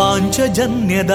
ಪಾಂಚಜನ್ಯದ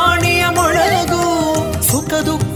ಮೊಳಗು. ಸುಖ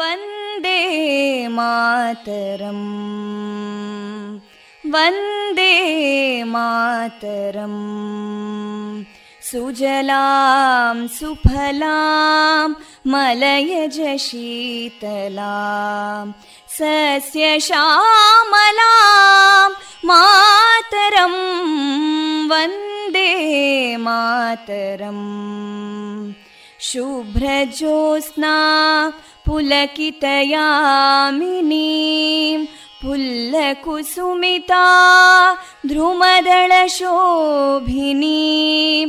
ವಂದೇ ಮಾತರಂ, ವಂದೇ ಮಾತರಂ. ಸುಜಲಾಂ ಸುಫಲಾಂ ಮಲಯಜ ಶೀತಲಾಂ ಸಸ್ಯಶ್ಯಾಮಲಾಂ ಮಾತರಂ ವಂದೇ ಮಾತರಂ. ಶುಭ್ರಜೋತ್ಸ್ನಾ ಪುಲಕಿತಯಾಮಿನೀಂ ಪುಲ್ಲಕುಸುಮಿತಾ ಧ್ರುಮದಳಶೋಭಿನೀಂ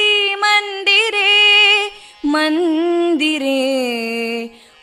ಮಂದಿರೇ ಮಂದಿರೇ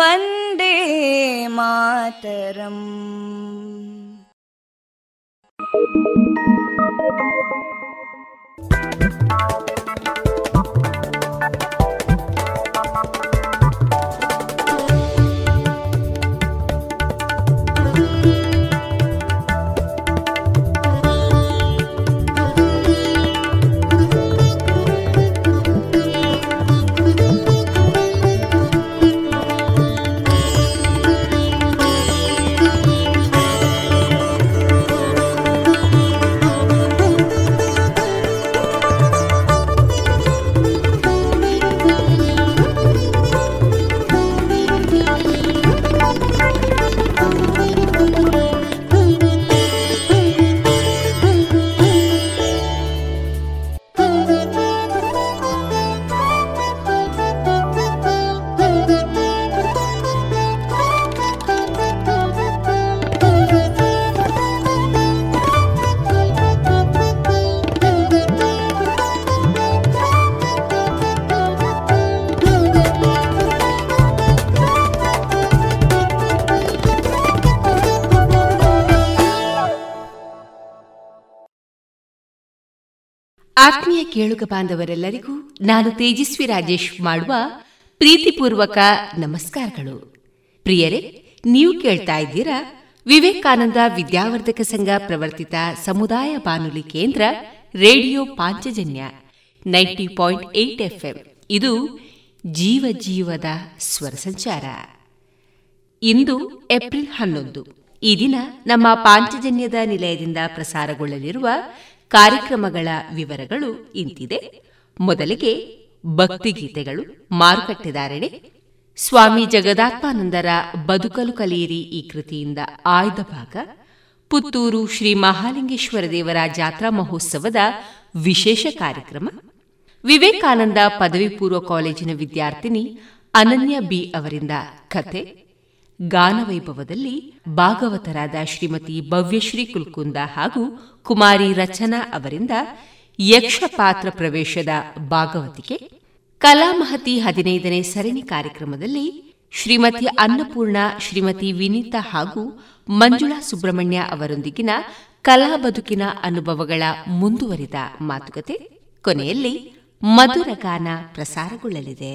ವಂದೇ ಮಾತರಂ. ಆತ್ಮೀಯ ಕೇಳುಗ ಬಾಂಧವರೆಲ್ಲರಿಗೂ ನಾನು ತೇಜಸ್ವಿ ರಾಜೇಶ್ ಮಾಡುವ ಪ್ರೀತಿಪೂರ್ವಕ ನಮಸ್ಕಾರಗಳು. ಪ್ರಿಯರೇ, ನೀವು ಕೇಳ್ತಾ ಇದ್ದೀರಾ ವಿವೇಕಾನಂದ ವಿದ್ಯಾವರ್ಧಕ ಸಂಘ ಪ್ರವರ್ತಿತ ಸಮುದಾಯ ಬಾನುಲಿ ಕೇಂದ್ರ ರೇಡಿಯೋ ಪಾಂಚಜನ್ಯ 90.8 FM. ಇದು ಜೀವ ಜೀವದ ಸ್ವರ ಸಂಚಾರ. ಇಂದು ಏಪ್ರಿಲ್ 11, ಈ ದಿನ ನಮ್ಮ ಪಾಂಚಜನ್ಯದ ನಿಲಯದಿಂದ ಪ್ರಸಾರಗೊಳ್ಳಲಿರುವ ಕಾರ್ಯಕ್ರಮಗಳ ವಿವರಗಳು ಇಂತಿದೆ. ಮೊದಲಿಗೆ ಭಕ್ತಿಗೀತೆಗಳು, ಮಾರುಕಟ್ಟೆದಾರಣೆ, ಸ್ವಾಮಿ ಜಗದಾತ್ಮಾನಂದರ ಬದುಕಲು ಕಲಿಯಿರಿ ಈ ಕೃತಿಯಿಂದ ಆಯ್ದ ಭಾಗ, ಪುತ್ತೂರು ಶ್ರೀ ಮಹಾಲಿಂಗೇಶ್ವರ ದೇವರ ಜಾತ್ರಾ ಮಹೋತ್ಸವದ ವಿಶೇಷ ಕಾರ್ಯಕ್ರಮ, ವಿವೇಕಾನಂದ ಪದವಿ ಪೂರ್ವ ಕಾಲೇಜಿನ ವಿದ್ಯಾರ್ಥಿನಿ ಅನನ್ಯ ಬಿ ಅವರಿಂದ ಕಥೆ, ಗಾನವೈಭವದಲ್ಲಿ ಭಾಗವತರಾದ ಶ್ರೀಮತಿ ಭವ್ಯಶ್ರೀ ಕುಲ್ಕುಂದ ಹಾಗೂ ಕುಮಾರಿ ರಚನಾ ಅವರಿಂದ ಯಕ್ಷಪಾತ್ರ ಪ್ರವೇಶದ ಭಾಗವತಿಕೆ, ಕಲಾಮಹತಿ 15ನೇ ಸರಣಿ ಕಾರ್ಯಕ್ರಮದಲ್ಲಿ ಶ್ರೀಮತಿ ಅನ್ನಪೂರ್ಣ, ಶ್ರೀಮತಿ ವಿನೀತಾ ಹಾಗೂ ಮಂಜುಳಾ ಸುಬ್ರಹ್ಮಣ್ಯ ಅವರೊಂದಿಗಿನ ಕಲಾ ಬದುಕಿನ ಅನುಭವಗಳ ಮುಂದುವರಿದ ಮಾತುಕತೆ, ಕೊನೆಯಲ್ಲಿ ಮಧುರ ಗಾನ ಪ್ರಸಾರಗೊಳ್ಳಲಿದೆ.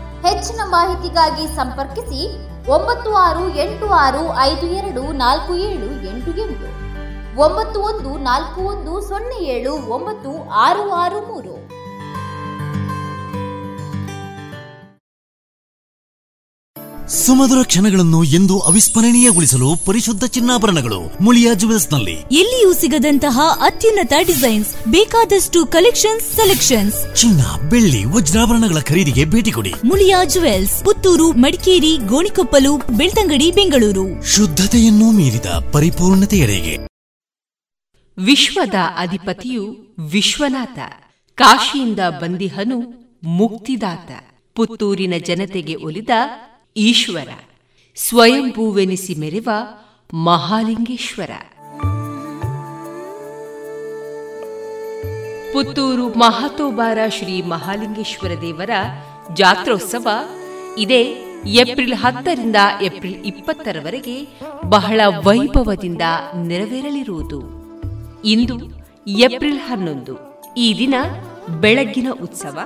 ಹೆಚ್ಚಿನ ಮಾಹಿತಿಗಾಗಿ ಸಂಪರ್ಕಿಸಿ 9686524788, 9141079663. ಸುಮಧುರ ಕ್ಷಣಗಳನ್ನು ಎಂದು ಅವಿಸ್ಮರಣೀಯಗೊಳಿಸಲು ಪರಿಶುದ್ಧ ಚಿನ್ನಾಭರಣಗಳು ಮುಳಿಯಾ ಜುವೆಲ್ಸ್ ನಲ್ಲಿ. ಎಲ್ಲಿಯೂ ಸಿಗದಂತಹ ಅತ್ಯುನ್ನತ ಡಿಸೈನ್ಸ್, ಬೇಕಾದಷ್ಟು ಕಲೆಕ್ಷನ್ಸ್, ಸೆಲೆಕ್ಷನ್ಸ್. ಚಿನ್ನ, ಬೆಳ್ಳಿ, ವಜ್ರಾಭರಣಗಳ ಖರೀದಿಗೆ ಭೇಟಿ ಕೊಡಿ ಮುಳಿಯಾ ಜುವೆಲ್ಸ್, ಪುತ್ತೂರು, ಮಡಿಕೇರಿ, ಗೋಣಿಕೊಪ್ಪಲು, ಬೆಳ್ತಂಗಡಿ, ಬೆಂಗಳೂರು. ಶುದ್ಧತೆಯನ್ನು ಮೀರಿದ ಪರಿಪೂರ್ಣತೆಯಡೆಗೆ. ವಿಶ್ವದ ಅಧಿಪತಿಯು ವಿಶ್ವನಾಥ, ಕಾಶಿಯಿಂದ ಬಂದಿಹನು ಮುಕ್ತಿದಾತ, ಪುತ್ತೂರಿನ ಜನತೆಗೆ ಒಲಿದ ಈಶ್ವರ, ಸ್ವಯಂಭೂವೆನಿಸಿ ಮೆರೆವ ಮಹಾಲಿಂಗೇಶ್ವರ. ಪುತ್ತೂರು ಮಹಾತೋಬಾರ ಶ್ರೀ ಮಹಾಲಿಂಗೇಶ್ವರ ದೇವರ ಜಾತ್ರೋತ್ಸವ ಇದೇ ಏಪ್ರಿಲ್ 10ರಿಂದ ಏಪ್ರಿಲ್ 20ರವರೆಗೆ ಬಹಳ ವೈಭವದಿಂದ ನೆರವೇರಲಿರುವುದು. ಇಂದು ಏಪ್ರಿಲ್ 11, ಈ ದಿನ ಬೆಳಗ್ಗಿನ ಉತ್ಸವ,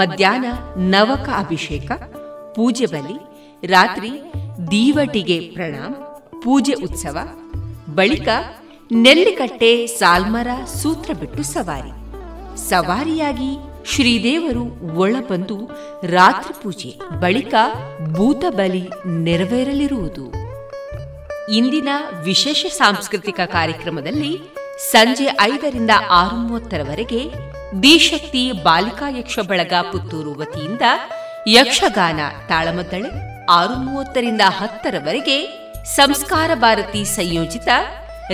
ಮಧ್ಯಾಹ್ನ ನವಕ ಅಭಿಷೇಕ, ಪೂಜೆ ಬಲಿ, ರಾತ್ರಿ ದೀವಟಿಗೆ ಪ್ರಣಾಮ, ಪೂಜೆ ಉತ್ಸವ, ಬಳಿಕ ನೆಲ್ಲಿಕಟ್ಟೆ, ಸಾಲ್ಮರ, ಸೂತ್ರ ಬಿಟ್ಟು ಸವಾರಿ. ಸವಾರಿಯಾಗಿ ಶ್ರೀದೇವರು ಒಳಬಂದು ರಾತ್ರಿ ಪೂಜೆ, ಬಳಿಕ ಭೂತ ಬಲಿ ನೆರವೇರಲಿರುವುದು. ಇಂದಿನ ವಿಶೇಷ ಸಾಂಸ್ಕೃತಿಕ ಕಾರ್ಯಕ್ರಮದಲ್ಲಿ ಸಂಜೆ 5ರಿಂದ 6:30ರವರೆಗೆ ದಿಶಕ್ತಿ ಬಾಲಿಕಾ ಯಕ್ಷ ಬಳಗ ಪುತ್ತೂರು ವತಿಯಿಂದ ಯಕ್ಷಗಾನ, ತಾಳಮದ್ದಳೆ, 6:30ರಿಂದ 10ರವರೆಗೆ ಸಂಸ್ಕಾರ ಭಾರತಿ ಸಂಯೋಜಿತ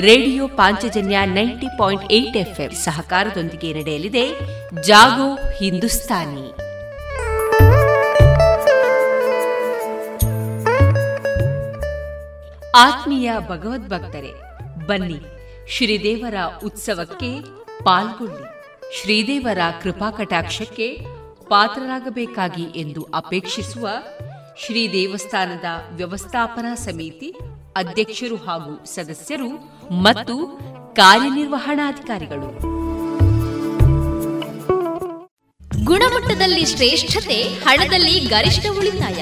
ರೇಡಿಯೋ ಪಾಂಚಜನ್ಯ 90.8 FM ಸಹಕಾರದೊಂದಿಗೆ ನಡೆಯಲಿದೆ ಜಾಗೋ ಹಿಂದೂಸ್ತಾನಿ. ಆತ್ಮೀಯ ಭಗವದ್ಭಕ್ತರೇ, ಬನ್ನಿ ಶ್ರೀದೇವರ ಉತ್ಸವಕ್ಕೆ ಪಾಲ್ಗೊಳ್ಳಿ, ಶ್ರೀದೇವರ ಕೃಪಾಕಟಾಕ್ಷಕ್ಕೆ ಪಾತ್ರರಾಗಬೇಕಾಗಿ ಎಂದು ಅಪೇಕ್ಷಿಸುವ ಶ್ರೀ ದೇವಸ್ಥಾನದ ವ್ಯವಸ್ಥಾಪನಾ ಸಮಿತಿ ಅಧ್ಯಕ್ಷರು ಹಾಗೂ ಸದಸ್ಯರು ಮತ್ತು ಕಾರ್ಯನಿರ್ವಹಣಾಧಿಕಾರಿಗಳು. ಗುಣಮಟ್ಟದಲ್ಲಿ ಶ್ರೇಷ್ಠತೆ, ಹಣದಲ್ಲಿ ಗರಿಷ್ಠ ಉಳಿತಾಯ.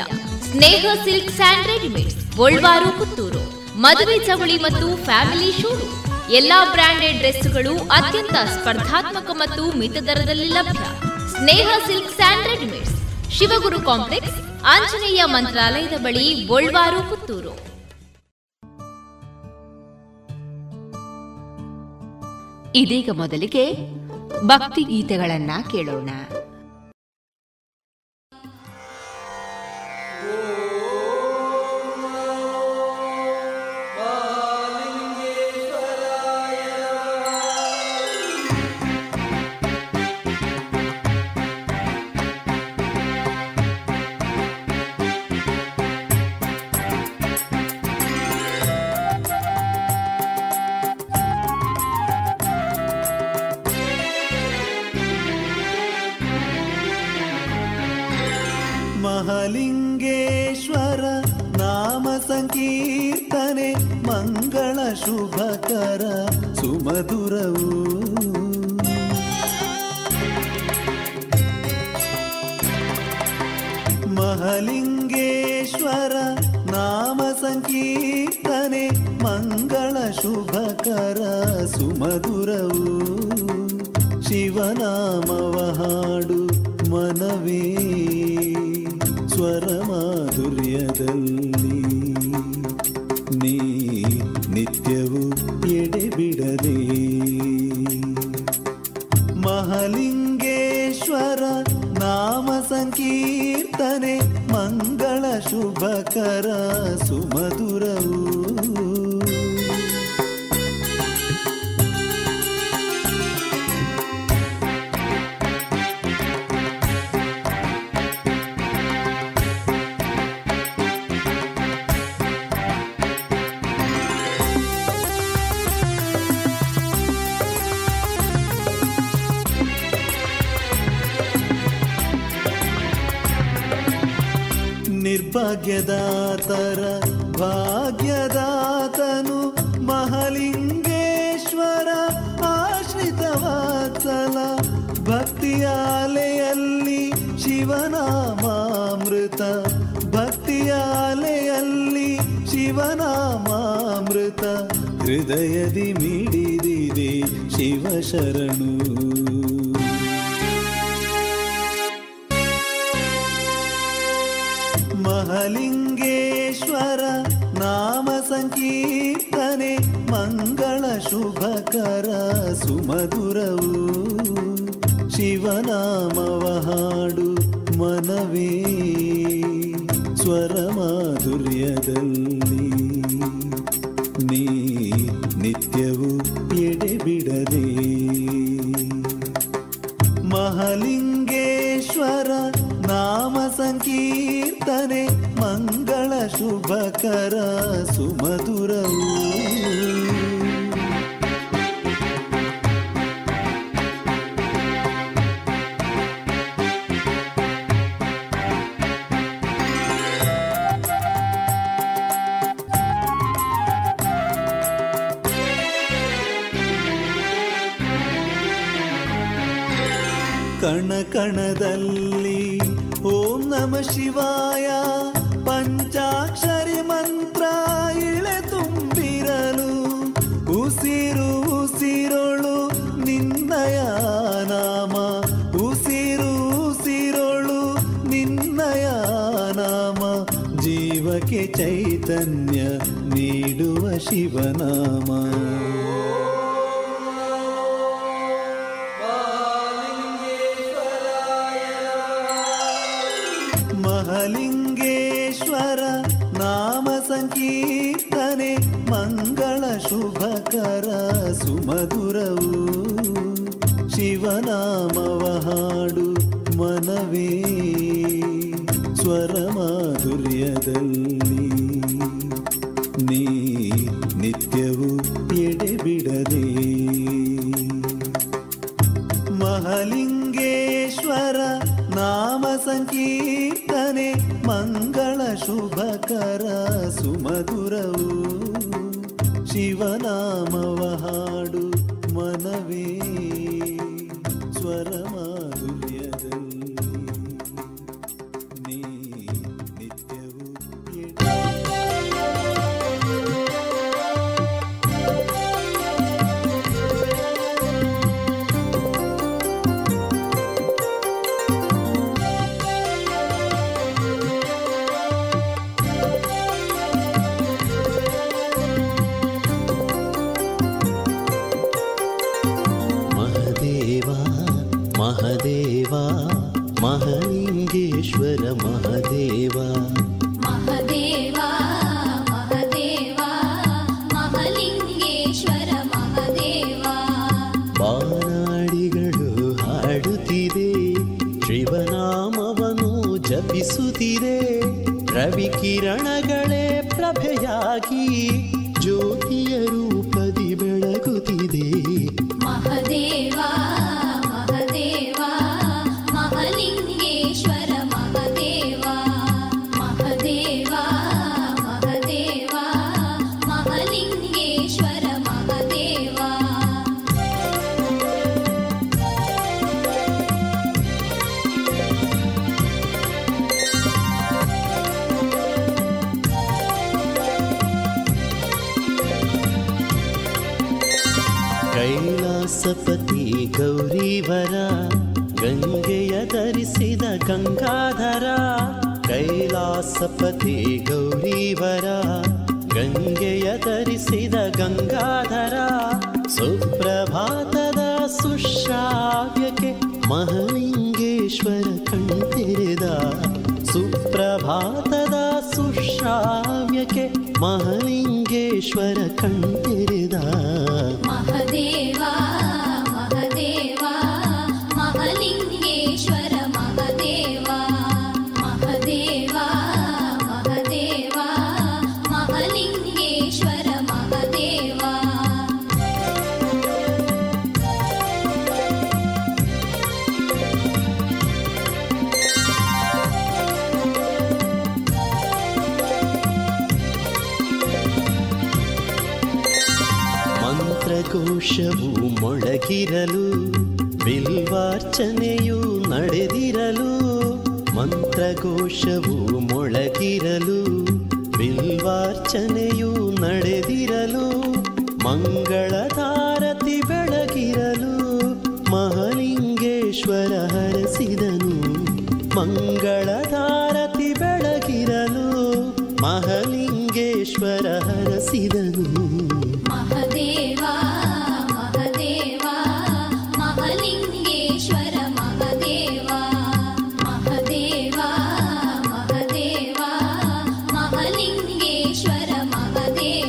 Sneha silk and readymades, Golwar Puttur, ಮದುವೆ ಚವಳಿ ಮತ್ತು ಫ್ಯಾಮಿಲಿ ಶೂರೂಮ್. ಎಲ್ಲಾ ಬ್ರಾಂಡೆಡ್ ಡ್ರೆಸ್ಗಳು ಅತ್ಯಂತ ಸ್ಪರ್ಧಾತ್ಮಕ ಮತ್ತು ಮಿತ ದರದಲ್ಲಿ ಲಭ್ಯ. Sneha silk and readymades, Shivaguru complex, Anjaneya ಮಂತ್ರಾಲಯದ ಬಳಿ, ಗೋಳ್ವಾರು, ಪುತ್ತೂರು. ಇದೀಗ ಮೊದಲಿಗೆ ಭಕ್ತಿ ಗೀತೆಗಳನ್ನ ಕೇಳೋಣ. ಮಹಾಲಿಂಗೇಶ್ವರ ನಾಮ ಸಂಕೀರ್ತನೆ ಮಂಗಳ ಶುಭಕರ ಸುಮಧುರವು. ಮಹಾಲಿಂಗೇಶ್ವರ ನಾಮ ಸಂಕೀರ್ತನೆ ಮಂಗಳ ಶುಭಕರ ಸುಮಧುರವು. ಶಿವನಾಮವ ಹಾಡು ಮನವೇ ಸ್ವರಮಾಧುರ್ಯದಲ್ಲಿ ನೀ ನಿತ್ಯವೂ ಎಡೆಬಿಡದೆ. ಮಹಾಲಿಂಗೇಶ್ವರ ನಾಮ ಸಂಕೀರ್ತನೆ ಮಂಗಳ ಶುಭಕರ ಸುಮಧುರವು. ಭಾಗ್ಯದಾತರ ಭಾಗ್ಯದಾತನು ಮಹಾಲಿಂಗೇಶ್ವರ ಆಶ್ರಿತ ವಾತ್ಸಲ. ಭಕ್ತಿಯಾಲೆಯಲ್ಲಿ ಶಿವನಾಮಾಮೃತ, ಭಕ್ತಿಯಾಲೆಯಲ್ಲಿ ಶಿವನಾಮಾಮೃತ ಹೃದಯದಿ ಮಿಡಿದಿದೆ ಶಿವಶರಣು. ಮಹಾಲಿಂಗೇಶ್ವರ ನಾಮ ಸಂಕೀರ್ತನೆ ಮಂಗಳ ಶುಭಕರ ಸುಮಧುರವು. ಶಿವನಾಮವ ಹಾಡು ಮನವೇ ಸ್ವರಮಾಧುರ್ಯದಲ್ಲಿ ನೀ ನಿತ್ಯವೂ ಎಡೆಬಿಡದೆ. ಮಹಾಲಿಂಗೇಶ್ವರ ನಾಮ ಸಂಕೀರ್ತನೆ ಮಂಗಳ ಶುಭಕರ ಸುಮಧುರವು. ಕಣ ಕಣದಲ್ಲಿ ಓಂ ನಮ ಶಿವಾಯ ಪಂಚಾಕ್ಷರಿ ಮಂತ್ರ ಇಳೆ ತುಂಬಿರಲು. ಉಸಿರು ಉಸಿರೊಳು ನಿನ್ನಯ ನಾಮ, ಉಸಿರು ಉಸಿರೊಳು ನಿನ್ನಯ ನಾಮ. ಜೀವಕ್ಕೆ ಚೈತನ್ಯ ನೀಡುವ ಶಿವನಾಮ. ಮಹಾಲಿಂಗೇಶ್ವರ ನಾಮ ಸಂಕೀರ್ತನೆ ಮಂಗಳ ಶುಭಕರ ಸುಮಧುರವು. ಶಿವನಾಮವ ಹಾಡು ಮನವೇ ಸ್ವರಮಾಧುರ್ಯದಲ್ಲಿ ನೀ ನಿತ್ಯವೂ ಎಡೆಬಿಡದೆ. ಮಹಾಲಿಂಗೇಶ್ವರ ನಾಮ ಸಂಕೀರ್ತನೆ ಮಂಗಳ ಶುಭಕರ ಸುಮಧುರವು. ಶಿವನಾಮವ ಹಾಡು ಮನವೇ ಸ್ವರಮಾಧುರ್ಯದಲ್ಲಿ ನೀ ನಿತ್ಯವೂ. ಮಹೇಶ್ವರ ಮಹಾದೇವ ಮಹಾದೇವ ಮಹಾದೇವ ಮಹಾಲಿಂಗೇಶ್ವರ ಮಹಾದೇವ. ಬಾನಾಡಿಗಳು ಹಾಡುತ್ತಿದೆ ಶಿವನಾಮವನ್ನು ಜಪಿಸುತ್ತಿದೆ, ರವಿ ಕಿರಣಗಳೇ ಪ್ರಭೆಯಾಗಿ ಜ್ಯೋತಿಯ ರೂಪದಿ ಬೆಳಗುತ್ತಿದೆ. ಮಹಾದೇವ ಮಹಾದೇವ ಮಹಾಲಿಂಗೇಶ್ವರ ಮಹಾದೇವ ಮಹಾದೇವ ಮಹಾದೇವ ಮಹಾಲಿಂಗೇಶ್ವರ ಮಹಾದೇವ. ಕೈಲಾಸಪತಿ ಗೌರಿವರ ಗಂಗೆಯ ಧರಿಸಿದ ಗಂಗಾಧರ, ಕೈಲಾಸಪತಿ ಗೌರಿವರ ಗಂಗೆಯ ಧರಿಸಿದ ಗಂಗಾಧರ. ಸುಪ್ರಭಾತದ ಸುಶ್ರಾವ್ಯಕ್ಕೆ ಮಹಾಲಿಂಗೇಶ್ವರ ಕಣ್ತೆರೆದ, ಸುಪ್ರಭಾತದ ಸುಶ್ರಾವ್ಯಕ್ಕೆ ಮಹಾಲಿಂಗೇಶ್ವರ ಕಣ್ತೆರೆದ. ಮಹಾದೇವ ಮಹಾದೇವ ಮಹಾಲಿಂಗೇಶ್ವರ ಮಹಾದೇವ ಮಹಾದೇವ ಮಹಾದೇವ ಮಹಾಲಿಂಗೇಶ್ವರ ಮಹಾದೇವ. ಮಂತ್ರಘೋಷವು ಮೊಳಗಿರಲು ಬಿಲ್ವಾರ್ಚನೆಯು ನಡೆದಿರಲು, ಮಂತ್ರಘೋಷವು ಮೊಳಗಿರಲು ಬಿಲ್ವಾರ್ಚನೆಯು ನಡೆದಿರಲು. ಮಂಗಳಧಾರತಿ ಬೆಳಗಿರಲು ಮಹಾಲಿಂಗೇಶ್ವರ ಹರಸಿದನು, ಮಂಗಳಧಾರತಿ ಬೆಳಗಿರಲು ಮಹಾಲಿಂಗೇಶ್ವರ ಹರಸಿದನು. ಮಹಾದೇವ ಮಹಾದೇವ ಮಹಾಲಿಂಗೇಶ್ವರ ಮಹಾದೇವ ಮಹಾದೇವ ಮಹಾದೇವ ಮಹಾಲಿಂಗೇಶ್ವರ ಮಹಾದೇವ.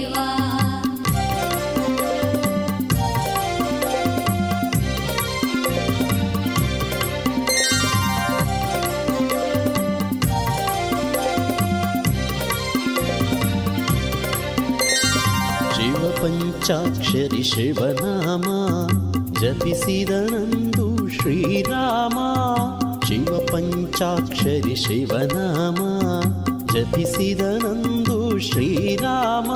ಪಂಚಾಕ್ಷರಿ ಶಿವನಾಮ ಜಪಿಸಿದನಂದು ಶ್ರೀರಾಮ, ಶಿವ ಪಂಚಾಕ್ಷರಿ ಶಿವನಾಮ ಜಪಿಸಿದನಂದು ಶ್ರೀರಾಮ.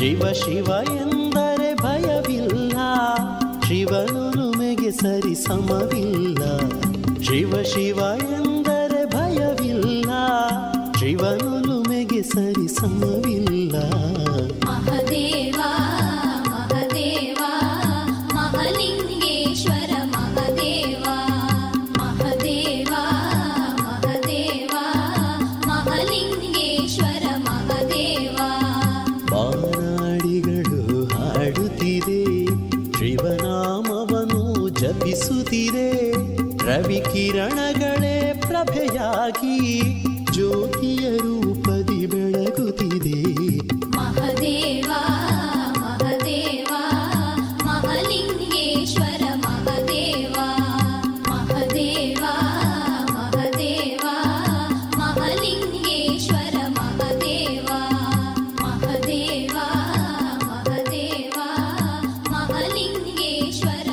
ಶಿವ ಶಿವ ಎಂದರೆ ಭಯವಿಲ್ಲ, ಶಿವನುರುಮೆಗೆ ಸರಿ ಸಮವಿಲ್ಲ, ಶಿವ ಶಿವ ಎಂದರೆ ಭಯವಿಲ್ಲ, ಶಿವನುರುಮೆಗೆ ಸರಿ ಸಮವಿಲ್ಲ. ಮಹಾದೇವ ಮಹಾದೇವ ಮಹಾಲಿಂಗೇಶ್ವರ ಮಹಾದೇವ ಮಹಾದೇವ ಮಹಾದೇವ ಮಹಾಲಿಂಗೇಶ್ವರ ಮಹಾದೇವ. ಬಾನಾಡಿಗಳು ಹಾಡುತ್ತಿದೆ ಶಿವನಾಮವನ್ನು ಜಪಿಸುತ್ತಿದೆ, ರವಿ ಕಿರಣಗಳೇ ಪ್ರಭೆಯಾಗಿ ಜ್ಯೋತಿಯ ರೂಪದಿ ಬೆಳಗುತ್ತಿದೆ. ಮಹಾದೇವ ಮಹಾದೇವ ಮಹಾಲಿಂಗೇಶ್ವರ ಮಹಾದೇವ ಮಹಾದೇವ ಮಹಾದೇವ ಮಹಾಲಿಂಗೇಶ್ವರ ಮಹಾದೇವ ಮಹಾದೇವ ಮಹಾದೇವ ಮಹಾಲಿಂಗೇಶ್ವರ ಮಹಾದೇವ ಮಹಾದೇವ ಮಹಾದೇವ ಮಹಾಲಿಂಗೇಶ್ವರ.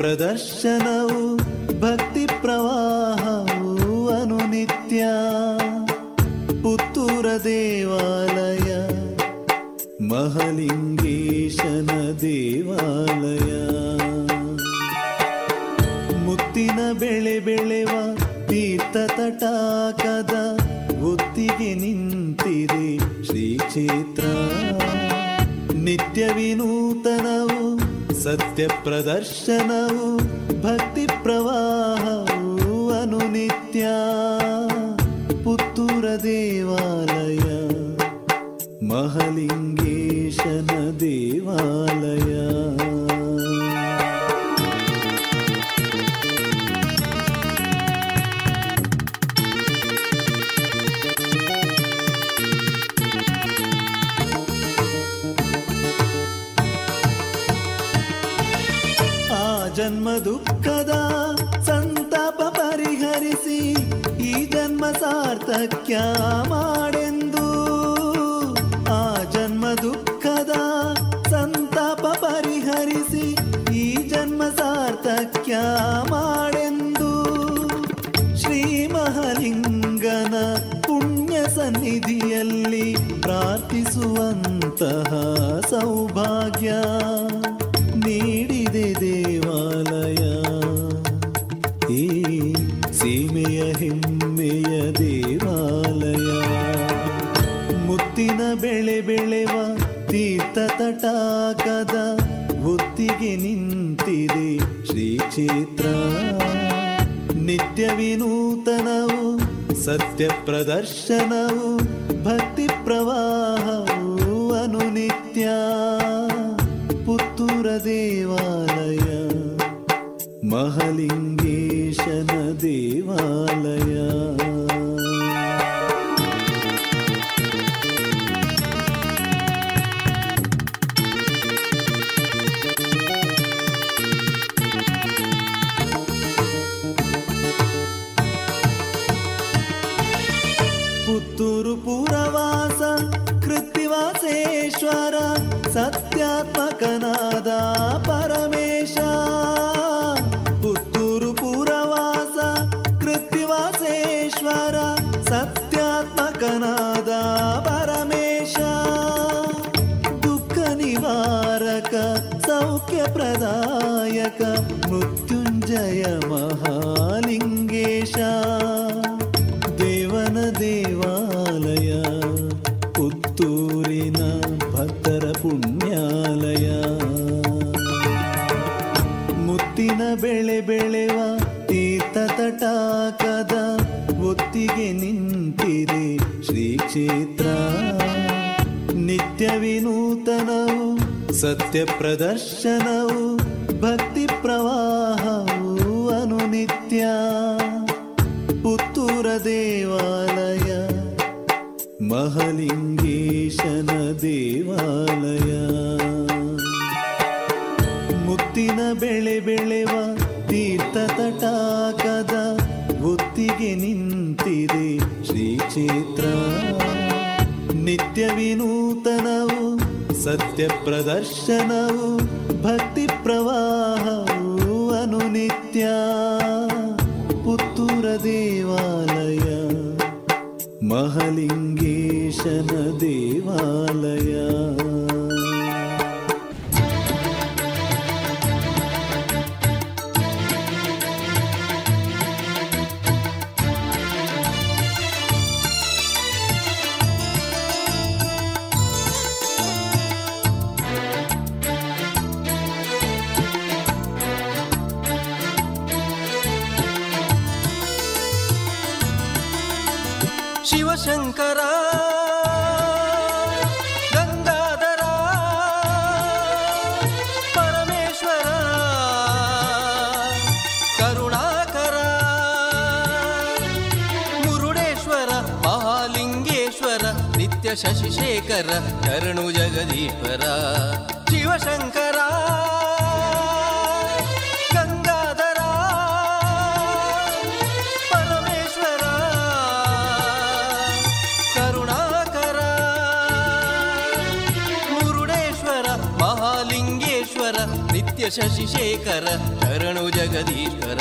ಪ್ರದರ್ಶನವು ಭಕ್ತಿ ಪ್ರವಾಹವು ಅನುನಿತ್ಯ ಪುತ್ತೂರ ದೇವಾಲಯ ಮಹಾಲಿಂಗೇಶನ ದೇವಾಲಯ. ಮುತ್ತಿನ ಬೆಳೆ ಬೆಳೆವ ತೀರ್ಥ ತಟಾಕದ ಒತ್ತಿಗೆ ನಿಂತಿದೆ ಶ್ರೀ ಕ್ಷೇತ್ರ ನಿತ್ಯ ವಿನೂತನವು ಸತ್ಯ ಪ್ರದರ್ಶನವು ಭಕ್ತಿ ಪ್ರವಾಹವು ಅನುನಿತ್ಯ ಪುತ್ತೂರ ದೇವಾಲಯ ಮಹಾಲಿಂಗೇಶನ ದೇವಾಲಯ. ಜನ್ಮ ದುಃಖದ ಸಂತಾಪ ಪರಿಹರಿಸಿ ಈ ಜನ್ಮ ಸಾರ್ಥಕ್ಯ ಮಾಡೆಂದು, ಆ ಜನ್ಮ ದುಃಖದ ಸಂತಾಪ ಪರಿಹರಿಸಿ ಈ ಜನ್ಮ ಸಾರ್ಥಕ್ಯ ಮಾಡೆಂದು ಶ್ರೀ ಮಹಾಲಿಂಗನ ಪುಣ್ಯ ಸನ್ನಿಧಿಯಲ್ಲಿ ಪ್ರಾರ್ಥಿಸುವಂತಹ ಸೌಭಾಗ್ಯ ನೀಡಿದೆ ದೇವಾಲಯ ಈ ಸೀಮೆಯ ಹೆಮ್ಮೆಯ ದೇವಾಲಯ. ಮುತ್ತಿನ ಬೆಳೆ ಬೆಳೆವ ತೀರ್ಥ ತಟಾಕದ ಒತ್ತಿಗೆ ನಿಂತಿದೆ ಶ್ರೀ ಕ್ಷೇತ್ರ ನಿತ್ಯ ವಿನೂತನವು ಸತ್ಯ ಪ್ರದರ್ಶನವು ಭಕ್ತಿ ಪ್ರವಾಹವು ಅನುನಿತ್ಯ ಪುತ್ತೂರ ದೇವಾಲಯ ಮಹಾಲಿಂಗೇಶನ ದೇವಾಲಯ. ಪುತ್ತೂರು ಪುರವಾಸ ಕೃತ್ತಿವಾಸೇಶ್ವರ ಸತ್ಯಾತ್ಮಕನಾದ ಪರಮೇಶ, ಪುತ್ತೂರು ಪುರವಾಸ ಕೃತ್ತಿವಾಸೇಶ್ವರ ಸತ್ಯಾತ್ಮಕನಾದ ಪರಮೇಶ. ದುಃಖ ನಿವಾರಕ ಸೌಖ್ಯ ಪ್ರದಾಯಕ ಮೃತ್ಯುಂಜಯ ಮಹಾಲಿಂಗೇಶ ದೇವನ ದೇವಾಲಯ ನೇತ್ರ ನಿತ್ಯ ವಿನೂತನವು ಸತ್ಯ ಪ್ರದರ್ಶನವು ಭಕ್ತಿ ಪ್ರವಾಹವು ಅನುನಿತ್ಯ. ಪುತ್ತೂರ ದೇವಾಲಯ ಮಹಾಲಿಂಗೇಶನ ದೇವಾಲಯ ಮುತ್ತಿನ ಬೆಳೆ ಬೆಳೆವ ತೀರ್ಥ ತಟಾಕದ ಒತ್ತಿಗೆ ನಿಂತಿದೆ ಶ್ರೀಕ್ಷೇತ್ರ. ನಿತ್ಯ ವಿನೂತನವು ಸತ್ಯ ಪ್ರದರ್ಶನವು ಭಕ್ತಿ ಪ್ರವಾಹವು ಅನುನಿತ್ಯ. ಪುತ್ತೂರ ದೇವಾಲಯ ಮಹಾಲಿಂಗೇಶನ ದೇವಾಲಯ. ಶಂಕರ ಗಂಗಾಧರ ಪರಮೇಶ್ವರ ಕರುಣಾಕರ ಮುರುಡೇಶ್ವರ ಮಹಾಲಿಂಗೇಶ್ವರ ನಿತ್ಯ ಶಶಿಶೇಖರ ಕರುಣು ಜಗದೀಶ್ವರ. ಶಿವಶಂಕರ ಶಶಿಶೇಖರ ಶರಣು ಜಗದೀಶ್ವರ.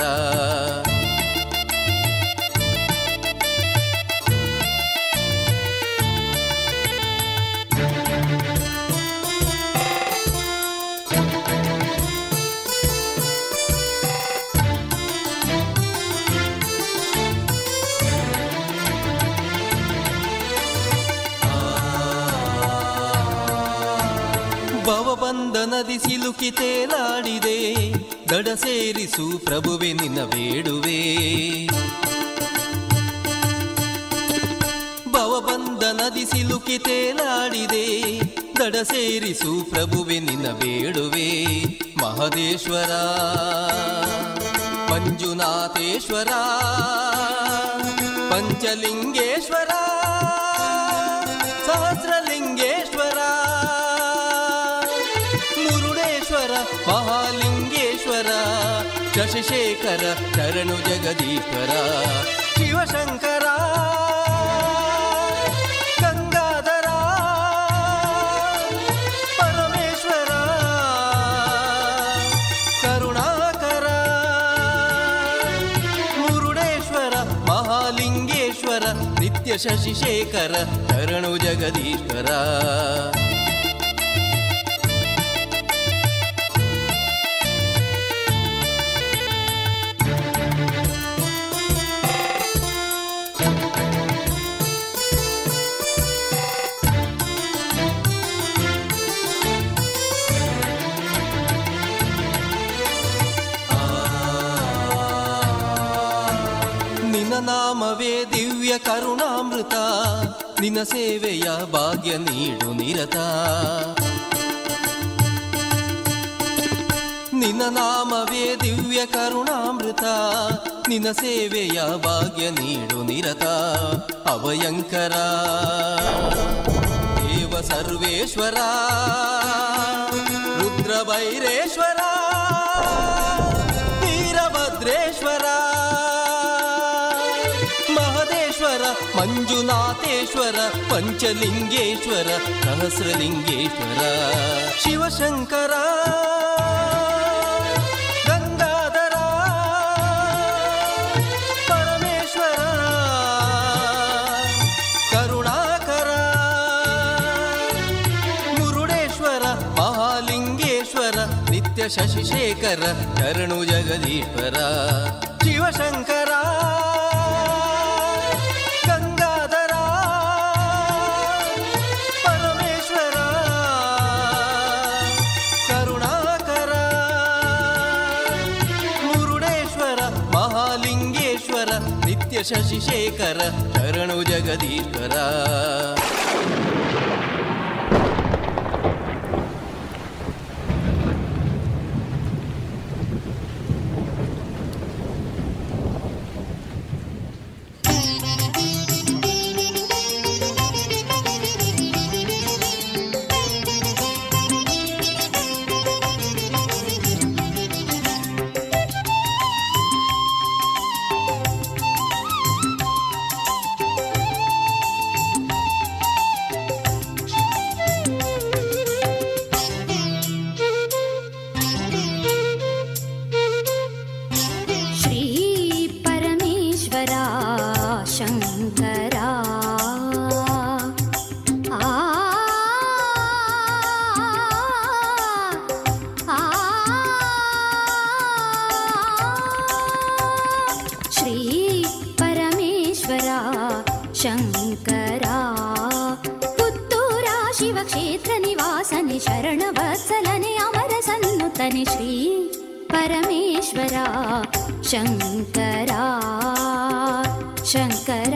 ನದಿ ಸಿಲುಕಿ ತೇಲಾಡಿದೆ ದಡ ಸೇರಿಸು ಪ್ರಭುವೆ ನಿನ್ನ ಬೇಡುವೆ. ಭವಬಂಧ ನದಿ ಸಿಲುಕಿ ತೇಲಾಡಿದೆ ದಡ ಸೇರಿಸು ಪ್ರಭುವೆ ನಿನ್ನ ಬೇಡುವೆ. ಮಹದೇಶ್ವರ ಮಂಜುನಾಥೇಶ್ವರ ಪಂಚಲಿಂಗೇಶ್ವರ ಸಹಸ್ರಲಿಂಗೇಶ್ವರ ಮಹಾಲಿಂಗೇಶ್ವರ ಶಶಿಶೇಖರ ಶರಣು ಜಗದೀಶ್ವರ. ಶಿವಶಂಕರ ಗಂಗಾಧರ ಪರಮೇಶ್ವರ ಕರುಣಾಕರ ಮುರುಡೇಶ್ವರ ಮಹಾಲಿಂಗೇಶ್ವರ ನಿತ್ಯ ಶಶಿಶೇಖರ ಶರಣು ಜಗದೀಶ್ವರ. ನಾಮವೇ ದಿವ್ಯ ಕರುಣಾಮೃತ ನಿನ್ನ ಸೇವೆಯ ಭಾಗ್ಯ ನೀಡು ನಿರತ. ನಿನ್ನ ನಾಮವೇ ದಿವ್ಯ ಕರುಣಾಮೃತ ನಿನ್ನ ಸೇವೆಯ ಭಾಗ್ಯ ನೀಡು ನಿರತ. ಅಭಯಂಕರ ದೇವ ಸರ್ವೇಶ್ವರ ರುದ್ರಭೈರೇಶ್ವರ ವೀರಭದ್ರೇಶ್ವರ ಮಂಜುನಾಥೇಶ್ವರ ಪಂಚಲಿಂಗೇಶ್ವರ ಸಹಸ್ರಲಿಂಗೇಶ್ವರ. ಶಿವಶಂಕರ ಗಂಗಾಧರ ಪರಮೇಶ್ವರ ಕರುಣಾಕರ ಮುರುಡೇಶ್ವರ ಮಹಾಲಿಂಗೇಶ್ವರ ನಿತ್ಯ ಶಶಿಶೇಖರ ಶರಣು ಜಗದೀಶ್ವರ. ಶಿವಶಂಕರ ಶಶಿಶೇಖರ ಶರಣು ಜಗದೀಶ್ವರ. ಶಿವಕ್ಷೇತ್ರ ನಿವಾಸನೆ ಶರಣವತ್ಸಲನೆ ಅಮರ ಸನ್ನುತನೆ ಶ್ರೀ ಪರಮೇಶ್ವರ ಶಂಕರ ಶಂಕರ.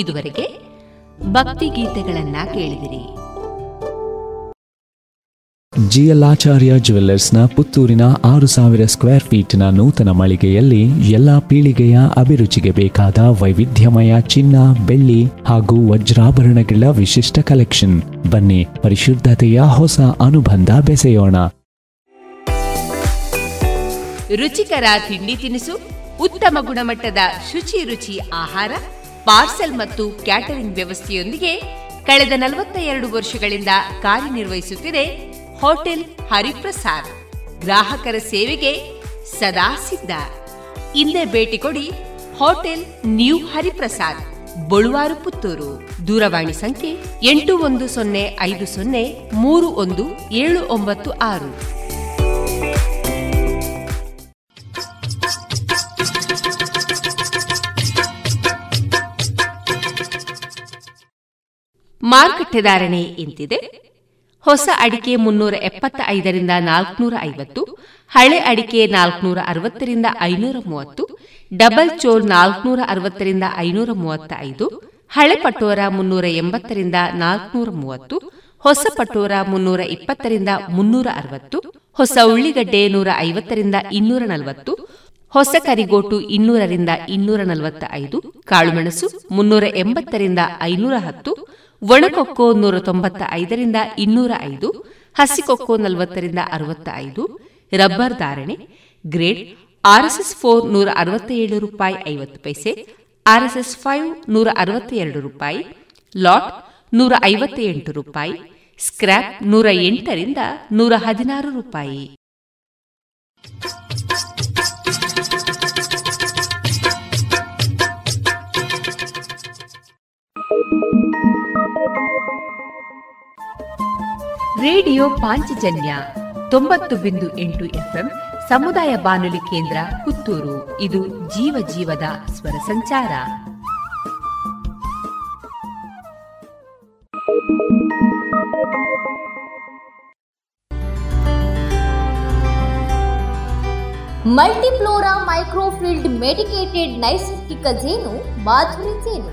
ಇದುವರೆಗೆ ಭಕ್ತಿಗೀತೆಗಳನ್ನ ಕೇಳಿದಿರಿ. ಜಿಯಲಾಚಾರ್ಯ ಜುವೆಲ್ಲರ್ಸ್ನ ಪುತ್ತೂರಿನ 6000 ಸ್ಕ್ವೇರ್ ಫೀಟ್ನ ನೂತನ ಮಳಿಗೆಯಲ್ಲಿ ಎಲ್ಲಾ ಪೀಳಿಗೆಯ ಅಭಿರುಚಿಗೆ ಬೇಕಾದ ವೈವಿಧ್ಯಮಯ ಚಿನ್ನ, ಬೆಳ್ಳಿ ಹಾಗೂ ವಜ್ರಾಭರಣಗಳ ವಿಶಿಷ್ಟ ಕಲೆಕ್ಷನ್. ಬನ್ನಿ, ಪರಿಶುದ್ಧತೆಯ ಹೊಸ ಅನುಬಂಧ ಬೆಸೆಯೋಣ. ರುಚಿಕರ ತಿಂಡಿ ತಿನಿಸು, ಉತ್ತಮ ಗುಣಮಟ್ಟದ ಶುಚಿ ರುಚಿ ಆಹಾರ, ಪಾರ್ಸೆಲ್ ಮತ್ತು ಕ್ಯಾಟರಿಂಗ್ ವ್ಯವಸ್ಥೆಯೊಂದಿಗೆ ಕಳೆದ 42 ವರ್ಷಗಳಿಂದ ಕಾರ್ಯನಿರ್ವಹಿಸುತ್ತಿದೆ ಹೋಟೆಲ್ ಹರಿಪ್ರಸಾದ್. ಗ್ರಾಹಕರ ಸೇವೆಗೆ ಸದಾ ಸಿದ್ಧ. ಇಲ್ಲೇ ಭೇಟಿ ಕೊಡಿ ಹೋಟೆಲ್ ನ್ಯೂ ಹರಿಪ್ರಸಾದ್, ಬಳುವಾರು, ಪುತ್ತೂರು. ದೂರವಾಣಿ ಸಂಖ್ಯೆ 8105031796. ಮಾರುಕಟ್ಟೆ ಧಾರಣೆ ಇಂತಿದೆ. ಹೊಸ ಅಡಿಕೆ 375 450, ಹಳೆ ಅಡಿಕೆ 460 530, ಡಬಲ್ ಚೋಲ್ 460 535, ಹಳೆ ಪಟೋರ 380 430, ಹೊಸ ಪಟೋರ 320 360, ಹೊಸ ಉಳ್ಳಿಗಡ್ಡೆ 150 240, ಹೊಸ ಕರಿಗೋಟು 200 245, ಕಾಳುಮೆಣಸು 380 510, ಒಣಕೊಕ್ಕೋ 195 205, ಹಸಿಕೊಕ್ಕೋ 40 65, ರಬ್ಬರ್ ಧಾರಣೆ ಗ್ರೇಡ್ RSS 4 167 ರೂಪಾಯಿ 50 ಪೈಸೆ, RSS 5 162 ರೂಪಾಯಿ, ಲಾಟ್ 158 ರೂಪಾಯಿ, ಸ್ಕ್ರಾಪ್ 108 116 ರೂಪಾಯಿ. ರೇಡಿಯೋ ಪಾಂಚಜನ್ಯ 90.8 FM ಸಮುದಾಯ ಬಾನುಲಿ ಕೇಂದ್ರ ಪುತ್ತೂರು. ಇದು ಜೀವ ಜೀವದ ಸ್ವರ ಸಂಚಾರ. ಮಲ್ಟಿಫ್ಲೋರಾ ಮೈಕ್ರೋಫಿಲ್ಡ್ ಮೆಡಿಕೇಟೆಡ್ ನೈಸರ್ಗಿಕ ಜೇನು ಮಾಧುರಿ ಜೇನು.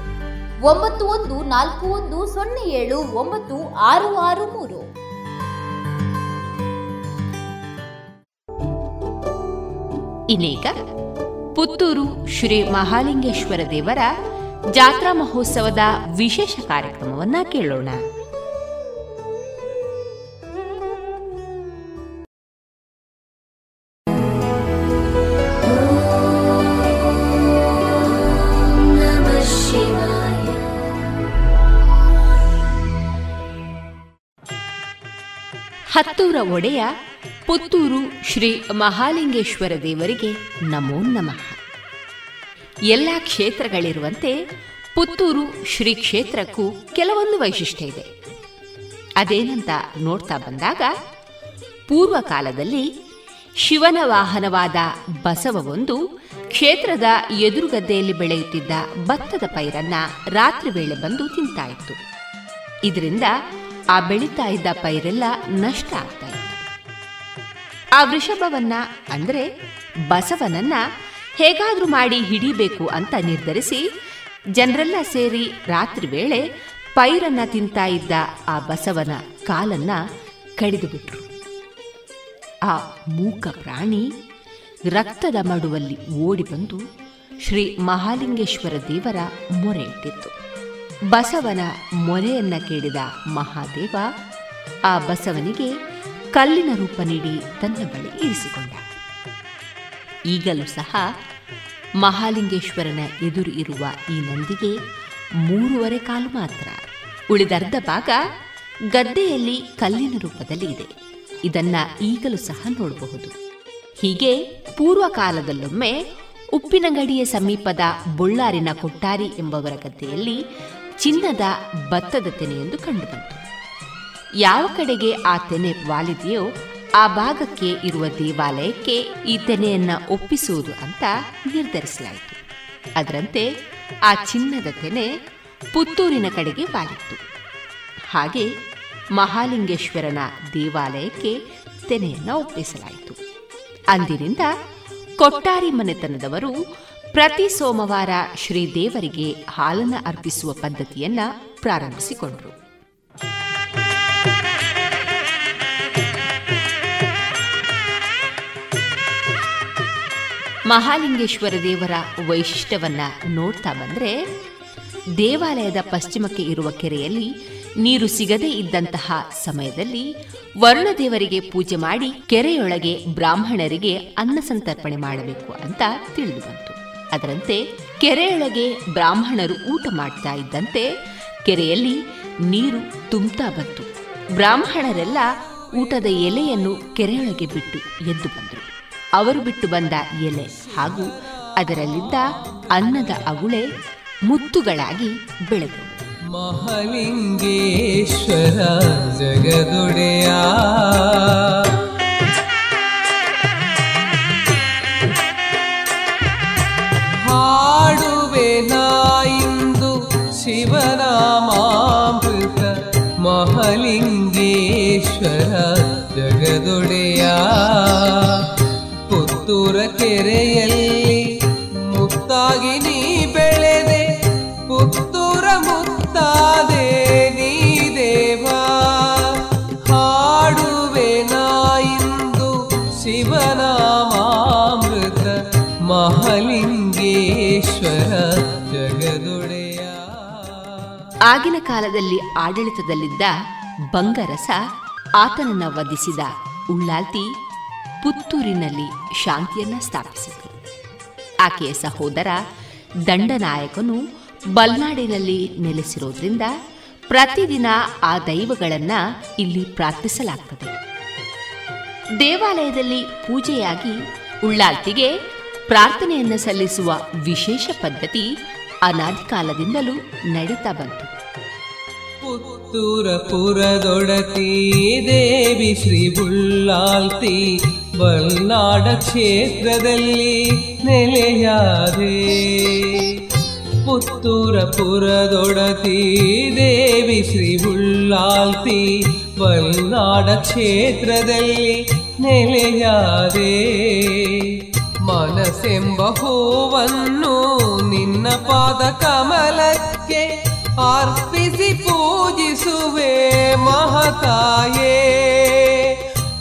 9141079663. ಇನ್ನೀಗ ಪುತ್ತೂರು ಶ್ರೀ ಮಹಾಲಿಂಗೇಶ್ವರ ದೇವರ ಜಾತ್ರಾ ಮಹೋತ್ಸವದ ವಿಶೇಷ ಕಾರ್ಯಕ್ರಮವನ್ನ ಕೇಳೋಣ. ಹತ್ತೂರ ಒಡೆಯ ಪುತ್ತೂರು ಶ್ರೀ ಮಹಾಲಿಂಗೇಶ್ವರ ದೇವರಿಗೆ ನಮೋ ನಮಃ. ಎಲ್ಲ ಕ್ಷೇತ್ರಗಳಿರುವಂತೆ ಪುತ್ತೂರು ಶ್ರೀ ಕ್ಷೇತ್ರಕ್ಕೂ ಕೆಲವೊಂದು ವೈಶಿಷ್ಟ್ಯ ಇದೆ. ಅದೇನಂತ ನೋಡ್ತಾ ಬಂದಾಗ, ಪೂರ್ವ ಕಾಲದಲ್ಲಿ ಶಿವನ ವಾಹನವಾದ ಬಸವವೊಂದು ಕ್ಷೇತ್ರದ ಎದುರುಗದ್ದೆಯಲ್ಲಿ ಬೆಳೆಯುತ್ತಿದ್ದ ಭತ್ತದ ಪೈರನ್ನ ರಾತ್ರಿ ವೇಳೆ ಬಂದು ತಿಂತಾ ಇತ್ತು. ಇದರಿಂದ ಆ ಬೆಳೀತಾ ಇದ್ದ ಪೈರೆಲ್ಲ ನಷ್ಟ ಆಗ್ತಾ ಇತ್ತು. ಆ ವೃಷಭವನ್ನ, ಅಂದರೆ ಬಸವನನ್ನ, ಹೇಗಾದ್ರೂ ಮಾಡಿ ಹಿಡಿಬೇಕು ಅಂತ ನಿರ್ಧರಿಸಿ ಜನರೆಲ್ಲ ಸೇರಿ ರಾತ್ರಿ ವೇಳೆ ಪೈರನ್ನ ತಿಂತಾ ಇದ್ದ ಆ ಬಸವನ ಕಾಲನ್ನ ಕಡಿದು ಬಿಟ್ರು. ಆ ಮೂಕ ಪ್ರಾಣಿ ರಕ್ತದ ಮಡುವಲ್ಲಿ ಓಡಿ ಬಂದು ಶ್ರೀ ಮಹಾಲಿಂಗೇಶ್ವರ ದೇವರ ಮೊರೆ ಇಟ್ಟಿತ್ತು. ಬಸವನ ಮೊರೆಯನ್ನ ಕೇಳಿದ ಮಹಾದೇವ ಆ ಬಸವನಿಗೆ ಕಲ್ಲಿನ ರೂಪ ನೀಡಿ ತನ್ನ ಬಳಿ ಇರಿಸಿಕೊಂಡ. ಈಗಲೂ ಸಹ ಮಹಾಲಿಂಗೇಶ್ವರನ ಎದುರು ಇರುವ ಈ ನಂದಿಗೆ 3.5 ಕಾಲು ಮಾತ್ರ, ಉಳಿದರ್ಧ ಭಾಗ ಗದ್ದೆಯಲ್ಲಿ ಕಲ್ಲಿನ ರೂಪದಲ್ಲಿ ಇದೆ. ಇದನ್ನ ಈಗಲೂ ಸಹ ನೋಡಬಹುದು. ಹೀಗೆ ಪೂರ್ವ ಕಾಲದಲ್ಲೊಮ್ಮೆ ಉಪ್ಪಿನಂಗಡಿಯ ಸಮೀಪದ ಬೊಳ್ಳಾರಿನ ಕೊಟ್ಟಾರಿ ಎಂಬವರ ಗದ್ದೆಯಲ್ಲಿ ಚಿನ್ನದ ಭತ್ತದ ತೆನೆಯೊಂದು ಕಂಡುಬಂತು. ಯಾವ ಕಡೆಗೆ ಆ ತೆನೆ ವಾಲಿದೆಯೋ ಆ ಭಾಗಕ್ಕೆ ಇರುವ ದೇವಾಲಯಕ್ಕೆ ಈ ತೆನೆಯನ್ನು ಒಪ್ಪಿಸುವುದು ಅಂತ ನಿರ್ಧರಿಸಲಾಯಿತು. ಅದರಂತೆ ಆ ಚಿನ್ನದ ತೆನೆ ಪುತ್ತೂರಿನ ಕಡೆಗೆ ವಾಲಿತ್ತು. ಹಾಗೆ ಮಹಾಲಿಂಗೇಶ್ವರನ ದೇವಾಲಯಕ್ಕೆ ತೆನೆಯನ್ನು ಒಪ್ಪಿಸಲಾಯಿತು. ಅಂದಿನಿಂದ ಕೊಟ್ಟಾರಿ ಮನೆತನದವರು ಪ್ರತಿ ಸೋಮವಾರ ಶ್ರೀ ದೇವರಿಗೆ ಹಾಲನ್ನು ಅರ್ಪಿಸುವ ಪದ್ಧತಿಯನ್ನ ಪ್ರಾರಂಭಿಸಿಕೊಂಡರು. ಮಹಾಲಿಂಗೇಶ್ವರ ದೇವರ ವೈಶಿಷ್ಟ್ಯವನ್ನ ನೋಡ್ತಾ ಬಂದ್ರೆ, ದೇವಾಲಯದ ಪಶ್ಚಿಮಕ್ಕೆ ಇರುವ ಕೆರೆಯಲ್ಲಿ ನೀರು ಸಿಗದೇ ಇದ್ದಂತಹ ಸಮಯದಲ್ಲಿ ವರುಣದೇವರಿಗೆ ಪೂಜೆ ಮಾಡಿ ಕೆರೆಯೊಳಗೆ ಬ್ರಾಹ್ಮಣರಿಗೆ ಅನ್ನ ಸಂತರ್ಪಣೆ ಮಾಡಬೇಕು ಅಂತ ತಿಳಿದು ಬಂತು. ಅದರಂತೆ ಕೆರೆಯೊಳಗೆ ಬ್ರಾಹ್ಮಣರು ಊಟ ಮಾಡ್ತಾ ಇದ್ದಂತೆ ಕೆರೆಯಲ್ಲಿ ನೀರು ತುಂಬುತ್ತಾ ಬಂತು. ಬ್ರಾಹ್ಮಣರೆಲ್ಲ ಊಟದ ಎಲೆಯನ್ನು ಕೆರೆಯೊಳಗೆ ಬಿಟ್ಟು ಎದ್ದು ಬಂದರು. ಅವರು ಬಿಟ್ಟು ಬಂದ ಎಲೆ ಹಾಗೂ ಅದರಲ್ಲಿದ್ದ ಅನ್ನದ ಅಗುಳೆ ಮುತ್ತುಗಳಾಗಿ ಬೆಳೆದವು. ಮಹಾಲಿಂಗೇಶ್ವರ ಜಗದೊಡೆಯ, ಹಾಡುವೆ ನಾ ಇಂದು ಶಿವನಾಮಾಮೃತ. ಮಹಾಲಿಂಗೇಶ್ವರ ಜಗದೊಡೆಯ, ಪುತ್ತೂರ ಕೆರೆಯಲ್ಲಿ ಮುತ್ತಾಗಿ ನೀ ಬೆಳೆದೆ, ಪುತ್ತೂರ ಮುತ್ತಾದೆ ನೀ ದೇವಾ. ಹಾಡುವೆ ನಾ ಇಂದು ಶಿವನಾಮಾಮೃತ, ಮಹಾಲಿಂಗೇಶ್ವರ ಜಗದೊಡೆಯ. ಆಗಿನ ಕಾಲದಲ್ಲಿ ಆಡಳಿತದಲ್ಲಿದ್ದ ಬಂಗರಸ ಆತನನ್ನು ವಧಿಸಿದ ಉಳ್ಳಾಲ್ತಿ ಪುತ್ತೂರಿನಲ್ಲಿ ಶಾಂತಿಯನ್ನು ಸ್ಥಾಪಿಸಿತು. ಆಕೆಯ ಸಹೋದರ ದಂಡನಾಯಕನು ಬಲ್ನಾಡಿನಲ್ಲಿ ನೆಲೆಸಿರೋದ್ರಿಂದ ಪ್ರತಿದಿನ ಆ ದೈವಗಳನ್ನು ಇಲ್ಲಿ ಪ್ರಾರ್ಥಿಸಲಾಗ್ತದೆ. ದೇವಾಲಯದಲ್ಲಿ ಪೂಜೆಯಾಗಿ ಉಳ್ಳಾಲ್ತಿಗೆ ಪ್ರಾರ್ಥನೆಯನ್ನು ಸಲ್ಲಿಸುವ ವಿಶೇಷ ಪದ್ಧತಿ ಅನಾದಿ ಕಾಲದಿಂದಲೂ ನಡೀತಾ ಬಂತು. ಪುತ್ತೂರ ಪುರದೊಡತಿ ದೇವಿ ಶ್ರೀ ಉಳ್ಳಾಲ್ತಿ ಬಲ್ನಾಡ ಕ್ಷೇತ್ರದಲ್ಲಿ ನೆಲೆಯಾದೆ. ಪುತ್ತೂರ ಪುರದೊಡತಿ ದೇವಿ ಶ್ರೀ ಉಳ್ಳಾಲ್ತಿ ಬಲ್ನಾಡ ಕ್ಷೇತ್ರದಲ್ಲಿ ನೆಲೆಯಾದೆ. ಮನಸೆಂಬ ಹೂವನ್ನು ನಿನ್ನ ಪಾದ ಕಮಲಕ್ಕೆ ಅರ್ಪಿಸಿ ಪೂಜಿಸುವೆ ಮಹತಾಯೇ.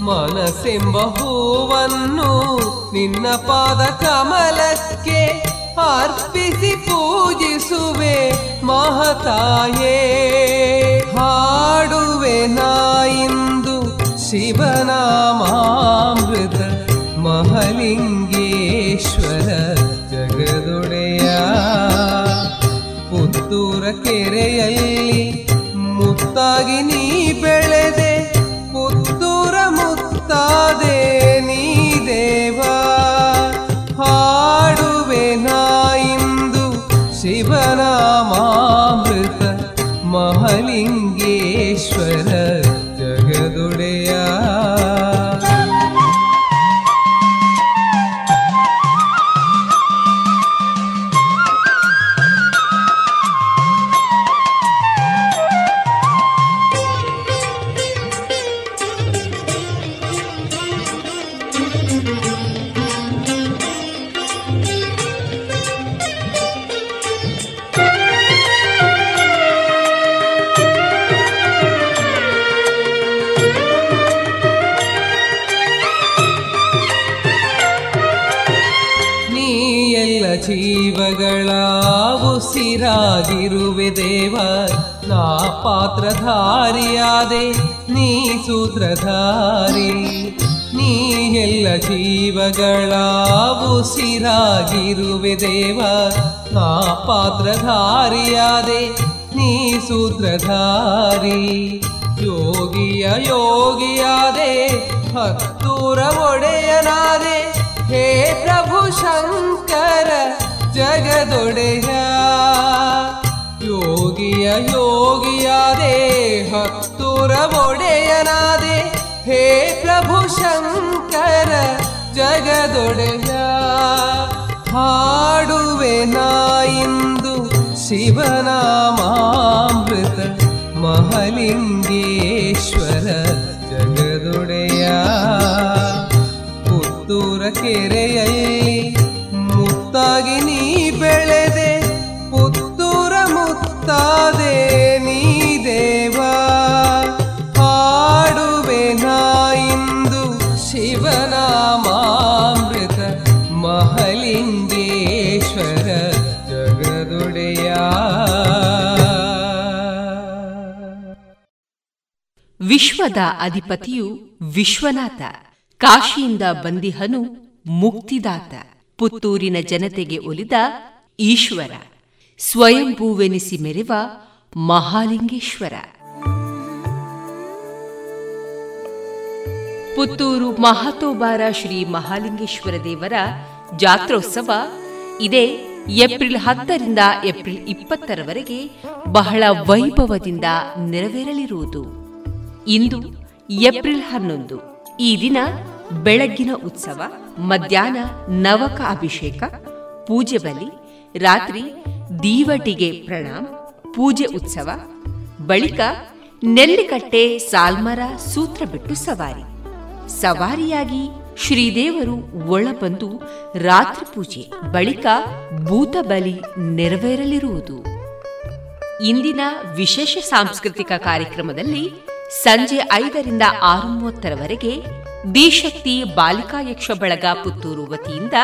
ಮನಸೆಂಬ ಹೂವನ್ನು ನಿನ್ನ ಪಾದ ಕಮಲಕ್ಕೆ ಅರ್ಪಿಸಿ ಪೂಜಿಸುವೆ ಮಹತಾಯೇ. ಹಾಡುವೆ ನಾ ಇಂದು ಶಿವನಾಮಾಮೃತ, ಮಹಾಲಿಂಗೇಶ್ವರ ಜಗದೊಡೆಯ. ಪುತ್ತೂರ ಕೆರೆಯಲ್ಲಿ ಮುತ್ತಾಗಿ ನೀ ಬೆಳೆದೆ, ಪುತ್ತೂರ ಮುತ್ತಾದೆ ನೀ ದೇವಾ. ಹಾಡುವೆ ನಾ ಇಂದು ಶಿವನಾಮಾಮೃತ, ಮಹಾಲಿಂಗೇಶ್ವರ ಜಗದೊಡೆಯ. ಜೀವಗಳ ಉಸಿರಾಗಿರುವೆ ದೇವ, ನಾ ಪಾತ್ರಧಾರಿಯಾದೆ ನೀ ಸೂತ್ರಧಾರಿ. ನೀ ಎಲ್ಲ ಜೀವಗಳ ಉಸಿರಾಗಿರುವೆ ದೇವ, ನಾ ಪಾತ್ರಧಾರಿಯಾದೆ ನೀ ಸೂತ್ರಧಾರಿ. ಯೋಗಿಯ ಯೋಗಿಯಾದೆ ಹತ್ತೂರ ಒಡೆಯನಾದೆ, ಹೇ ಪ್ರಭು ಶಂಕರ ಜಗದೊಡೆಯ. ಯೋಗಿಯ ಯೋಗಿಯಾದೆ ಹತ್ತೂರ ಒಡೆಯನಾದೆ, ಹೇ ಪ್ರಭು ಶಂಕರ ಜಗದೊಡೆಯ. ಹಾಡುವೆ ನಾ ಇಂದು ಶಿವನಾಮಾಮೃತ, ಮಹಾಲಿಂಗೇಶ್ವರ ಜಗದೊಡೆಯ. ಪುತ್ತೂರ ಕೆರೆಯಲ್ಲಿ ಮುತ್ತಾಗಿ ನೀ ಬೆಳೆದೆ, ಪುತ್ತೂರ ಮುತ್ತಾದೆ ನೀ ದೇವಾ. ಹಾಡುವೆ ನಾ ಇಂದು ಶಿವನಾಮಾಮೃತ, ಮಹಾಲಿ ವಿಶ್ವದ ಅಧಿಪತಿಯು ವಿಶ್ವನಾಥ, ಕಾಶಿಯಿಂದ ಬಂದಿಹನು ಮುಕ್ತಿದಾತ, ಪುತ್ತೂರಿನ ಜನತೆಗೆ ಒಲಿದ ಈಶ್ವರ, ಸ್ವಯಂಭೂವೆನಿಸಿ ಮೆರೆವ ಮಹಾಲಿಂಗೇಶ್ವರ. ಪುತ್ತೂರು ಮಹಾತೋಬಾರ ಶ್ರೀ ಮಹಾಲಿಂಗೇಶ್ವರ ದೇವರ ಜಾತ್ರೋತ್ಸವ ಇದೇ ಏಪ್ರಿಲ್ 10 ಏಪ್ರಿಲ್ 20 ಬಹಳ ವೈಭವದಿಂದ ನೆರವೇರಲಿರುವುದು. ಇಂದು ಏಪ್ರಿಲ್ 11. ಈ ದಿನ ಬೆಳಗ್ಗಿನ ಉತ್ಸವ, ಮಧ್ಯಾಹ್ನ ನವಕ ಅಭಿಷೇಕ, ಪೂಜೆ ಬಲಿ, ರಾತ್ರಿ ದೀವಟಿಗೆ ಪ್ರಣಾಮ, ಪೂಜೆ ಉತ್ಸವ, ಬಳಿಕ ನೆಲ್ಲಿಕಟ್ಟೆ ಸಾಲ್ಮರ ಸೂತ್ರ ಬಿಟ್ಟು ಸವಾರಿ. ಸವಾರಿಯಾಗಿ ಶ್ರೀದೇವರು ಒಳಬಂದು ರಾತ್ರಿ ಪೂಜೆ ಬಳಿಕ ಭೂತ ಬಲಿ ನೆರವೇರಲಿರುವುದು. ಇಂದಿನ ವಿಶೇಷ ಸಾಂಸ್ಕೃತಿಕ ಕಾರ್ಯಕ್ರಮದಲ್ಲಿ ಸಂಜೆ 5:00 ರಿಂದ 6:30 ದಿಶಕ್ತಿ ಬಾಲಿಕಾ ಯಕ್ಷ ಬಳಗ ಪುತ್ತೂರು ವತಿಯಿಂದ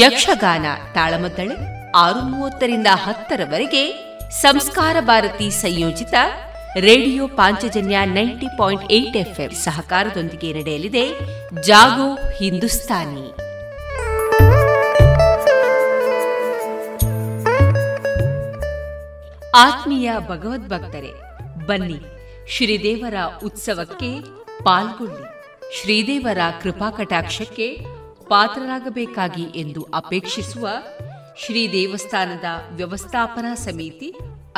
ಯಕ್ಷಗಾನ ತಾಳಮದ್ದಳೆ, 6:30 ರಿಂದ 10 ಸಂಸ್ಕಾರ ಭಾರತಿ ಸಂಯೋಜಿತ ರೇಡಿಯೋ ಪಾಂಚಜನ್ಯ 90.8 FM ಸಹಕಾರದೊಂದಿಗೆ ನಡೆಯಲಿದೆ ಜಾಗೋ ಹಿಂದೂಸ್ತಾನಿ. ಆತ್ಮೀಯ ಭಗವದ್ಭಕ್ತರೇ, ಬನ್ನಿ ಶ್ರೀದೇವರ ಉತ್ಸವಕ್ಕೆ ಪಾಲ್ಗೊಳ್ಳಿ, ಶ್ರೀದೇವರ ಕೃಪಾಕಟಾಕ್ಷಕ್ಕೆ ಪಾತ್ರರಾಗಬೇಕಾಗಿ ಎಂದು ಅಪೇಕ್ಷಿಸುವ ಶ್ರೀ ದೇವಸ್ಥಾನದ ವ್ಯವಸ್ಥಾಪನಾ ಸಮಿತಿ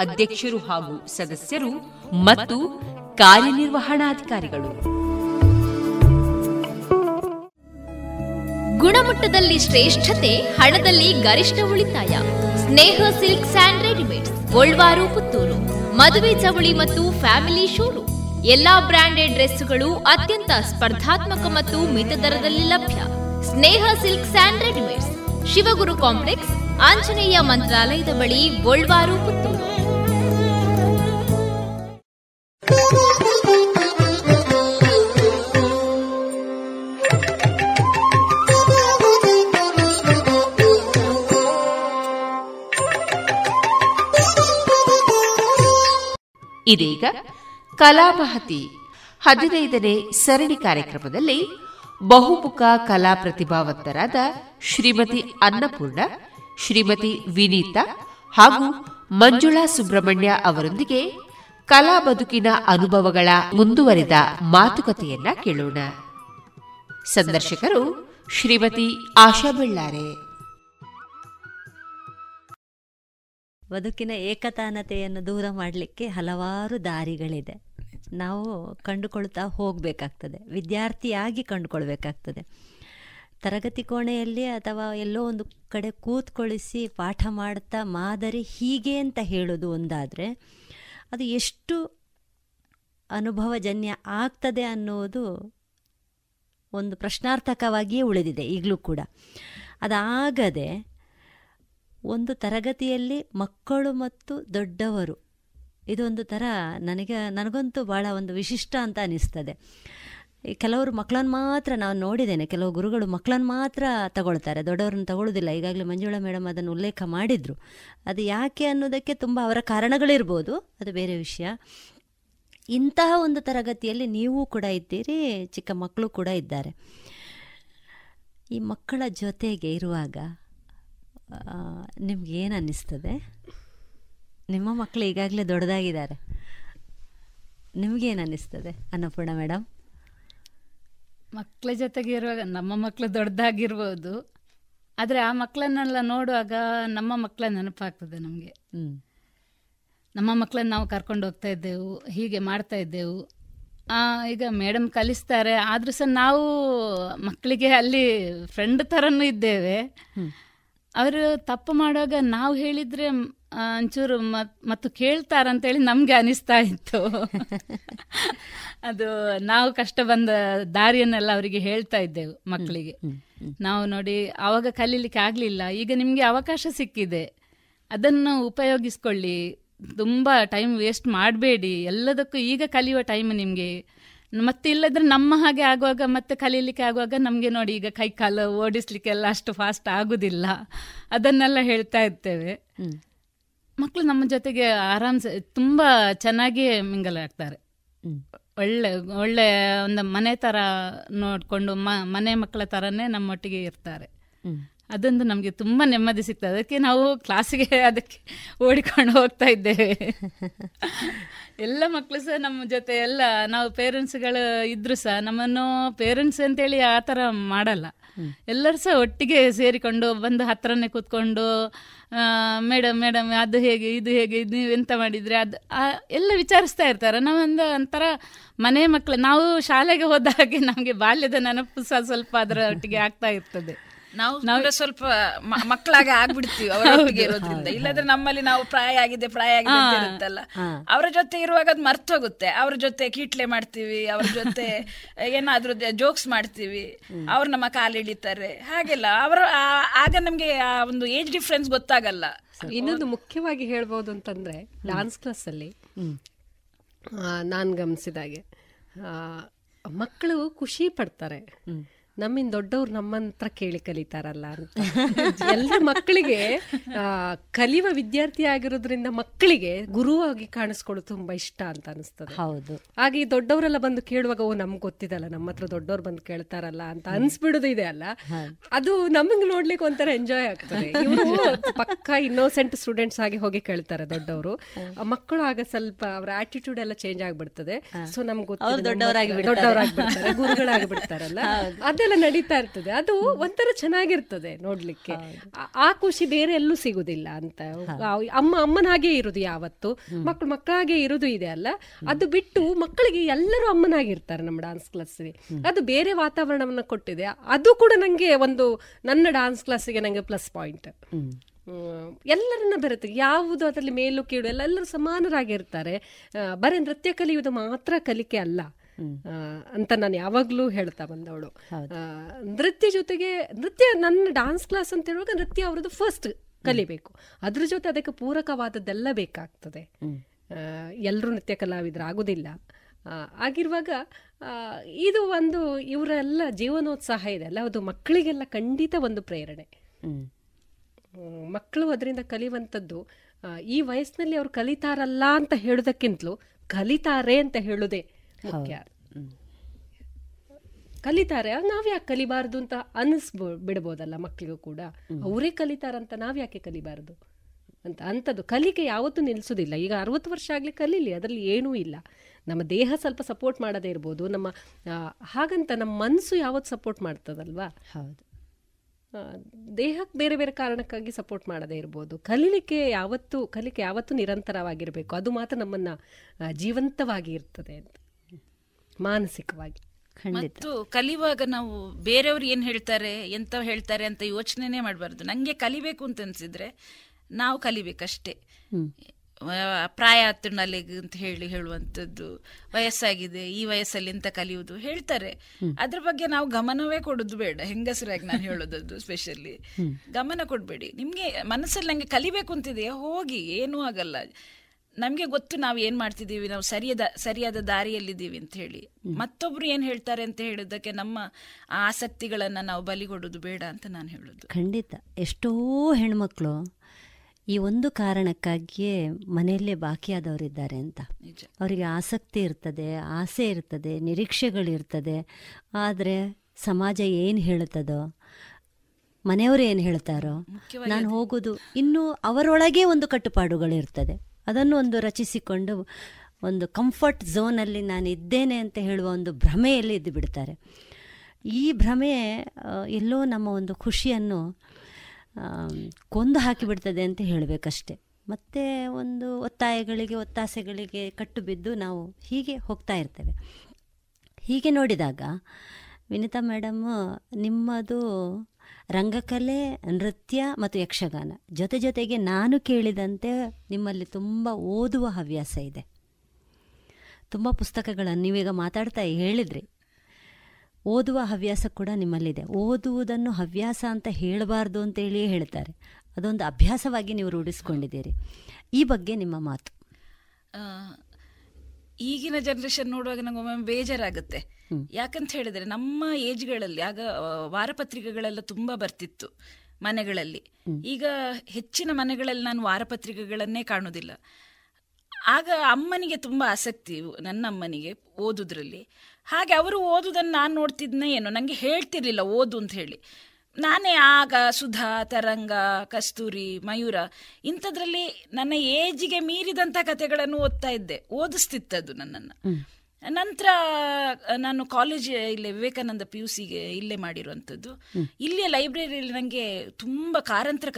ಅಧ್ಯಕ್ಷರು ಹಾಗೂ ಸದಸ್ಯರು ಮತ್ತು ಕಾರ್ಯನಿರ್ವಹಣಾಧಿಕಾರಿಗಳು. ಗುಣಮಟ್ಟದಲ್ಲಿ ಶ್ರೇಷ್ಠತೆ, ಹಣದಲ್ಲಿ ಗರಿಷ್ಠ ಉಳಿತಾಯ. Sneha silks and readymades, Golwar Puttur. ಮದುವೆ ಚವಳಿ ಮತ್ತು ಫ್ಯಾಮಿಲಿ ಶೋರೂಮ್. ಎಲ್ಲಾ ಬ್ರಾಂಡೆಡ್ ಡ್ರೆಸ್ಗಳು ಅತ್ಯಂತ ಸ್ಪರ್ಧಾತ್ಮಕ ಮತ್ತು ಮಿತ ದರದಲ್ಲಿ ಲಭ್ಯ. Sneha silks and readymades, Shivaguru complex, Anjaneya ಮಂತ್ರಾಲಯದ ಬಳಿ, ಗೋಲ್ವಾರು ಪುತ್ತೂರು. ಇದೀಗ ಕಲಾಮಹತಿ 15ನೇ ಸರಣಿ ಕಾರ್ಯಕ್ರಮದಲ್ಲಿ ಬಹುಮುಖ ಕಲಾ ಪ್ರತಿಭಾವಂತರಾದ ಶ್ರೀಮತಿ ಅನ್ನಪೂರ್ಣ, ಶ್ರೀಮತಿ ವಿನೀತಾ ಹಾಗೂ ಮಂಜುಳಾ ಸುಬ್ರಹ್ಮಣ್ಯ ಅವರೊಂದಿಗೆ ಕಲಾ ಬದುಕಿನ ಅನುಭವಗಳ ಮುಂದುವರಿದ ಮಾತುಕತೆಯನ್ನ ಕೇಳೋಣ. ಸಂದರ್ಶಕರು ಶ್ರೀಮತಿ ಆಶಾ ಬೆಳ್ಳಾರೆ. ಬದುಕಿನ ಏಕತಾನತೆಯನ್ನು ದೂರ ಮಾಡಲಿಕ್ಕೆ ಹಲವಾರು ದಾರಿಗಳಿದೆ, ನಾವು ಕಂಡುಕೊಳ್ತಾ ಹೋಗಬೇಕಾಗ್ತದೆ, ವಿದ್ಯಾರ್ಥಿಯಾಗಿ ಕಂಡುಕೊಳ್ಬೇಕಾಗ್ತದೆ. ತರಗತಿ ಕೋಣೆಯಲ್ಲಿ ಅಥವಾ ಎಲ್ಲೋ ಒಂದು ಕಡೆ ಕೂತ್ಕೊಳಿಸಿ ಪಾಠ ಮಾಡ್ತಾ ಮಾದರಿ ಹೀಗೆ ಅಂತ ಹೇಳೋದು ಒಂದಾದರೆ, ಅದು ಎಷ್ಟು ಅನುಭವಜನ್ಯ ಆಗ್ತದೆ ಅನ್ನೋದು ಒಂದು ಪ್ರಶ್ನಾರ್ಥಕವಾಗಿಯೇ ಉಳಿದಿದೆ ಈಗಲೂ ಕೂಡ. ಅದಾಗದೆ ಒಂದು ತರಗತಿಯಲ್ಲಿ ಮಕ್ಕಳು ಮತ್ತು ದೊಡ್ಡವರು, ಇದೊಂದು ಥರ ನನಗಂತೂ ಭಾಳ ಒಂದು ವಿಶಿಷ್ಟ ಅಂತ ಅನ್ನಿಸ್ತದೆ. ಕೆಲವರು ಮಕ್ಕಳನ್ನು ಮಾತ್ರ ನಾವು ನೋಡಿದ್ದೇನೆ, ಕೆಲವು ಗುರುಗಳು ಮಕ್ಕಳನ್ನು ಮಾತ್ರ ತಗೊಳ್ತಾರೆ, ದೊಡ್ಡವ್ರನ್ನ ತಗೊಳ್ಳೋದಿಲ್ಲ. ಈಗಾಗಲೇ ಮಂಜುಳಾ ಮೇಡಮ್ ಅದನ್ನು ಉಲ್ಲೇಖ ಮಾಡಿದರು. ಅದು ಯಾಕೆ ಅನ್ನೋದಕ್ಕೆ ತುಂಬ ಅವರ ಕಾರಣಗಳಿರ್ಬೋದು, ಅದು ಬೇರೆ ವಿಷಯ. ಇಂತಹ ಒಂದು ತರಗತಿಯಲ್ಲಿ ನೀವು ಕೂಡ ಇದ್ದೀರಿ, ಚಿಕ್ಕ ಮಕ್ಕಳು ಕೂಡ ಇದ್ದಾರೆ. ಈ ಮಕ್ಕಳ ಜೊತೆಗೆ ಇರುವಾಗ ನಿಮಗೇನು ಅನ್ನಿಸ್ತದೆ? ನಿಮ್ಮ ಮಕ್ಕಳು ಈಗಾಗಲೇ ದೊಡ್ಡದಾಗಿದ್ದಾರೆ, ನಿಮಗೇನು ಅನ್ನಿಸ್ತದೆ ಅನ್ನಪೂರ್ಣ ಮೇಡಮ್? ಮಕ್ಕಳ ಜೊತೆಗೆ ಇರುವಾಗ ನಮ್ಮ ಮಕ್ಕಳು ದೊಡ್ಡದಾಗಿರ್ಬೋದು, ಆದರೆ ಆ ಮಕ್ಕಳನ್ನೆಲ್ಲ ನೋಡುವಾಗ ನಮ್ಮ ಮಕ್ಕಳ ನೆನಪಾಗ್ತದೆ ನಮಗೆ. ನಮ್ಮ ಮಕ್ಕಳನ್ನ ನಾವು ಕರ್ಕೊಂಡು ಹೋಗ್ತಾ ಇದ್ದೆವು, ಹೀಗೆ ಮಾಡ್ತಾ ಇದ್ದೆವು. ಈಗ ಮೇಡಮ್ ಕಲಿಸ್ತಾರೆ, ಆದರೂ ಸಹ ನಾವು ಮಕ್ಕಳಿಗೆ ಅಲ್ಲಿ ಫ್ರೆಂಡ್ ಥರನೂ ಇದ್ದೇವೆ. ಅವರು ತಪ್ಪು ಮಾಡುವಾಗ ನಾವು ಹೇಳಿದರೆ ಒಂಚೂರು ಮತ್ತು ಕೇಳ್ತಾರಂತೇಳಿ ನಮಗೆ ಅನಿಸ್ತಾ ಇತ್ತು. ಅದು ನಾವು ಕಷ್ಟ ಬಂದ ದಾರಿಯನ್ನೆಲ್ಲ ಅವರಿಗೆ ಹೇಳ್ತಾ ಇದ್ದೆವು, ಮಕ್ಕಳಿಗೆ. ನಾವು ನೋಡಿ ಆವಾಗ ಕಲೀಲಿಕ್ಕೆ ಆಗಲಿಲ್ಲ, ಈಗ ನಿಮಗೆ ಅವಕಾಶ ಸಿಕ್ಕಿದೆ, ಅದನ್ನು ಉಪಯೋಗಿಸ್ಕೊಳ್ಳಿ, ತುಂಬ ಟೈಮ್ ವೇಸ್ಟ್ ಮಾಡಬೇಡಿ, ಎಲ್ಲದಕ್ಕೂ ಈಗ ಕಲಿಯುವ ಟೈಮ್ ನಿಮಗೆ. ಮತ್ತೆ ಇಲ್ಲದ್ರೆ ನಮ್ಮ ಹಾಗೆ ಆಗುವಾಗ, ಮತ್ತೆ ಕಲೀಲಿಕ್ಕೆ ಆಗುವಾಗ ನಮಗೆ ನೋಡಿ ಈಗ ಕೈ ಕಾಲು ಓಡಿಸ್ಲಿಕ್ಕೆಲ್ಲ ಅಷ್ಟು ಫಾಸ್ಟ್ ಆಗುದಿಲ್ಲ, ಅದನ್ನೆಲ್ಲ ಹೇಳ್ತಾ ಇರ್ತೇವೆ. ಮಕ್ಕಳು ನಮ್ಮ ಜೊತೆಗೆ ಆರಾಮ್ಸೆ ತುಂಬ ಚೆನ್ನಾಗಿ ಮಿಂಗಲಾಡ್ತಾರೆ. ಒಳ್ಳೆ ಒಳ್ಳೆ ಒಂದು ಮನೆ ಥರ ನೋಡಿಕೊಂಡು ಮನೆ ಮಕ್ಕಳ ಥರನೇ ನಮ್ಮೊಟ್ಟಿಗೆ ಇರ್ತಾರೆ. ಅದೊಂದು ನಮಗೆ ತುಂಬ ನೆಮ್ಮದಿ ಸಿಗ್ತದೆ. ಅದಕ್ಕೆ ನಾವು ಕ್ಲಾಸಿಗೆ ಅದಕ್ಕೆ ಓಡಿಕೊಂಡು ಹೋಗ್ತಾ ಇದ್ದೇವೆ. ಎಲ್ಲ ಮಕ್ಕಳು ಸಹ ನಮ್ಮ ಜೊತೆ ಎಲ್ಲ ನಾವು ಪೇರೆಂಟ್ಸ್ಗಳು ಇದ್ದರೂ ಸಹ ನಮ್ಮನ್ನು ಪೇರೆಂಟ್ಸ್ ಅಂತೇಳಿ ಆ ಥರ ಮಾಡಲ್ಲ. ಎಲ್ಲರೂ ಸಹ ಒಟ್ಟಿಗೆ ಸೇರಿಕೊಂಡು ಬಂದು ಹತ್ರನೇ ಕೂತ್ಕೊಂಡು ಮೇಡಮ್ ಮೇಡಮ್ ಅದು ಹೇಗೆ ಇದು ಹೇಗೆ ಇದು ಎಂತ ಮಾಡಿದರೆ ಅದು ಎಲ್ಲ ವಿಚಾರಿಸ್ತಾ ಇರ್ತಾರೆ. ನಾವೊಂದು ಒಂಥರ ಮನೆ ಮಕ್ಕಳು, ನಾವು ಶಾಲೆಗೆ ಹೋದ ಹಾಗೆ ನಮಗೆ ಬಾಲ್ಯದ ನೆನಪು ಸಹ ಸ್ವಲ್ಪ ಅದರ ಒಟ್ಟಿಗೆ ಆಗ್ತಾ ಇರ್ತದೆ. ನಾವು ಸ್ವಲ್ಪ ಮಕ್ಕಳಾಗ ಆಗ್ಬಿಡ್ತೀವಿ ಅವರೊಟ್ಟಿಗೆ ಇರೋದ್ರಿಂದ. ಇಲ್ಲದ್ರೆ ನಮ್ಮಲ್ಲಿ ನಾವು ಪ್ರಾಯ ಆಗಿದೆ ಅಂತ ಇರುತ್ತಲ್ಲ, ಅವರ ಜೊತೆ ಇರುವಾಗ ಅದು ಮರ್ತೋಗುತ್ತೆ. ಅವ್ರ ಜೊತೆ ಕೀಟ್ಲೆ ಮಾಡ್ತೀವಿ, ಅವ್ರ ಜೊತೆ ಏನಾದ್ರೂ ಜೋಕ್ಸ್ ಮಾಡ್ತೀವಿ, ಅವ್ರು ನಮ್ಮ ಕಾಲು ಇಳಿತಾರೆ ಹಾಗೆಲ್ಲ. ಅವರು ಆಗ ನಮ್ಗೆ ಆ ಒಂದು ಏಜ್ ಡಿಫ್ರೆನ್ಸ್ ಗೊತ್ತಾಗಲ್ಲ. ಇನ್ನೊಂದು ಮುಖ್ಯವಾಗಿ ಹೇಳ್ಬೋದು ಅಂತಂದ್ರೆ ಡಾನ್ಸ್ ಕ್ಲಾಸ್ ಅಲ್ಲಿ ನಾನು ಗಮನಿಸಿದಾಗೆ ಮಕ್ಕಳು ಖುಷಿ ಪಡ್ತಾರೆ, ನಮ್ಮಿಂದ ದೊಡ್ಡವ್ರು ನಮ್ಮಂತ್ರ ಕೇಳಿ ಕಲಿತಾರಲ್ಲ ಅಂತ. ಎಲ್ಲ ಮಕ್ಕಳಿಗೆ ಕಲಿಯುವ ವಿದ್ಯಾರ್ಥಿ ಆಗಿರೋದ್ರಿಂದ ಮಕ್ಕಳಿಗೆ ಗುರುವಾಗಿ ಕಾಣಿಸ್ಕೊಳ್ಳೋದು ತುಂಬಾ ಇಷ್ಟ ಅಂತ ಅನಿಸ್ತದೆ. ಹೌದು, ಹಾಗೆ ಈ ದೊಡ್ಡವರೆಲ್ಲ ಬಂದು ಕೇಳುವಾಗ ಓ ನಮ್ಗೆ ಗೊತ್ತಿದಲ್ಲ, ನಮ್ಮ ಹತ್ರ ದೊಡ್ಡವ್ರು ಬಂದು ಕೇಳ್ತಾರಲ್ಲ ಅಂತ ಅನ್ಸ್ಬಿಡೋದು ಇದೆ ಅಲ್ಲ, ಅದು ನಮಗೆ ನೋಡ್ಲಿಕ್ಕೆ ಒಂಥರ ಎಂಜಾಯ್ ಆಗ್ತದೆ. ಇವರು ಪಕ್ಕಾ ಇನ್ನೋಸೆಂಟ್ ಸ್ಟೂಡೆಂಟ್ಸ್ ಆಗಿ ಹೋಗಿ ಕೇಳ್ತಾರೆ ದೊಡ್ಡವರು. ಮಕ್ಕಳು ಆಗ ಸ್ವಲ್ಪ ಅವರ ಆಟಿಟ್ಯೂಡ್ ಎಲ್ಲ ಚೇಂಜ್ ಆಗ್ಬಿಡ್ತದೆ. ಸೊ ನಮ್ಗೆ ಗೊತ್ತಿಲ್ಲ, ದೊಡ್ಡವರಾಗ್ಬಿಡ್ತಾರೆ, ಗುರುಗಳಾಗ್ಬಿಡ್ತಾರಲ್ಲ, ಅದೆಲ್ಲ ನಡೀತಾ ಇರ್ತದೆ. ಅದು ಒಂಥರ ಚೆನ್ನಾಗಿರ್ತದೆ ನೋಡ್ಲಿಕ್ಕೆ. ಆ ಖುಷಿ ಬೇರೆ ಎಲ್ಲೂ ಸಿಗುದಿಲ್ಲ ಅಂತ. ಅಮ್ಮನ ಹಾಗೆ ಇರೋದು ಯಾವತ್ತು, ಮಕ್ಕಳು ಮಕ್ಕಳ ಹಾಗೆ ಇರೋದು ಇದೆ ಅಲ್ಲ, ಅದು ಬಿಟ್ಟು ಮಕ್ಕಳಿಗೆ ಎಲ್ಲರೂ ಅಮ್ಮನಾಗಿರ್ತಾರೆ ನಮ್ಮ ಡಾನ್ಸ್ ಕ್ಲಾಸ್ಗೆ. ಅದು ಬೇರೆ ವಾತಾವರಣವನ್ನ ಕೊಟ್ಟಿದೆ. ಅದು ಕೂಡ ನಂಗೆ ಒಂದು ನನ್ನ ಡಾನ್ಸ್ ಕ್ಲಾಸಿಗೆ ನಂಗೆ ಪ್ಲಸ್ ಪಾಯಿಂಟ್. ಎಲ್ಲರನ್ನ ಬರುತ್ತೆ, ಯಾವುದು ಅದರಲ್ಲಿ ಮೇಲು ಕೀಳು ಎಲ್ಲ ಎಲ್ಲರೂ ಸಮಾನರಾಗಿರ್ತಾರೆ. ಬರೀ ನೃತ್ಯ ಕಲಿಯುವುದು ಮಾತ್ರ ಕಲಿಕೆ ಅಲ್ಲ ಅಂತ ನಾನು ಯಾವಾಗ್ಲೂ ಹೇಳ್ತಾ ಬಂದವಳು. ನೃತ್ಯ ಜೊತೆಗೆ ನೃತ್ಯ, ನನ್ನ ಡಾನ್ಸ್ ಕ್ಲಾಸ್ ಅಂತ ಹೇಳುವಾಗ ನೃತ್ಯ ಅವರದ್ದು ಫಸ್ಟ್ ಕಲಿಬೇಕು, ಅದ್ರ ಜೊತೆ ಅದಕ್ಕೆ ಪೂರಕವಾದದ್ದೆಲ್ಲ ಬೇಕಾಗ್ತದೆ. ಎಲ್ಲರೂ ನೃತ್ಯ ಕಲಾವಿದರಾಗುವುದಿಲ್ಲ. ಆಗಿರುವಾಗ ಇದು ಒಂದು ಇವರೆಲ್ಲ ಜೀವನೋತ್ಸಾಹ ಇದೆ ಅಲ್ಲ, ಅದು ಮಕ್ಕಳಿಗೆಲ್ಲ ಖಂಡಿತ ಒಂದು ಪ್ರೇರಣೆ. ಮಕ್ಕಳು ಅದರಿಂದ ಕಲಿಯುವಂಥದ್ದು ಈ ವಯಸ್ಸಿನಲ್ಲಿ ಅವ್ರು ಕಲಿತಾರಲ್ಲ ಅಂತ ಹೇಳೋದಕ್ಕಿಂತಲೂ ಕಲಿತಾರೆ ಅಂತ ಹೇಳೋದೇ ಮುಖ್ಯ. ಕಲಿತಾರೆ, ನಾವ್ಯಾಕೆ ಕಲಿಬಾರ್ದು ಅಂತ ಅನಿಸ್ಬಿಡ್ಬೋದಲ್ಲ ಮಕ್ಕಳಿಗೂ ಕೂಡ. ಅವರೇ ಕಲಿತಾರಂತ ನಾವ್ಯಾಕೆ ಕಲಿಬಾರ್ದು ಅಂತ ಅಂಥದ್ದು. ಕಲಿಕೆ ಯಾವತ್ತೂ ನಿಲ್ಲಿಸೋದಿಲ್ಲ. ಈಗ 60 ವರ್ಷ ಆಗಲಿ ಕಲೀಲಿ, ಅದರಲ್ಲಿ ಏನೂ ಇಲ್ಲ. ನಮ್ಮ ದೇಹ ಸ್ವಲ್ಪ ಸಪೋರ್ಟ್ ಮಾಡದೇ ಇರ್ಬೋದು, ನಮ್ಮ ಹಾಗಂತ ನಮ್ಮ ಮನಸ್ಸು ಯಾವತ್ತು ಸಪೋರ್ಟ್ ಮಾಡ್ತದಲ್ವಾ. ಹೌದು, ದೇಹಕ್ಕೆ ಬೇರೆ ಬೇರೆ ಕಾರಣಕ್ಕಾಗಿ ಸಪೋರ್ಟ್ ಮಾಡದೇ ಇರ್ಬೋದು. ಕಲಿಕೆ ಯಾವತ್ತೂ ನಿರಂತರವಾಗಿರಬೇಕು. ಅದು ಮಾತ್ರ ನಮ್ಮನ್ನು ಜೀವಂತವಾಗಿ ಇರ್ತದೆ ಅಂತ, ಮಾನಸಿಕವಾಗಿ. ಮತ್ತು ಕಲಿಯುವಾಗ ನಾವು ಬೇರೆಯವ್ರು ಏನ್ ಹೇಳ್ತಾರೆ ಎಂತ ಹೇಳ್ತಾರೆ ಅಂತ ಯೋಚನೆನೇ ಮಾಡಬಾರ್ದು. ನಂಗೆ ಕಲಿಬೇಕು ಅಂತ ಅನ್ಸಿದ್ರೆ ನಾವು ಕಲಿಬೇಕಷ್ಟೇ. ಪ್ರಾಯ ಆತನಲ್ಲಿ ಅಂತ ಹೇಳುವಂಥದ್ದು, ವಯಸ್ಸಾಗಿದೆ, ಈ ವಯಸ್ಸಲ್ಲಿ ಎಂತ ಕಲಿಯುವುದು ಹೇಳ್ತಾರೆ. ಅದ್ರ ಬಗ್ಗೆ ನಾವು ಗಮನವೇ ಕೊಡೋದು ಬೇಡ. ಹೆಂಗಸರಾಗಿ ನಾನು ಹೇಳೋದದ್ದು ಸ್ಪೆಷಲಿ, ಗಮನ ಕೊಡಬೇಡಿ. ನಿಮ್ಗೆ ಮನಸ್ಸಲ್ಲಿ ನಂಗೆ ಕಲಿಬೇಕು ಅಂತಿದೆಯಾ, ಹೋಗಿ, ಏನೂ ಆಗಲ್ಲ. ನಮಗೆ ಗೊತ್ತು ನಾವು ಏನು ಮಾಡ್ತಿದ್ದೀವಿ, ನಾವು ಸರಿಯಾದ ದಾರಿಯಲ್ಲಿದ್ದೀವಿ ಅಂತ ಹೇಳಿ. ಮತ್ತೊಬ್ರು ಏನು ಹೇಳ್ತಾರೆ ಅಂತ ಹೇಳೋದಕ್ಕೆ ನಮ್ಮ ಆಸಕ್ತಿಗಳನ್ನು ನಾವು ಬಲಿಗೊಡೋದು ಬೇಡ ಅಂತ ನಾನು ಹೇಳೋದು. ಖಂಡಿತ ಎಷ್ಟೋ ಹೆಣ್ಮಕ್ಳು ಈ ಒಂದು ಕಾರಣಕ್ಕಾಗಿಯೇ ಮನೆಯಲ್ಲೇ ಬಾಕಿಯಾದವರಿದ್ದಾರೆ ಅಂತ. ಅವರಿಗೆ ಆಸಕ್ತಿ ಇರ್ತದೆ, ಆಸೆ ಇರ್ತದೆ, ನಿರೀಕ್ಷೆಗಳಿರ್ತದೆ. ಆದರೆ ಸಮಾಜ ಏನು ಹೇಳುತ್ತದೋ, ಮನೆಯವರು ಏನು ಹೇಳ್ತಾರೋ, ನಾನು ಹೋಗೋದು, ಇನ್ನೂ ಅವರೊಳಗೇ ಒಂದು ಕಟ್ಟುಪಾಡುಗಳಿರ್ತದೆ. ಅದನ್ನು ಒಂದು ರಚಿಸಿಕೊಂಡು ಒಂದು ಕಂಫರ್ಟ್ ಝೋನಲ್ಲಿ ನಾನು ಇದ್ದೇನೆ ಅಂತ ಹೇಳುವ ಒಂದು ಭ್ರಮೆಯಲ್ಲಿ ಇದ್ದು ಬಿಡ್ತಾರೆ. ಈ ಭ್ರಮೆ ಎಲ್ಲೋ ನಮ್ಮ ಒಂದು ಖುಷಿಯನ್ನು ಕೊಂದು ಹಾಕಿಬಿಡ್ತದೆ ಅಂತ ಹೇಳಬೇಕಷ್ಟೆ. ಮತ್ತು ಒಂದು ಒತ್ತಾಸೆಗಳಿಗೆ ಕಟ್ಟು ಬಿದ್ದು ನಾವು ಹೀಗೆ ಹೋಗ್ತಾ ಇರ್ತೇವೆ. ಹೀಗೆ ನೋಡಿದಾಗ ವಿನಿತಾ ಮೇಡಮ್ಮು, ನಿಮ್ಮದು ರಂಗಕಲೆ, ನೃತ್ಯ ಮತ್ತು ಯಕ್ಷಗಾನ ಜೊತೆಗೆ ನಾನು ಕೇಳಿದಂತೆ ನಿಮ್ಮಲ್ಲಿ ತುಂಬ ಓದುವ ಹವ್ಯಾಸ ಇದೆ, ತುಂಬ ಪುಸ್ತಕಗಳನ್ನು ನೀವೀಗ ಮಾತಾಡ್ತಾ ಹೇಳಿದ್ರಿ. ಓದುವ ಹವ್ಯಾಸ ಕೂಡ ನಿಮ್ಮಲ್ಲಿದೆ. ಓದುವುದನ್ನು ಹವ್ಯಾಸ ಅಂತ ಹೇಳಬಾರ್ದು ಅಂತೇಳಿಯೇ ಹೇಳ್ತಾರೆ, ಅದೊಂದು ಅಭ್ಯಾಸವಾಗಿ ನೀವು ರೂಢಿಸ್ಕೊಂಡಿದ್ದೀರಿ. ಈ ಬಗ್ಗೆ ನಿಮ್ಮ ಮಾತು. ಈಗಿನ ಜನರೇಷನ್ ನೋಡುವಾಗ ನಂಗೊಮ್ಮೆ ಬೇಜಾರಾಗುತ್ತೆ. ಯಾಕಂತ ಹೇಳಿದ್ರೆ ನಮ್ಮ ಏಜ್ಗಳಲ್ಲಿ ಆಗ ವಾರಪತ್ರಿಕೆಗಳೆಲ್ಲ ತುಂಬಾ ಬರ್ತಿತ್ತು ಮನೆಗಳಲ್ಲಿ. ಈಗ ಹೆಚ್ಚಿನ ಮನೆಗಳಲ್ಲಿ ನಾನು ವಾರಪತ್ರಿಕೆಗಳನ್ನೇ ಕಾಣುವುದಿಲ್ಲ. ಆಗ ಅಮ್ಮನಿಗೆ ತುಂಬ ಆಸಕ್ತಿ ನನ್ನ ಅಮ್ಮನಿಗೆ ಓದೋದ್ರಲ್ಲಿ. ಹಾಗೆ ಅವರು ಓದೋದನ್ನು ನಾನು ನೋಡ್ತಿದ್ನೇ ಏನೋ, ನನಗೆ ಹೇಳ್ತಿರ್ಲಿಲ್ಲ ಓದು ಅಂತ ಹೇಳಿ. ನಾನೇ ಆಗ ಸುಧಾ, ತರಂಗ, ಕಸ್ತೂರಿ, ಮಯೂರ ಇಂಥದ್ರಲ್ಲಿ ನನ್ನ ಏಜಿಗೆ ಮೀರಿದಂಥ ಕಥೆಗಳನ್ನು ಓದ್ತಾ ಇದ್ದೆ, ಓದಿಸ್ತಿತ್ತದು ನನ್ನನ್ನು. ನಂತರ ನಾನು ಕಾಲೇಜ್ ಇಲ್ಲೇ ವಿವೇಕಾನಂದ ಪಿ ಯು ಸಿಗೆ ಇಲ್ಲೇ ಮಾಡಿರುವಂಥದ್ದು. ಇಲ್ಲೇ ಲೈಬ್ರರಿಯಲ್ಲಿ ನನಗೆ ತುಂಬ ಕಾರಂತರ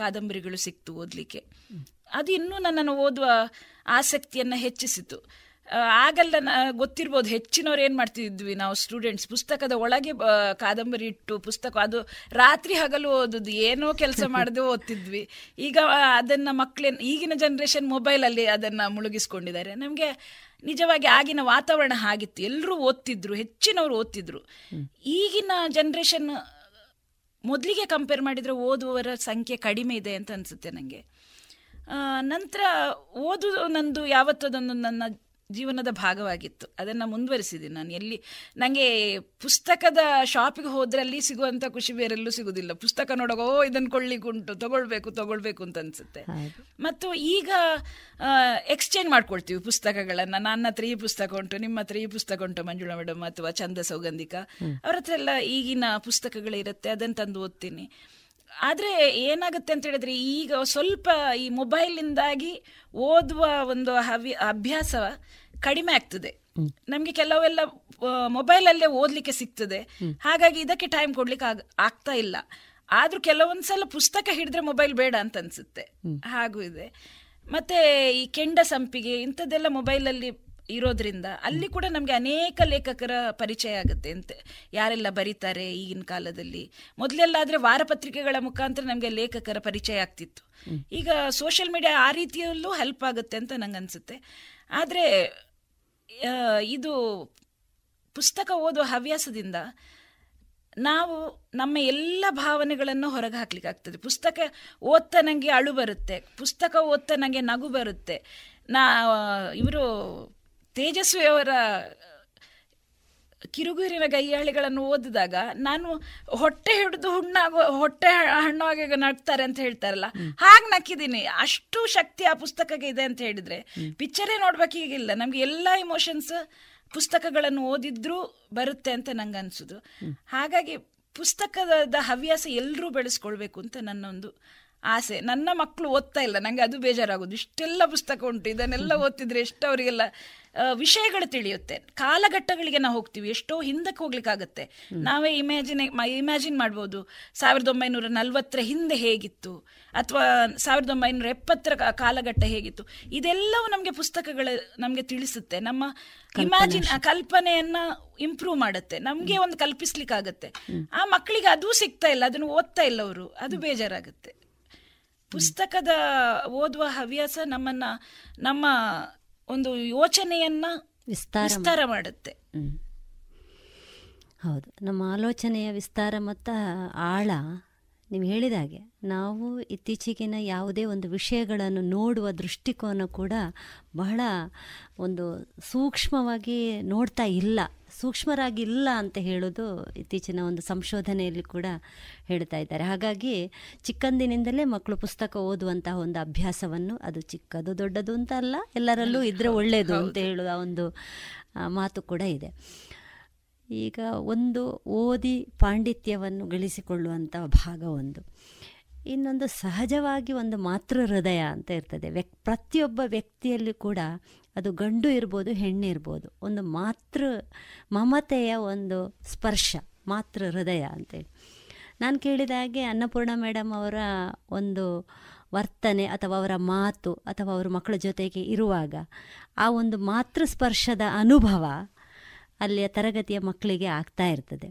ಕಾದಂಬರಿಗಳು ಸಿಕ್ತು ಓದಲಿಕ್ಕೆ. ಅದು ಇನ್ನೂ ನನ್ನನ್ನು ಓದುವ ಆಸಕ್ತಿಯನ್ನು ಹೆಚ್ಚಿಸಿತು. ಆಗಲ್ಲ ಗೊತ್ತಿರ್ಬೋದು, ಹೆಚ್ಚಿನವ್ರು ಏನು ಮಾಡ್ತಿದ್ವಿ ನಾವು ಸ್ಟೂಡೆಂಟ್ಸ್, ಪುಸ್ತಕದ ಒಳಗೆ ಕಾದಂಬರಿ ಇಟ್ಟು ಪುಸ್ತಕ ಅದು ರಾತ್ರಿ ಹಗಲು ಓದೋದು, ಏನೋ ಕೆಲಸ ಮಾಡದೆ ಓದ್ತಿದ್ವಿ. ಈಗ ಅದನ್ನು ಮಕ್ಕಳೇನು, ಈಗಿನ ಜನ್ರೇಷನ್ ಮೊಬೈಲಲ್ಲಿ ಅದನ್ನು ಮುಳುಗಿಸ್ಕೊಂಡಿದ್ದಾರೆ. ನಮಗೆ ನಿಜವಾಗಿ ಆಗಿನ ವಾತಾವರಣ ಆಗಿತ್ತು, ಎಲ್ಲರೂ ಓದ್ತಿದ್ರು, ಹೆಚ್ಚಿನವರು ಓದ್ತಿದ್ರು. ಈಗಿನ ಜನ್ರೇಷನ್ ಮೊದಲಿಗೆ ಕಂಪೇರ್ ಮಾಡಿದರೆ ಓದುವವರ ಸಂಖ್ಯೆ ಕಡಿಮೆ ಇದೆ ಅಂತ ಅನಿಸುತ್ತೆ ನನಗೆ. ನಂತರ ಓದು ನಂದು ಯಾವತ್ತದೊಂದು ನನ್ನ ಜೀವನದ ಭಾಗವಾಗಿತ್ತು, ಅದನ್ನು ಮುಂದುವರಿಸಿದ್ದೀನಿ ನಾನು. ಎಲ್ಲಿ ನನಗೆ ಪುಸ್ತಕದ ಶಾಪಿಗೆ ಹೋದರೆ ಅಲ್ಲಿ ಸಿಗುವಂಥ ಖುಷಿ ಬೇರೆಲ್ಲೂ ಸಿಗೋದಿಲ್ಲ. ಪುಸ್ತಕ ನೋಡೋಕೆ ಇದನ್ನು ಕೊಳ್ಳಿಗುಂಟು, ತಗೊಳ್ಬೇಕು ಅಂತ ಅನಿಸುತ್ತೆ. ಮತ್ತು ಈಗ ಎಕ್ಸ್ಚೇಂಜ್ ಮಾಡ್ಕೊಳ್ತೀವಿ ಪುಸ್ತಕಗಳನ್ನು. ನನ್ನ ಹತ್ರ ಈ ಪುಸ್ತಕ ಉಂಟು, ನಿಮ್ಮ ಹತ್ರ ಈ ಪುಸ್ತಕ ಉಂಟು, ಮಂಜುಳಾ ಮೇಡಮ್ ಅಥವಾ ಚಂದ ಸೌಗಂಧಿಕ ಅವ್ರ ಹತ್ರ ಎಲ್ಲ ಈಗಿನ ಪುಸ್ತಕಗಳಿರುತ್ತೆ, ಅದನ್ನು ತಂದು ಓದ್ತೀನಿ. ಆದರೆ ಏನಾಗುತ್ತೆ ಅಂತ ಹೇಳಿದ್ರೆ, ಈಗ ಸ್ವಲ್ಪ ಈ ಮೊಬೈಲಿಂದಾಗಿ ಓದುವ ಒಂದು ಅಭ್ಯಾಸ ಕಡಿಮೆ ಆಗ್ತದೆ ನಮಗೆ. ಕೆಲವೆಲ್ಲ ಮೊಬೈಲಲ್ಲೇ ಓದಲಿಕ್ಕೆ ಸಿಗ್ತದೆ, ಹಾಗಾಗಿ ಇದಕ್ಕೆ ಟೈಮ್ ಕೊಡ್ಲಿಕ್ಕೆ ಆಗ್ತಾ ಇಲ್ಲ. ಆದರೂ ಕೆಲವೊಂದ್ಸಲ ಪುಸ್ತಕ ಹಿಡಿದ್ರೆ ಮೊಬೈಲ್ ಬೇಡ ಅಂತ ಅನಿಸುತ್ತೆ, ಹಾಗೂ ಇದೆ. ಮತ್ತೆ ಈ ಕೆಂಡ ಸಂಪಿಗೆ ಇಂಥದ್ದೆಲ್ಲ ಮೊಬೈಲಲ್ಲಿ ಇರೋದ್ರಿಂದ ಅಲ್ಲಿ ಕೂಡ ನಮಗೆ ಅನೇಕ ಲೇಖಕರ ಪರಿಚಯ ಆಗುತ್ತೆ ಅಂತ, ಯಾರೆಲ್ಲ ಬರೀತಾರೆ ಈಗಿನ ಕಾಲದಲ್ಲಿ. ಮೊದಲೆಲ್ಲ ಆದರೆ ವಾರಪತ್ರಿಕೆಗಳ ಮುಖಾಂತರ ನಮಗೆ ಲೇಖಕರ ಪರಿಚಯ ಆಗ್ತಿತ್ತು. ಈಗ ಸೋಷಿಯಲ್ ಮೀಡಿಯಾ ಆ ರೀತಿಯಲ್ಲೂ ಹೆಲ್ಪ್ ಆಗುತ್ತೆ ಅಂತ ನಂಗೆ ಅನಿಸುತ್ತೆ. ಆದರೆ ಇದು ಪುಸ್ತಕ ಓದುವ ಹವ್ಯಾಸದಿಂದ ನಾವು ನಮ್ಮ ಎಲ್ಲ ಭಾವನೆಗಳನ್ನು ಹೊರಗೆ ಹಾಕ್ಲಿಕ್ಕೆ ಆಗ್ತದೆ. ಪುಸ್ತಕ ಓದ್ತಾ ನನಗೆ ಅಳು ಬರುತ್ತೆ, ಪುಸ್ತಕ ಓದ್ತಾ ನನಗೆ ನಗು ಬರುತ್ತೆ. ಇವರು ತೇಜಸ್ವಿಯವರ ಕಿರುಗುರಿನ ಗೈಯಾಳಿಗಳನ್ನು ಓದಿದಾಗ ನಾನು ಹೊಟ್ಟೆ ಹಿಡಿದು ಹುಣ್ಣಾಗೋ, ಹೊಟ್ಟೆ ಹಣ್ಣಾಗ ನಗ್ತಾರೆ ಅಂತ ಹೇಳ್ತಾರಲ್ಲ, ಹಾಗೆ ನಕ್ಕಿದ್ದೀನಿ. ಅಷ್ಟು ಶಕ್ತಿ ಆ ಪುಸ್ತಕಕ್ಕೆ ಇದೆ ಅಂತ ಹೇಳಿದರೆ, ಪಿಕ್ಚರೇ ನೋಡ್ಬೇಕೀಗಿಲ್ಲ, ನಮಗೆ ಎಲ್ಲ ಇಮೋಷನ್ಸ್ ಪುಸ್ತಕಗಳನ್ನು ಓದಿದ್ರೂ ಬರುತ್ತೆ ಅಂತ ನಂಗೆ ಅನಿಸೋದು. ಹಾಗಾಗಿ ಪುಸ್ತಕದ ಹವ್ಯಾಸ ಎಲ್ಲರೂ ಬೆಳೆಸ್ಕೊಳ್ಬೇಕು ಅಂತ ನನ್ನೊಂದು ಆಸೆ. ನನ್ನ ಮಕ್ಕಳು ಓದ್ತಾ ಇಲ್ಲ, ನನಗೆ ಅದು ಬೇಜಾರಾಗೋದು. ಇಷ್ಟೆಲ್ಲ ಪುಸ್ತಕ ಉಂಟು, ಇದನ್ನೆಲ್ಲ ಓದ್ತಿದ್ರೆ ಎಷ್ಟು ಅವರಿಗೆಲ್ಲ ವಿಷಯಗಳು ತಿಳಿಯುತ್ತೆ. ಕಾಲಘಟ್ಟಗಳಿಗೆ ನಾವು ಹೋಗ್ತೀವಿ, ಎಷ್ಟೋ ಹಿಂದಕ್ಕೆ ಹೋಗ್ಲಿಕ್ಕಾಗತ್ತೆ. ನಾವೇ ಇಮ್ಯಾಜಿನ್ ಮಾಡ್ಬೋದು 1940 ಹಿಂದೆ ಹೇಗಿತ್ತು, ಅಥವಾ 1970 ಕಾಲಘಟ್ಟ ಹೇಗಿತ್ತು. ಇದೆಲ್ಲವೂ ನಮಗೆ ಪುಸ್ತಕಗಳು ನಮಗೆ ತಿಳಿಸುತ್ತೆ. ನಮ್ಮ ಕಲ್ಪನೆಯನ್ನ ಇಂಪ್ರೂವ್ ಮಾಡುತ್ತೆ, ನಮಗೆ ಒಂದು ಕಲ್ಪಿಸ್ಲಿಕ್ಕಾಗತ್ತೆ. ಆ ಮಕ್ಕಳಿಗೆ ಅದೂ ಸಿಗ್ತಾ ಇಲ್ಲ, ಅದನ್ನು ಓದ್ತಾ ಇಲ್ಲ ಅವರು, ಅದು ಬೇಜಾರಾಗುತ್ತೆ. ಪುಸ್ತಕದ ಓದುವ ಹವ್ಯಾಸ ನಮ್ಮನ್ನ, ನಮ್ಮ ಒಂದು ಯೋಚನೆಯನ್ನ ವಿಸ್ತಾರ ಮಾಡುತ್ತೆ. ಹೌದು, ನಮ್ಮ ಆಲೋಚನೆಯ ವಿಸ್ತಾರ ಮತ್ತು ಆಳ. ನೀವು ಹೇಳಿದ ಹಾಗೆ ನಾವು ಇತ್ತೀಚೆಗಿನ ಯಾವುದೇ ಒಂದು ವಿಷಯಗಳನ್ನು ನೋಡುವ ದೃಷ್ಟಿಕೋನ ಕೂಡ ಬಹಳ ಒಂದು ಸೂಕ್ಷ್ಮವಾಗಿ ನೋಡ್ತಾ ಇಲ್ಲ, ಸೂಕ್ಷ್ಮರಾಗಿಲ್ಲ ಅಂತ ಹೇಳೋದು ಇತ್ತೀಚಿನ ಒಂದು ಸಂಶೋಧನೆಯಲ್ಲಿ ಕೂಡ ಹೇಳ್ತಾ ಇದ್ದಾರೆ. ಹಾಗಾಗಿ ಚಿಕ್ಕಂದಿನಿಂದಲೇ ಮಕ್ಕಳು ಪುಸ್ತಕ ಓದುವಂತಹ ಒಂದು ಅಭ್ಯಾಸವನ್ನು, ಅದು ಚಿಕ್ಕದು ದೊಡ್ಡದು ಅಂತ ಅಲ್ಲ, ಎಲ್ಲರಲ್ಲೂ ಇದ್ದರೆ ಒಳ್ಳೆಯದು ಅಂತ ಹೇಳುವ ಒಂದು ಮಾತು ಕೂಡ ಇದೆ. ಈಗ ಒಂದು ಓದಿ ಪಾಂಡಿತ್ಯವನ್ನು ಗಳಿಸಿಕೊಳ್ಳುವಂಥ ಭಾಗ ಒಂದು, ಇನ್ನೊಂದು ಸಹಜವಾಗಿ ಒಂದು ಮಾತೃ ಹೃದಯ ಅಂತ ಇರ್ತದೆ. ಪ್ರತಿಯೊಬ್ಬ ವ್ಯಕ್ತಿಯಲ್ಲಿ ಕೂಡ, ಅದು ಗಂಡು ಇರ್ಬೋದು ಹೆಣ್ಣು ಇರ್ಬೋದು, ಒಂದು ಮಾತೃ ಮಮತೆಯ ಒಂದು ಸ್ಪರ್ಶ, ಮಾತೃ ಹೃದಯ ಅಂತೇಳಿ. ನಾನು ಕೇಳಿದ ಹಾಗೆ ಅನ್ನಪೂರ್ಣ ಮೇಡಮ್ ಅವರ ಒಂದು ವರ್ತನೆ ಅಥವಾ ಅವರ ಮಾತು ಅಥವಾ ಅವರ ಮಕ್ಕಳ ಜೊತೆಗೆ ಇರುವಾಗ ಆ ಒಂದು ಮಾತೃ ಸ್ಪರ್ಶದ ಅನುಭವ ಅಲ್ಲಿಯ ತರಗತಿಯ ಮಕ್ಕಳಿಗೆ ಆಗ್ತಾ ಇರ್ತದೆ.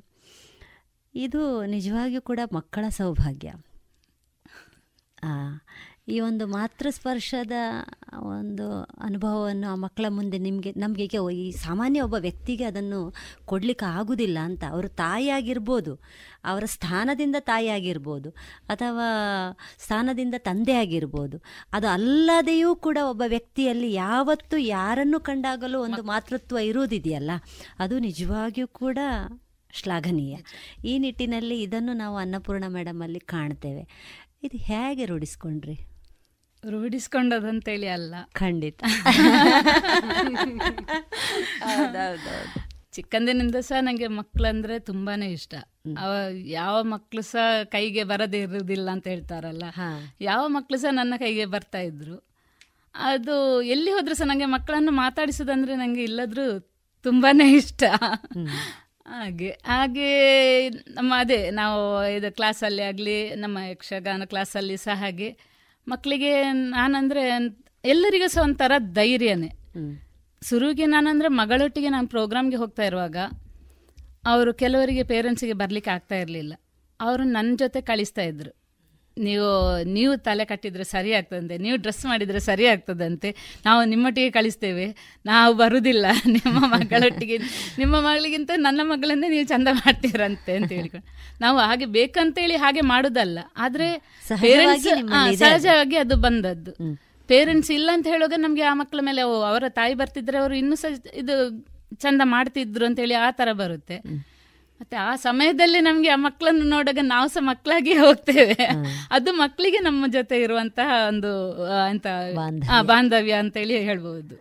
ಇದು ನಿಜವಾಗಿಯೂ ಕೂಡ ಮಕ್ಕಳ ಸೌಭಾಗ್ಯ. ಈ ಒಂದು ಮಾತೃಸ್ಪರ್ಶದ ಒಂದು ಅನುಭವವನ್ನು ಆ ಮಕ್ಕಳ ಮುಂದೆ ನಮಗೆ ಈ ಸಾಮಾನ್ಯ ಒಬ್ಬ ವ್ಯಕ್ತಿಗೆ ಅದನ್ನು ಕೊಡಲಿಕ್ಕೆ ಆಗೋದಿಲ್ಲ ಅಂತ. ಅವರು ತಾಯಿಯಾಗಿರ್ಬೋದು, ಅವರ ಸ್ಥಾನದಿಂದ ತಾಯಿಯಾಗಿರ್ಬೋದು ಅಥವಾ ಸ್ಥಾನದಿಂದ ತಂದೆ ಆಗಿರ್ಬೋದು, ಅದು ಅಲ್ಲದೆಯೂ ಕೂಡ ಒಬ್ಬ ವ್ಯಕ್ತಿಯಲ್ಲಿ ಯಾವತ್ತೂ ಯಾರನ್ನು ಕಂಡಾಗಲೂ ಒಂದು ಮಾತೃತ್ವ ಇರುವುದಿದೆಯಲ್ಲ, ಅದು ನಿಜವಾಗಿಯೂ ಕೂಡ ಶ್ಲಾಘನೀಯ. ಈ ನಿಟ್ಟಿನಲ್ಲಿ ಇದನ್ನು ನಾವು ಅನ್ನಪೂರ್ಣ ಮೇಡಮಲ್ಲಿ ಕಾಣ್ತೇವೆ. ಇದು ಹೇಗೆ ರೂಢಿಸ್ಕೊಂಡ್ರಿ? ರೂಢಿಸ್ಕೊಂಡದಂತೇಳಿ ಅಲ್ಲ, ಖಂಡಿತ. ಚಿಕ್ಕಂದಿನಿಂದ ಸಹ ನನಗೆ ಮಕ್ಕಳಂದ್ರೆ ತುಂಬಾನೇ ಇಷ್ಟ. ಅವ ಯಾವ ಮಕ್ಕಳು ಸಹ ಕೈಗೆ ಬರದೇ ಇರುವುದಿಲ್ಲ ಅಂತ ಹೇಳ್ತಾರಲ್ಲ, ಯಾವ ಮಕ್ಕಳು ಸಹ ನನ್ನ ಕೈಗೆ ಬರ್ತಾ ಇದ್ರು. ಅದು ಎಲ್ಲಿ ಹೋದ್ರು ಸಹ ನನಗೆ ಮಕ್ಕಳನ್ನು ಮಾತಾಡಿಸೋದಂದ್ರೆ ನನಗೆ ಇಲ್ಲದ್ರೂ ತುಂಬಾನೇ ಇಷ್ಟ. ಹಾಗೆ ಹಾಗೆ ನಮ್ಮ ಅದೇ ನಾವು ಇದು ಕ್ಲಾಸಲ್ಲಿ ಆಗಲಿ, ನಮ್ಮ ಯಕ್ಷಗಾನ ಕ್ಲಾಸಲ್ಲಿ ಸಹ ಹಾಗೆ ಮಕ್ಕಳಿಗೆ ನಾನಂದರೆ ಎಲ್ಲರಿಗೂ ಸಹ ಒಂಥರ ಧೈರ್ಯನೇ. ಶುರುವಿಗೆ ನಾನಂದರೆ ಮಗಳೊಟ್ಟಿಗೆ ನಾನು ಪ್ರೋಗ್ರಾಮ್ಗೆ ಹೋಗ್ತಾ ಇರುವಾಗ ಅವರು ಕೆಲವರಿಗೆ ಪೇರೆಂಟ್ಸಿಗೆ ಬರಲಿಕ್ಕೆ ಆಗ್ತಾ ಇರಲಿಲ್ಲ, ಅವರು ನನ್ನ ಜೊತೆ ಕಳಿಸ್ತಾ ಇದ್ದರು. ನೀವು ತಲೆ ಕಟ್ಟಿದರೆ ಸರಿ ಆಗ್ತದಂತೆ, ನೀವು ಡ್ರೆಸ್ ಮಾಡಿದರೆ ಸರಿ ಆಗ್ತದಂತೆ, ನಾವು ನಿಮ್ಮೊಟ್ಟಿಗೆ ಕಳಿಸ್ತೇವೆ, ನಾವು ಬರುವುದಿಲ್ಲ, ನಿಮ್ಮ ಮಗಳೊಟ್ಟಿಗೆ ನಿಮ್ಮ ಮಗಳಿಗಿಂತ ನನ್ನ ಮಗಳನ್ನೇ ನೀವು ಚಂದ ಮಾಡ್ತೀರಂತೆ ಅಂತ ಹೇಳ್ಕೊಂಡು. ನಾವು ಹಾಗೆ ಬೇಕಂತೇಳಿ ಹಾಗೆ ಮಾಡೋದಲ್ಲ, ಆದರೆ ಪೇರೆಂಟ್ಸ್ ಸಹಜವಾಗಿ ಅದು ಬಂದದ್ದು. ಪೇರೆಂಟ್ಸ್ ಇಲ್ಲ ಅಂತ ಹೇಳುವಾಗ ನಮಗೆ ಆ ಮಕ್ಕಳ ಮೇಲೆ ಅವರ ತಾಯಿ ಬರ್ತಿದ್ರೆ ಅವರು ಇನ್ನೂ ಸಹ ಇದು ಚಂದ ಮಾಡ್ತಿದ್ರು ಅಂತೇಳಿ ಆ ಥರ ಬರುತ್ತೆ. ಮತ್ತೆ ಆ ಸಮಯದಲ್ಲಿ ನಮಗೆ ಆ ಮಕ್ಕಳನ್ನು ನೋಡಾಗ ನಾವು ಸಹ ಮಕ್ಕಳಾಗಿ ಹೋಗ್ತೇವೆ. ಅದು ಮಕ್ಕಳಿಗೆ ನಮ್ಮ ಜೊತೆ ಇರುವಂತಹ ಒಂದು ಅಂತ ಬಾಂಧವ್ಯ ಅಂತೇಳಿ ಹೇಳ್ಬಹುದು.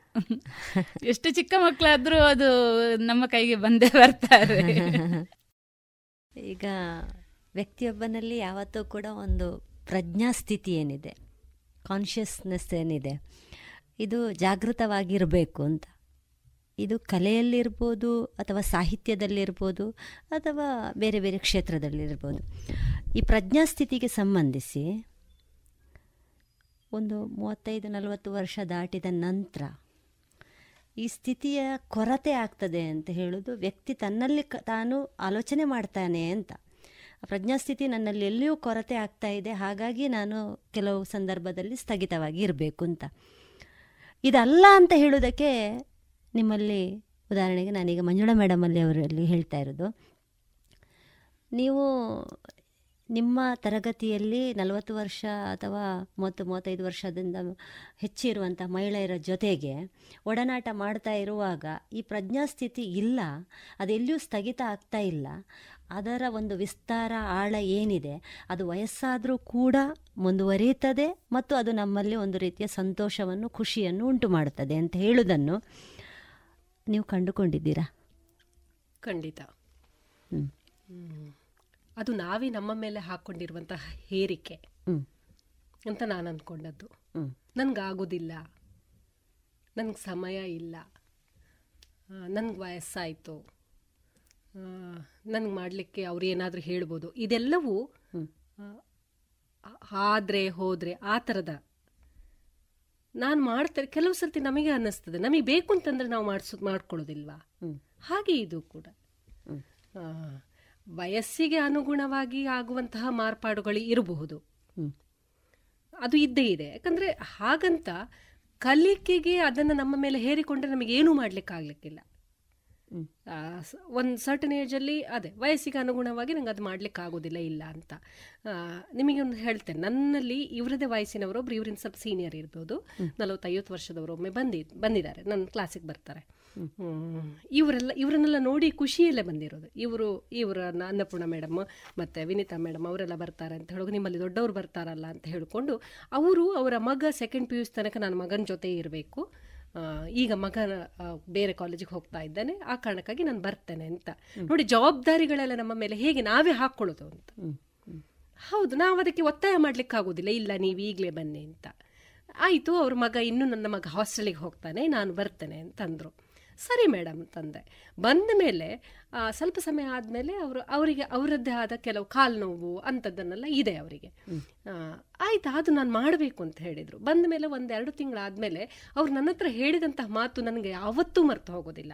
ಎಷ್ಟು ಚಿಕ್ಕ ಮಕ್ಕಳಾದ್ರೂ ಅದು ನಮ್ಮ ಕೈಗೆ ಬಂದೇ ಬರ್ತಾರೆ. ಈಗ ವ್ಯಕ್ತಿಯೊಬ್ಬನಲ್ಲಿ ಯಾವತ್ತೂ ಕೂಡ ಒಂದು ಪ್ರಜ್ಞಾಸ್ಥಿತಿ ಏನಿದೆ, ಕಾನ್ಷಿಯಸ್ನೆಸ್ ಏನಿದೆ, ಇದು ಜಾಗೃತವಾಗಿರಬೇಕು ಅಂತ. ಇದು ಕಲೆಯಲ್ಲಿರ್ಬೋದು, ಅಥವಾ ಸಾಹಿತ್ಯದಲ್ಲಿರ್ಬೋದು, ಅಥವಾ ಬೇರೆ ಬೇರೆ ಕ್ಷೇತ್ರದಲ್ಲಿರ್ಬೋದು. ಈ ಪ್ರಜ್ಞಾಸ್ಥಿತಿಗೆ ಸಂಬಂಧಿಸಿ ಒಂದು 35-40 ವರ್ಷ ದಾಟಿದ ನಂತರ ಈ ಸ್ಥಿತಿಯ ಕೊರತೆ ಆಗ್ತದೆ ಅಂತ ಹೇಳೋದು ವ್ಯಕ್ತಿ ತನ್ನಲ್ಲಿ ತಾನು ಆಲೋಚನೆ ಮಾಡ್ತಾನೆ ಅಂತ. ಪ್ರಜ್ಞಾಸ್ಥಿತಿ ನನ್ನಲ್ಲಿ ಎಲ್ಲಿಯೂ ಕೊರತೆ ಆಗ್ತಾ ಇದೆ, ಹಾಗಾಗಿ ನಾನು ಕೆಲವು ಸಂದರ್ಭದಲ್ಲಿ ಸ್ಥಗಿತವಾಗಿ ಇರಬೇಕು ಅಂತ. ಇದಲ್ಲ ಅಂತ ಹೇಳೋದಕ್ಕೆ ನಿಮ್ಮಲ್ಲಿ ಉದಾಹರಣೆಗೆ ನಾನೀಗ ಮಂಜುಳಾ ಮೇಡಮಲ್ಲಿ ಅವರಲ್ಲಿ ಹೇಳ್ತಾ ಇರೋದು, ನೀವು ನಿಮ್ಮ ತರಗತಿಯಲ್ಲಿ 40 ವರ್ಷ ಅಥವಾ 30-35 ವರ್ಷದಿಂದ ಹೆಚ್ಚಿರುವಂಥ ಮಹಿಳೆಯರ ಜೊತೆಗೆ ಒಡನಾಟ ಮಾಡ್ತಾ ಇರುವಾಗ ಈ ಪ್ರಜ್ಞಾಸ್ಥಿತಿ ಇಲ್ಲ, ಅದೆಲ್ಲಿಯೂ ಸ್ಥಗಿತ ಆಗ್ತಾ ಇಲ್ಲ, ಅದರ ಒಂದು ವಿಸ್ತಾರ ಆಳ ಏನಿದೆ ಅದು ವಯಸ್ಸಾದರೂ ಕೂಡ ಮುಂದುವರಿಯುತ್ತದೆ ಮತ್ತು ಅದು ನಮ್ಮಲ್ಲಿ ಒಂದು ರೀತಿಯ ಸಂತೋಷವನ್ನು, ಖುಷಿಯನ್ನು ಉಂಟು ಮಾಡುತ್ತದೆ ಅಂತ ಹೇಳುವುದನ್ನು ನೀವು ಕಂಡುಕೊಂಡಿದ್ದೀರಾ? ಖಂಡಿತ. ಅದು ನಾವೇ ನಮ್ಮ ಮೇಲೆ ಹಾಕ್ಕೊಂಡಿರುವಂತಹ ಹೇರಿಕೆ ಅಂತ ನಾನು ಅಂದ್ಕೊಂಡದ್ದು. ನನಗಾಗೋದಿಲ್ಲ, ನನಗೆ ಸಮಯ ಇಲ್ಲ, ನನಗೆ ವಯಸ್ಸಾಯಿತು, ನನಗೆ ಮಾಡಲಿಕ್ಕೆ ಅವ್ರು ಏನಾದರೂ ಹೇಳ್ಬೋದು, ಇದೆಲ್ಲವೂ ಆದರೆ ಹೋದರೆ ಆ ಥರದ ನಾನು ಮಾಡ್ತಾರೆ. ಕೆಲವು ಸರ್ತಿ ನಮಗೆ ಅನ್ನಿಸ್ತದೆ, ನಮಗೆ ಬೇಕು ಅಂತಂದರೆ ನಾವು ಮಾಡ್ಕೊಳ್ಳೋದಿಲ್ವಾ? ಹಾಗೆ ಇದು ಕೂಡ ವಯಸ್ಸಿಗೆ ಅನುಗುಣವಾಗಿ ಆಗುವಂತಹ ಮಾರ್ಪಾಡುಗಳು ಇರಬಹುದು, ಅದು ಇದ್ದೇ ಇದೆ. ಯಾಕಂದರೆ ಹಾಗಂತ ಕಲಿಕೆಗೆ ಅದನ್ನು ನಮ್ಮ ಮೇಲೆ ಹೇರಿಕೊಂಡ್ರೆ ನಮಗೇನೂ ಮಾಡಲಿಕ್ಕಾಗಲಿಕ್ಕಿಲ್ಲ. ಒಂದು ಸರ್ಟನ್ ಏಜಲ್ಲಿ ಅದೇ ವಯಸ್ಸಿಗೆ ಅನುಗುಣವಾಗಿ ನಂಗೆ ಅದು ಮಾಡ್ಲಿಕ್ಕೆ ಆಗೋದಿಲ್ಲ ಇಲ್ಲ ಅಂತ. ನಿಮಗೆ ಒಂದು ಹೇಳ್ತೇನೆ, ನನ್ನಲ್ಲಿ ಇವರದೇ ವಯಸ್ಸಿನವರೊಬ್ರು, ಇವರಿಂದ ಸ್ವಲ್ಪ ಸೀನಿಯರ್ ಇರ್ಬೋದು, 40-50 ವರ್ಷದವರೊಮ್ಮೆ ಬಂದಿದ್ದಾರೆ, ನನ್ನ ಕ್ಲಾಸಿಗೆ ಬರ್ತಾರೆ. ಇವರನ್ನೆಲ್ಲ ನೋಡಿ ಖುಷಿಯಲ್ಲೇ ಬಂದಿರೋದು. ಇವರನ್ನ ಅನ್ನಪೂರ್ಣ ಮೇಡಮ್ ಮತ್ತು ವಿನೀತಾ ಮೇಡಮ್ ಅವರೆಲ್ಲ ಬರ್ತಾರೆ ಅಂತ ಹೇಳುವಾಗ ನಿಮ್ಮಲ್ಲಿ ದೊಡ್ಡವರು ಬರ್ತಾರಲ್ಲ ಅಂತ ಹೇಳಿಕೊಂಡು ಅವರ ಮಗ ಸೆಕೆಂಡ್ ಪಿ ಯು ಸಿ ತನಕ ನನ್ನ ಮಗನ ಜೊತೆ ಇರಬೇಕು, ಈಗ ಮಗ ಬೇರೆ ಕಾಲೇಜಿಗೆ ಹೋಗ್ತಾ ಇದ್ದಾನೆ, ಆ ಕಾರಣಕ್ಕಾಗಿ ನಾನು ಬರ್ತೇನೆ ಅಂತ. ನೋಡಿ, ಜವಾಬ್ದಾರಿಗಳೆಲ್ಲ ನಮ್ಮ ಮೇಲೆ ಹೇಗೆ ನಾವೇ ಹಾಕ್ಕೊಳ್ಳೋದು ಅಂತ. ಹೌದು, ನಾವು ಅದಕ್ಕೆ ಒತ್ತಾಯ ಮಾಡಲಿಕ್ಕಾಗೋದಿಲ್ಲ, ಇಲ್ಲ ನೀವು ಈಗಲೇ ಬನ್ನಿ ಅಂತ. ಆಯಿತು, ಅವ್ರ ಮಗ ಇನ್ನೂ ನನ್ನ ಮಗ ಹಾಸ್ಟೆಲಿಗೆ ಹೋಗ್ತಾನೆ, ನಾನು ಬರ್ತೇನೆ ಅಂತಂದರು. ಸರಿ ಮೇಡಮ್ ಅಂತಂದೆ. ಬಂದ ಮೇಲೆ ಸ್ವಲ್ಪ ಸಮಯ ಆದಮೇಲೆ ಅವರಿಗೆ ಅವರದ್ದೇ ಆದ ಕೆಲವು ಕಾಲು ನೋವು ಅಂಥದ್ದನ್ನೆಲ್ಲ ಇದೆ ಅವರಿಗೆ. ಆಯಿತು, ಅದು ನಾನು ಮಾಡಬೇಕು ಅಂತ ಹೇಳಿದರು. ಬಂದ ಮೇಲೆ 1-2 ತಿಂಗಳಾದಮೇಲೆ ಅವ್ರು ನನ್ನ ಹತ್ರ ಹೇಳಿದಂತಹ ಮಾತು ನನಗೆ ಯಾವತ್ತೂ ಮರೆತು ಹೋಗೋದಿಲ್ಲ.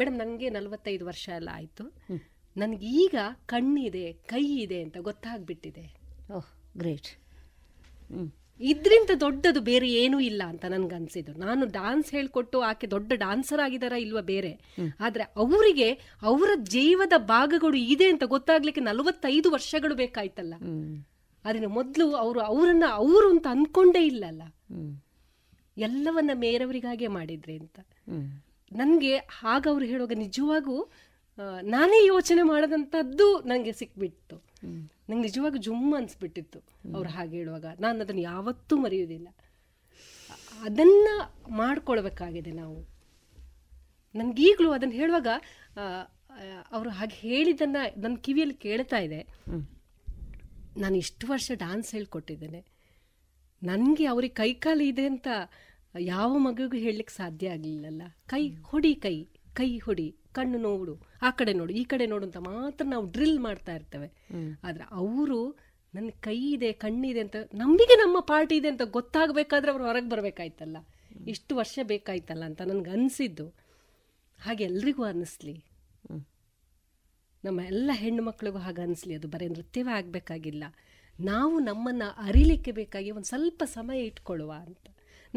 ಮೇಡಮ್, ನನಗೆ 45 ವರ್ಷ ಎಲ್ಲ ಆಯಿತು, ನನಗೀಗ ಕಣ್ಣಿದೆ, ಕೈ ಇದೆ ಅಂತ ಗೊತ್ತಾಗ್ಬಿಟ್ಟಿದೆ. Oh great. ಇದರಿಂದ ದೊಡ್ಡದು ಬೇರೆ ಏನೂ ಇಲ್ಲ ಅಂತ ನನಗನ್ಸಿದ್ದು. ನಾನು ಡಾನ್ಸ್ ಹೇಳಿಕೊಟ್ಟು ಆಕೆ ದೊಡ್ಡ ಡಾನ್ಸರ್ ಆಗಿದಾರ ಇಲ್ವ ಬೇರೆ, ಆದರೆ ಅವರಿಗೆ ಅವರ ಜೀವದ ಭಾಗಗಳು ಇದೆ ಅಂತ ಗೊತ್ತಾಗ್ಲಿಕ್ಕೆ 45 ವರ್ಷಗಳು ಬೇಕಾಯ್ತಲ್ಲ. ಅದನ್ನು ಮೊದಲು ಅವರು ಅಂತ ಅಂದ್ಕೊಂಡೇ ಇಲ್ಲಲ್ಲ, ಎಲ್ಲವನ್ನ ಮೇರವರಿಗಾಗೆ ಮಾಡಿದ್ರಿ ಅಂತ. ನನಗೆ ಆಗ ಅವರು ಹೇಳುವಾಗ ನಿಜವಾಗೂ ನಾನೇ ಯೋಚನೆ ಮಾಡದಂಥದ್ದು ನನಗೆ ಸಿಕ್ಬಿಟ್ಟು, ನಂಗೆ ನಿಜವಾಗ ಜುಮ್ ಅನಿಸ್ಬಿಟ್ಟಿತ್ತು ಅವ್ರು ಹಾಗೆ ಹೇಳುವಾಗ. ನಾನು ಅದನ್ನು ಯಾವತ್ತೂ ಮರೆಯೋದಿಲ್ಲ. ಅದನ್ನು ಮಾಡಿಕೊಳ್ಬೇಕಾಗಿದೆ ನಾವು. ನನಗೀಗಲೂ ಅದನ್ನು ಹೇಳುವಾಗ ಅವರು ಹಾಗೆ ಹೇಳಿದ್ದನ್ನು ನನ್ನ ಕಿವಿಯಲ್ಲಿ ಕೇಳ್ತಾ ಇದೆ. ನಾನು ಇಷ್ಟು ವರ್ಷ ಡ್ಯಾನ್ಸ್ ಹೇಳ್ಕೊಟ್ಟಿದ್ದೇನೆ, ನನಗೆ ಅವ್ರಿಗೆ ಕೈಕಾಲು ಇದೆ ಅಂತ ಯಾವ ಮಗುಗೂ ಹೇಳಲಿಕ್ಕೆ ಸಾಧ್ಯ ಆಗಲಿಲ್ಲಲ್ಲ. ಕೈ ಹೊಡಿ, ಕೈ ಕೈ ಹೊಡಿ, ಕಣ್ಣು ನೋಡು, ಆ ಕಡೆ ನೋಡು, ಈ ಕಡೆ ನೋಡು ಅಂತ ಮಾತ್ರ ನಾವು ಡ್ರಿಲ್ ಮಾಡ್ತಾ ಇರ್ತೇವೆ. ಆದರೆ ಅವರು ನನ್ನ ಕೈ ಇದೆ, ಕಣ್ಣಿದೆ ಅಂತ, ನಮಗೆ ನಮ್ಮ ಪಾರ್ಟಿ ಇದೆ ಅಂತ ಗೊತ್ತಾಗಬೇಕಾದ್ರೆ ಅವರು ಹೊರಗೆ ಬರಬೇಕಾಯ್ತಲ್ಲ, ಇಷ್ಟು ವರ್ಷ ಬೇಕಾಯ್ತಲ್ಲ ಅಂತ ನನಗೆ ಅನಿಸಿದ್ದು. ಹಾಗೆ ಎಲ್ರಿಗೂ ಅನ್ನಿಸ್ಲಿ, ನಮ್ಮ ಎಲ್ಲ ಹೆಣ್ಣುಮಕ್ಳಿಗೂ ಹಾಗೆ ಅನ್ನಿಸ್ಲಿ. ಅದು ಬರೀ ನೃತ್ಯವೇ ಆಗಬೇಕಾಗಿಲ್ಲ, ನಾವು ನಮ್ಮನ್ನು ಅರಿಲಿಕ್ಕೆ ಬೇಕಾಗಿ ಒಂದು ಸ್ವಲ್ಪ ಸಮಯ ಇಟ್ಕೊಳ್ಳುವ ಅಂತ.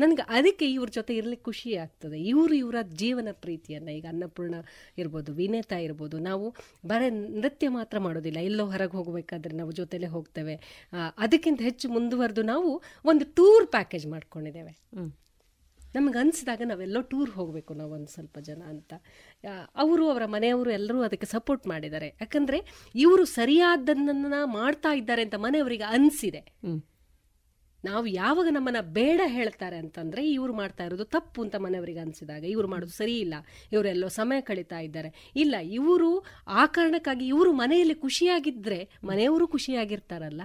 ನನಗೆ ಅದಕ್ಕೆ ಇವ್ರ ಜೊತೆ ಇರಲಿಕ್ಕೆ ಖುಷಿ ಆಗ್ತದೆ. ಇವರ ಜೀವನ ಪ್ರೀತಿಯನ್ನು, ಈಗ ಅನ್ನಪೂರ್ಣ ಇರ್ಬೋದು, ವಿನೇತಾ ಇರ್ಬೋದು, ನಾವು ಬರೀ ನೃತ್ಯ ಮಾತ್ರ ಮಾಡೋದಿಲ್ಲ, ಎಲ್ಲೋ ಹೊರಗೆ ಹೋಗಬೇಕಾದ್ರೆ ನಾವು ಜೊತೆಲೇ ಹೋಗ್ತೇವೆ. ಅದಕ್ಕಿಂತ ಹೆಚ್ಚು ಮುಂದುವರೆದು ನಾವು ಒಂದು ಟೂರ್ ಪ್ಯಾಕೇಜ್ ಮಾಡ್ಕೊಂಡಿದ್ದೇವೆ. ನಮಗೆ ಅನಿಸಿದಾಗ ನಾವೆಲ್ಲೋ ಟೂರ್ ಹೋಗಬೇಕು ನಾವು ಒಂದು ಸ್ವಲ್ಪ ಜನ ಅಂತ. ಅವರು, ಅವರ ಮನೆಯವರು ಎಲ್ಲರೂ ಅದಕ್ಕೆ ಸಪೋರ್ಟ್ ಮಾಡಿದ್ದಾರೆ. ಯಾಕಂದರೆ ಇವರು ಸರಿಯಾದನ್ನ ಮಾಡ್ತಾ ಇದ್ದಾರೆ ಅಂತ ಮನೆಯವರಿಗೆ ಅನಿಸಿದೆ. ನಾವು ಯಾವಾಗ ನಮ್ಮನ್ನು ಬೇಡ ಹೇಳ್ತಾರೆ ಅಂತಂದರೆ ಇವರು ಮಾಡ್ತಾ ಇರೋದು ತಪ್ಪು ಅಂತ ಮನೆಯವರಿಗೆ ಅನಿಸಿದಾಗ, ಇವರು ಮಾಡೋದು ಸರಿ ಇಲ್ಲ, ಇವರೆಲ್ಲೋ ಸಮಯ ಕಳೀತಾ ಇದ್ದಾರೆ, ಇಲ್ಲ ಇವರು ಆ ಕಾರಣಕ್ಕಾಗಿ ಇವರು ಮನೆಯಲ್ಲಿ ಖುಷಿಯಾಗಿದ್ದರೆ ಮನೆಯವರು ಖುಷಿಯಾಗಿರ್ತಾರಲ್ಲ,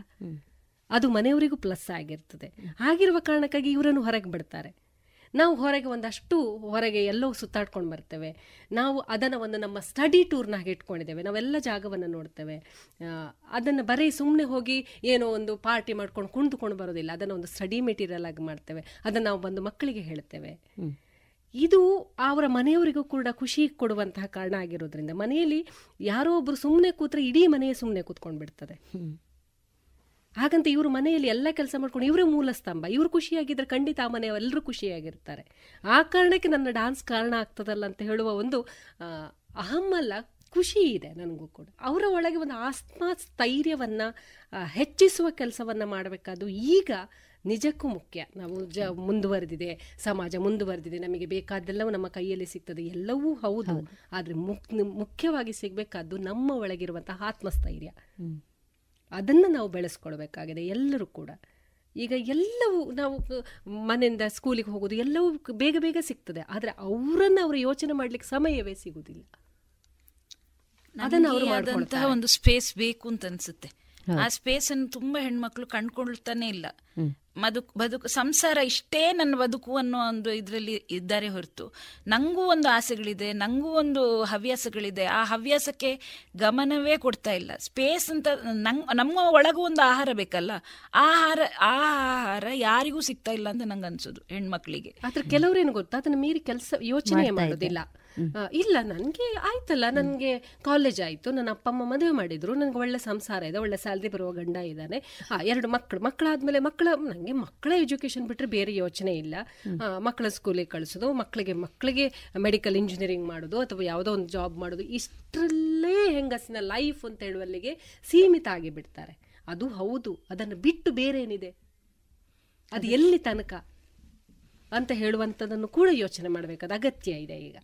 ಅದು ಮನೆಯವರಿಗೂ ಪ್ಲಸ್ ಆಗಿರ್ತದೆ. ಆಗಿರುವ ಕಾರಣಕ್ಕಾಗಿ ಇವರನ್ನು ಹೊರಗೆ ಬಿಡ್ತಾರೆ. ನಾವು ಹೊರಗೆ ಒಂದಷ್ಟು ಹೊರಗೆ ಎಲ್ಲೋ ಸುತ್ತಾಡ್ಕೊಂಡು ಬರ್ತೇವೆ. ನಾವು ಅದನ್ನು ಒಂದು ನಮ್ಮ ಸ್ಟಡಿ ಟೂರ್ನಾಗಿ ಇಟ್ಕೊಂಡಿದ್ದೇವೆ. ನಾವೆಲ್ಲ ಜಾಗವನ್ನು ನೋಡ್ತೇವೆ. ಅದನ್ನು ಬರೀ ಸುಮ್ಮನೆ ಹೋಗಿ ಏನೋ ಒಂದು ಪಾರ್ಟಿ ಮಾಡ್ಕೊಂಡು ಕುಂದುಕೊಂಡು ಬರೋದಿಲ್ಲ, ಅದನ್ನು ಒಂದು ಸ್ಟಡಿ ಮೆಟೀರಿಯಲ್ ಆಗಿ ಮಾಡ್ತೇವೆ. ಅದನ್ನು ನಾವು ಬಂದು ಮಕ್ಕಳಿಗೆ ಹೇಳ್ತೇವೆ. ಇದು ಅವರ ಮನೆಯವರಿಗೂ ಕೂಡ ಖುಷಿ ಕೊಡುವಂತಹ ಕಾರಣ ಆಗಿರೋದ್ರಿಂದ, ಮನೆಯಲ್ಲಿ ಯಾರೋ ಒಬ್ಬರು ಸುಮ್ಮನೆ ಕೂತ್ರೆ ಇಡೀ ಮನೆಯೇ ಸುಮ್ಮನೆ ಕೂತ್ಕೊಂಡು ಬಿಡ್ತದೆ. ಹಾಗಂತ ಇವರು ಮನೆಯಲ್ಲಿ ಎಲ್ಲ ಕೆಲಸ ಮಾಡ್ಕೊಂಡು ಇವರೇ ಮೂಲ ಸ್ತಂಭ. ಇವರು ಖುಷಿಯಾಗಿದ್ದರೆ ಖಂಡಿತ ಆ ಮನೆಯವರೆಲ್ಲರೂ ಖುಷಿಯಾಗಿರ್ತಾರೆ. ಆ ಕಾರಣಕ್ಕೆ ನನ್ನ ಡ್ಯಾನ್ಸ್ ಕಾರಣ ಆಗ್ತದಲ್ಲ ಅಂತ ಹೇಳುವ ಒಂದು ಅಹಮ್ಮಲ್ಲ, ಖುಷಿ ಇದೆ ನನಗೂ ಕೂಡ. ಅವರ ಒಳಗೆ ಒಂದು ಆತ್ಮಸ್ಥೈರ್ಯವನ್ನು ಹೆಚ್ಚಿಸುವ ಕೆಲಸವನ್ನು ಮಾಡಬೇಕಾದ್ದು ಈಗ ನಿಜಕ್ಕೂ ಮುಖ್ಯ. ನಾವು ಮುಂದುವರೆದಿದೆ, ಸಮಾಜ ಮುಂದುವರೆದಿದೆ, ನಮಗೆ ಬೇಕಾದ್ದೆಲ್ಲವೂ ನಮ್ಮ ಕೈಯಲ್ಲಿ ಸಿಗ್ತದೆ, ಎಲ್ಲವೂ ಹೌದು. ಆದರೆ ಮುಖ್ಯವಾಗಿ ಸಿಗಬೇಕಾದ್ದು ನಮ್ಮ ಒಳಗಿರುವಂತಹ ಆತ್ಮಸ್ಥೈರ್ಯ, ಅದನ್ನು ನಾವು ಬೆಳೆಸ್ಕೊಳ್ಬೇಕಾಗಿದೆ ಎಲ್ಲರೂ ಕೂಡ. ಈಗ ಎಲ್ಲವೂ ನಾವು ಮನೆಯಿಂದ ಸ್ಕೂಲಿಗೆ ಹೋಗೋದು ಎಲ್ಲವೂ ಬೇಗ ಬೇಗ ಸಿಗ್ತದೆ, ಆದರೆ ಅವರನ್ನು ಅವರು ಯೋಚನೆ ಮಾಡಲಿಕ್ಕೆ ಸಮಯವೇ ಸಿಗುವುದಿಲ್ಲ. ಅದನ್ನು ಅವರು ಮಾಡಿದಂತಹ ಒಂದು ಸ್ಪೇಸ್ ಬೇಕು ಅಂತ ಅನ್ಸುತ್ತೆ. ಆ ಸ್ಪೇಸ್ ಅನ್ನು ತುಂಬಾ ಹೆಣ್ಮಕ್ಳು ಕಂಡುಕೊಳ್ತಾನೆ ಇಲ್ಲ. ಬದುಕು ಸಂಸಾರ ಇಷ್ಟೇ ನನ್ನ ಬದುಕು ಅನ್ನೋ ಒಂದು ಇದರಲ್ಲಿ ಇದ್ದಾರೆ ಹೊರತು, ನನಗೂ ಒಂದು ಆಸೆಗಳಿದೆ, ನನಗೂ ಒಂದು ಹವ್ಯಾಸಗಳಿದೆ, ಆ ಹವ್ಯಾಸಕ್ಕೆ ಗಮನವೇ ಕೊಡ್ತಾ ಇಲ್ಲ. ಸ್ಪೇಸ್ ಅಂತ ನಮ್ಮ ಒಳಗೂ ಒಂದು ಆಹಾರ ಬೇಕಲ್ಲ, ಆಹಾರ ಯಾರಿಗೂ ಸಿಗ್ತಾ ಇಲ್ಲ ಅಂತ ನಂಗೆ ಅನ್ಸೋದು ಹೆಣ್ಮಕ್ಳಿಗೆ. ಆದ್ರೆ ಕೆಲವರೇನು ಗೊತ್ತಾ, ಅದನ್ನ ಮೀರಿ ಕೆಲಸ ಯೋಚನೆ ಮಾಡೋದಿಲ್ಲ. ಇಲ್ಲ ನನಗೆ ಆಯ್ತಲ್ಲ, ನನಗೆ ಕಾಲೇಜ್ ಆಯಿತು, ನನ್ನ ಅಪ್ಪ ಅಮ್ಮ ಮದುವೆ ಮಾಡಿದ್ರು, ನನಗೆ ಒಳ್ಳೆ ಸಂಸಾರ ಇದೆ, ಒಳ್ಳೆ ಸ್ಯಾಲ್ರಿ ಬರುವ ಗಂಡ ಇದ್ದಾನೆ, ಎರಡು ಮಕ್ಕಳಾದ್ಮೇಲೆ ನನಗೆ ಮಕ್ಕಳ ಎಜುಕೇಶನ್ ಬಿಟ್ಟರೆ ಬೇರೆ ಯೋಚನೆ ಇಲ್ಲ. ಮಕ್ಕಳ ಸ್ಕೂಲಿಗೆ ಕಳಿಸೋದು, ಮಕ್ಕಳಿಗೆ ಮೆಡಿಕಲ್ ಇಂಜಿನಿಯರಿಂಗ್ ಮಾಡೋದು ಅಥವಾ ಯಾವುದೋ ಒಂದು ಜಾಬ್ ಮಾಡೋದು, ಇಷ್ಟರಲ್ಲೇ ಹೆಂಗಸಿನ ಲೈಫ್ ಅಂತ ಹೇಳುವಲ್ಲಿಗೆ ಸೀಮಿತ ಆಗಿಬಿಡ್ತಾರೆ. ಅದು ಹೌದು, ಅದನ್ನು ಬಿಟ್ಟು ಬೇರೆ ಏನಿದೆ, ಅದು ಎಲ್ಲಿ ತನಕ ಅಂತ ಹೇಳುವಂಥದ್ದನ್ನು ಕೂಡ ಯೋಚನೆ ಮಾಡಬೇಕಾದ ಅಗತ್ಯ ಇದೆ. ಈಗ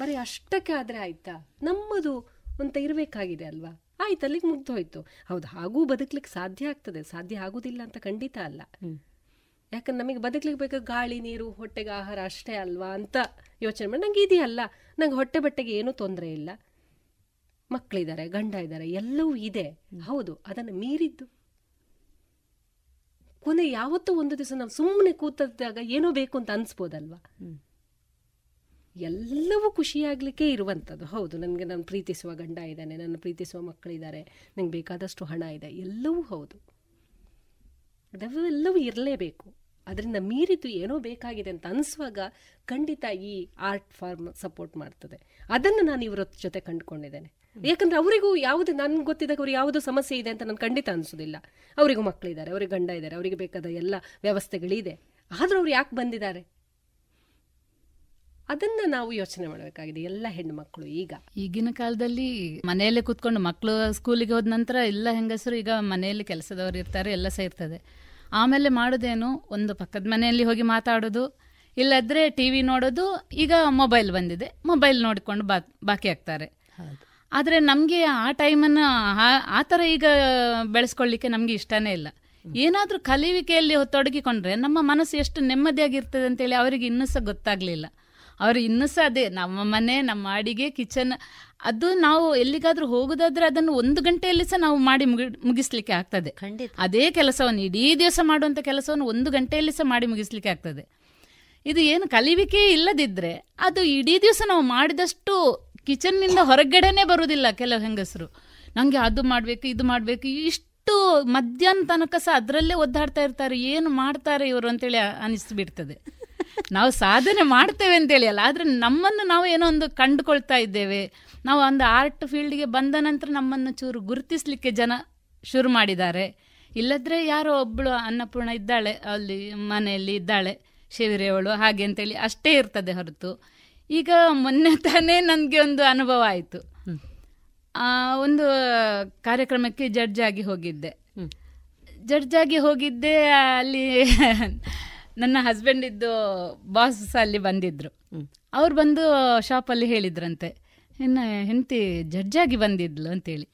ಬರೀ ಅಷ್ಟಕ್ಕೆ ಆದರೆ ಆಯ್ತಾ, ನಮ್ಮದು ಅಂತ ಇರಬೇಕಾಗಿದೆ ಅಲ್ವಾ? ಆಯ್ತು, ಅಲ್ಲಿಗೆ ಮುಗ್ದು ಹೋಯ್ತು. ಹೌದು, ಹಾಗೂ ಬದುಕಲಿಕ್ಕೆ ಸಾಧ್ಯ ಆಗ್ತದೆ, ಸಾಧ್ಯ ಆಗುದಿಲ್ಲ ಅಂತ ಖಂಡಿತ ಅಲ್ಲ. ಯಾಕಂದ್ರೆ ನಮಗೆ ಬದುಕಲಿಕ್ಕೆ ಬೇಕಾದ ಗಾಳಿ, ನೀರು, ಹೊಟ್ಟೆಗೆ ಆಹಾರ ಅಷ್ಟೇ ಅಲ್ವಾ ಅಂತ ಯೋಚನೆ ಮಾಡಿ, ನಂಗೆ ಇದೆಯಲ್ಲ, ನಂಗೆ ಹೊಟ್ಟೆ ಬಟ್ಟೆಗೆ ಏನೂ ತೊಂದರೆ ಇಲ್ಲ, ಮಕ್ಕಳಿದ್ದಾರೆ, ಗಂಡ ಇದ್ದಾರೆ, ಎಲ್ಲವೂ ಇದೆ. ಹೌದು, ಅದನ್ನು ಮೀರಿದ್ದು ಕೊನೆ ಯಾವತ್ತೂ ಒಂದು ದಿವಸ ನಾವು ಸುಮ್ಮನೆ ಕೂತಾಗ ಏನೋ ಬೇಕು ಅಂತ ಅನ್ಸ್ಬೋದಲ್ವಾ? ಎಲ್ಲವೂ ಖುಷಿಯಾಗಲಿಕ್ಕೆ ಇರುವಂಥದ್ದು. ಹೌದು, ನನಗೆ ನಾನು ಪ್ರೀತಿಸುವ ಗಂಡ ಇದ್ದಾನೆ, ನನ್ನ ಪ್ರೀತಿಸುವ ಮಕ್ಕಳಿದ್ದಾರೆ, ನನಗೆ ಬೇಕಾದಷ್ಟು ಹಣ ಇದೆ, ಎಲ್ಲವೂ ಹೌದು, ಅದೆಲ್ಲವೂ ಇರಲೇಬೇಕು. ಅದರಿಂದ ಮೀರಿದ್ದು ಏನೋ ಬೇಕಾಗಿದೆ ಅಂತ ಅನಿಸುವಾಗ ಖಂಡಿತ ಈ ಆರ್ಟ್ ಫಾರ್ಮ್ ಸಪೋರ್ಟ್ ಮಾಡ್ತದೆ. ಅದನ್ನು ನಾನು ಇವರ ಜೊತೆ ಕಂಡುಕೊಂಡಿದ್ದೇನೆ. ಯಾಕಂದರೆ ಅವರಿಗೂ ಯಾವುದು, ನನ್ಗೆ ಗೊತ್ತಿದ್ದಾಗ ಅವ್ರಿಗೆ ಯಾವುದೋ ಸಮಸ್ಯೆ ಇದೆ ಅಂತ ನಾನು ಖಂಡಿತ ಅನಿಸೋದಿಲ್ಲ. ಅವರಿಗೂ ಮಕ್ಕಳಿದ್ದಾರೆ, ಅವ್ರಿಗೆ ಗಂಡ ಇದ್ದಾರೆ, ಅವರಿಗೆ ಬೇಕಾದ ಎಲ್ಲ ವ್ಯವಸ್ಥೆಗಳಿದೆ. ಆದರೂ ಅವ್ರು ಯಾಕೆ ಬಂದಿದ್ದಾರೆ, ಅದನ್ನ ನಾವು ಯೋಚನೆ ಮಾಡಬೇಕಾಗಿದೆ ಎಲ್ಲ ಹೆಣ್ಣು ಮಕ್ಕಳು. ಈಗಿನ ಕಾಲದಲ್ಲಿ ಮನೆಯಲ್ಲೇ ಕೂತ್ಕೊಂಡು ಮಕ್ಕಳು ಸ್ಕೂಲಿಗೆ ಹೋದ ನಂತರ ಎಲ್ಲ ಹೆಂಗಸರು ಈಗ ಮನೆಯಲ್ಲಿ ಕೆಲಸದವರು ಇರ್ತಾರೆ, ಎಲ್ಲ ಸೇರ್ತದೆ. ಆಮೇಲೆ ಮಾಡೋದೇನು, ಒಂದು ಪಕ್ಕದ ಮನೆಯಲ್ಲಿ ಹೋಗಿ ಮಾತಾಡೋದು, ಇಲ್ಲದ್ರೆ ಟಿವಿ ನೋಡೋದು. ಈಗ ಮೊಬೈಲ್ ಬಂದಿದೆ, ಮೊಬೈಲ್ ನೋಡಿಕೊಂಡು ಬಾಕಿ ಆಗ್ತಾರೆ. ಆದರೆ ನಮಗೆ ಆ ಟೈಮನ್ನು ಆ ಥರ ಈಗ ಬೆಳೆಸ್ಕೊಳ್ಳಿಕ್ಕೆ ನಮಗೆ ಇಷ್ಟನೇ ಇಲ್ಲ. ಏನಾದರೂ ಕಲಿಯುವಿಕೆಯಲ್ಲಿ ತೊಡಗಿಕೊಂಡ್ರೆ ನಮ್ಮ ಮನಸ್ಸು ಎಷ್ಟು ನೆಮ್ಮದಿಯಾಗಿರ್ತದೆ ಅಂತೇಳಿ ಅವರಿಗೆ ಇನ್ನೂ ಸಹ ಗೊತ್ತಾಗಲಿಲ್ಲ. ಅವರು ಇನ್ನೂ ಸಹ ಅದೇ ನಮ್ಮ ಮನೆ, ನಮ್ಮ ಅಡಿಗೆ, ಕಿಚನ್, ಅದು ನಾವು ಎಲ್ಲಿಗಾದ್ರೂ ಹೋಗೋದಾದ್ರೆ ಅದನ್ನು 1 ಗಂಟೆಯಲ್ಲಿ ಸಹ ನಾವು ಮಾಡಿ ಮುಗಿಸ್ಲಿಕ್ಕೆ ಆಗ್ತದೆ. ಅದೇ ಕೆಲಸವನ್ನು ಇಡೀ ದಿವಸ ಮಾಡುವಂಥ ಕೆಲಸವನ್ನು 1 ಗಂಟೆಯಲ್ಲಿ ಸಹ ಮಾಡಿ ಮುಗಿಸ್ಲಿಕ್ಕೆ ಆಗ್ತದೆ. ಇದು ಏನು ಕಲಿವಿಕೆ ಇಲ್ಲದಿದ್ದರೆ ಅದು ಇಡೀ ದಿವಸ ನಾವು ಮಾಡಿದಷ್ಟು ಕಿಚನ್ನಿಂದ ಹೊರಗಡೆನೇ ಬರುವುದಿಲ್ಲ. ಕೆಲವು ಹೆಂಗಸರು ನನಗೆ ಅದು ಮಾಡಬೇಕು, ಇದು ಮಾಡಬೇಕು, ಇಷ್ಟು ಮಧ್ಯಾಹ್ನ ತನಕ ಸಹ ಅದರಲ್ಲೇ ಒದ್ದಾಡ್ತಾ ಇರ್ತಾರೆ. ಏನು ಮಾಡ್ತಾರೆ ಇವರು ಅಂತೇಳಿ ಅನಿಸ್ಬಿಡ್ತದೆ. ನಾವು ಸಾಧನೆ ಮಾಡ್ತೇವೆ ಅಂತೇಳಿ ಅಲ್ಲ, ಆದರೆ ನಮ್ಮನ್ನು ನಾವು ಏನೋ ಒಂದು ಕಂಡುಕೊಳ್ತಾ ಇದ್ದೇವೆ. ನಾವು ಒಂದು ಆರ್ಟ್ ಫೀಲ್ಡ್ಗೆ ಬಂದ ನಂತರ ನಮ್ಮನ್ನು ಚೂರು ಗುರುತಿಸಲಿಕ್ಕೆ ಜನ ಶುರು ಮಾಡಿದ್ದಾರೆ. ಇಲ್ಲದ್ರೆ ಯಾರೋ ಒಬ್ಬಳು ಅನ್ನಪೂರ್ಣ ಇದ್ದಾಳೆ, ಅಲ್ಲಿ ಮನೆಯಲ್ಲಿ ಇದ್ದಾಳೆ ಶಿಬಿರೆಯವಳು, ಹಾಗೆ ಅಂತೇಳಿ ಅಷ್ಟೇ ಇರ್ತದೆ ಹೊರತು. ಈಗ ಮೊನ್ನೆ ತಾನೇ ನನಗೆ ಒಂದು ಅನುಭವ ಆಯಿತು. ಒಂದು ಕಾರ್ಯಕ್ರಮಕ್ಕೆ ಜಡ್ಜ್ ಆಗಿ ಹೋಗಿದ್ದೆ. ಅಲ್ಲಿ ನನ್ನ ಹಸ್ಬೆಂಡಿದ್ದು ಬಾಸ್ ಅಲ್ಲಿ ಬಂದಿದ್ದರು. ಅವ್ರು ಬಂದು ಶಾಪಲ್ಲಿ ಹೇಳಿದ್ರಂತೆ, ಇನ್ನು ಹೆಂಡತಿ ಜಡ್ಜಾಗಿ ಬಂದಿದ್ಲು ಅಂತೇಳಿ.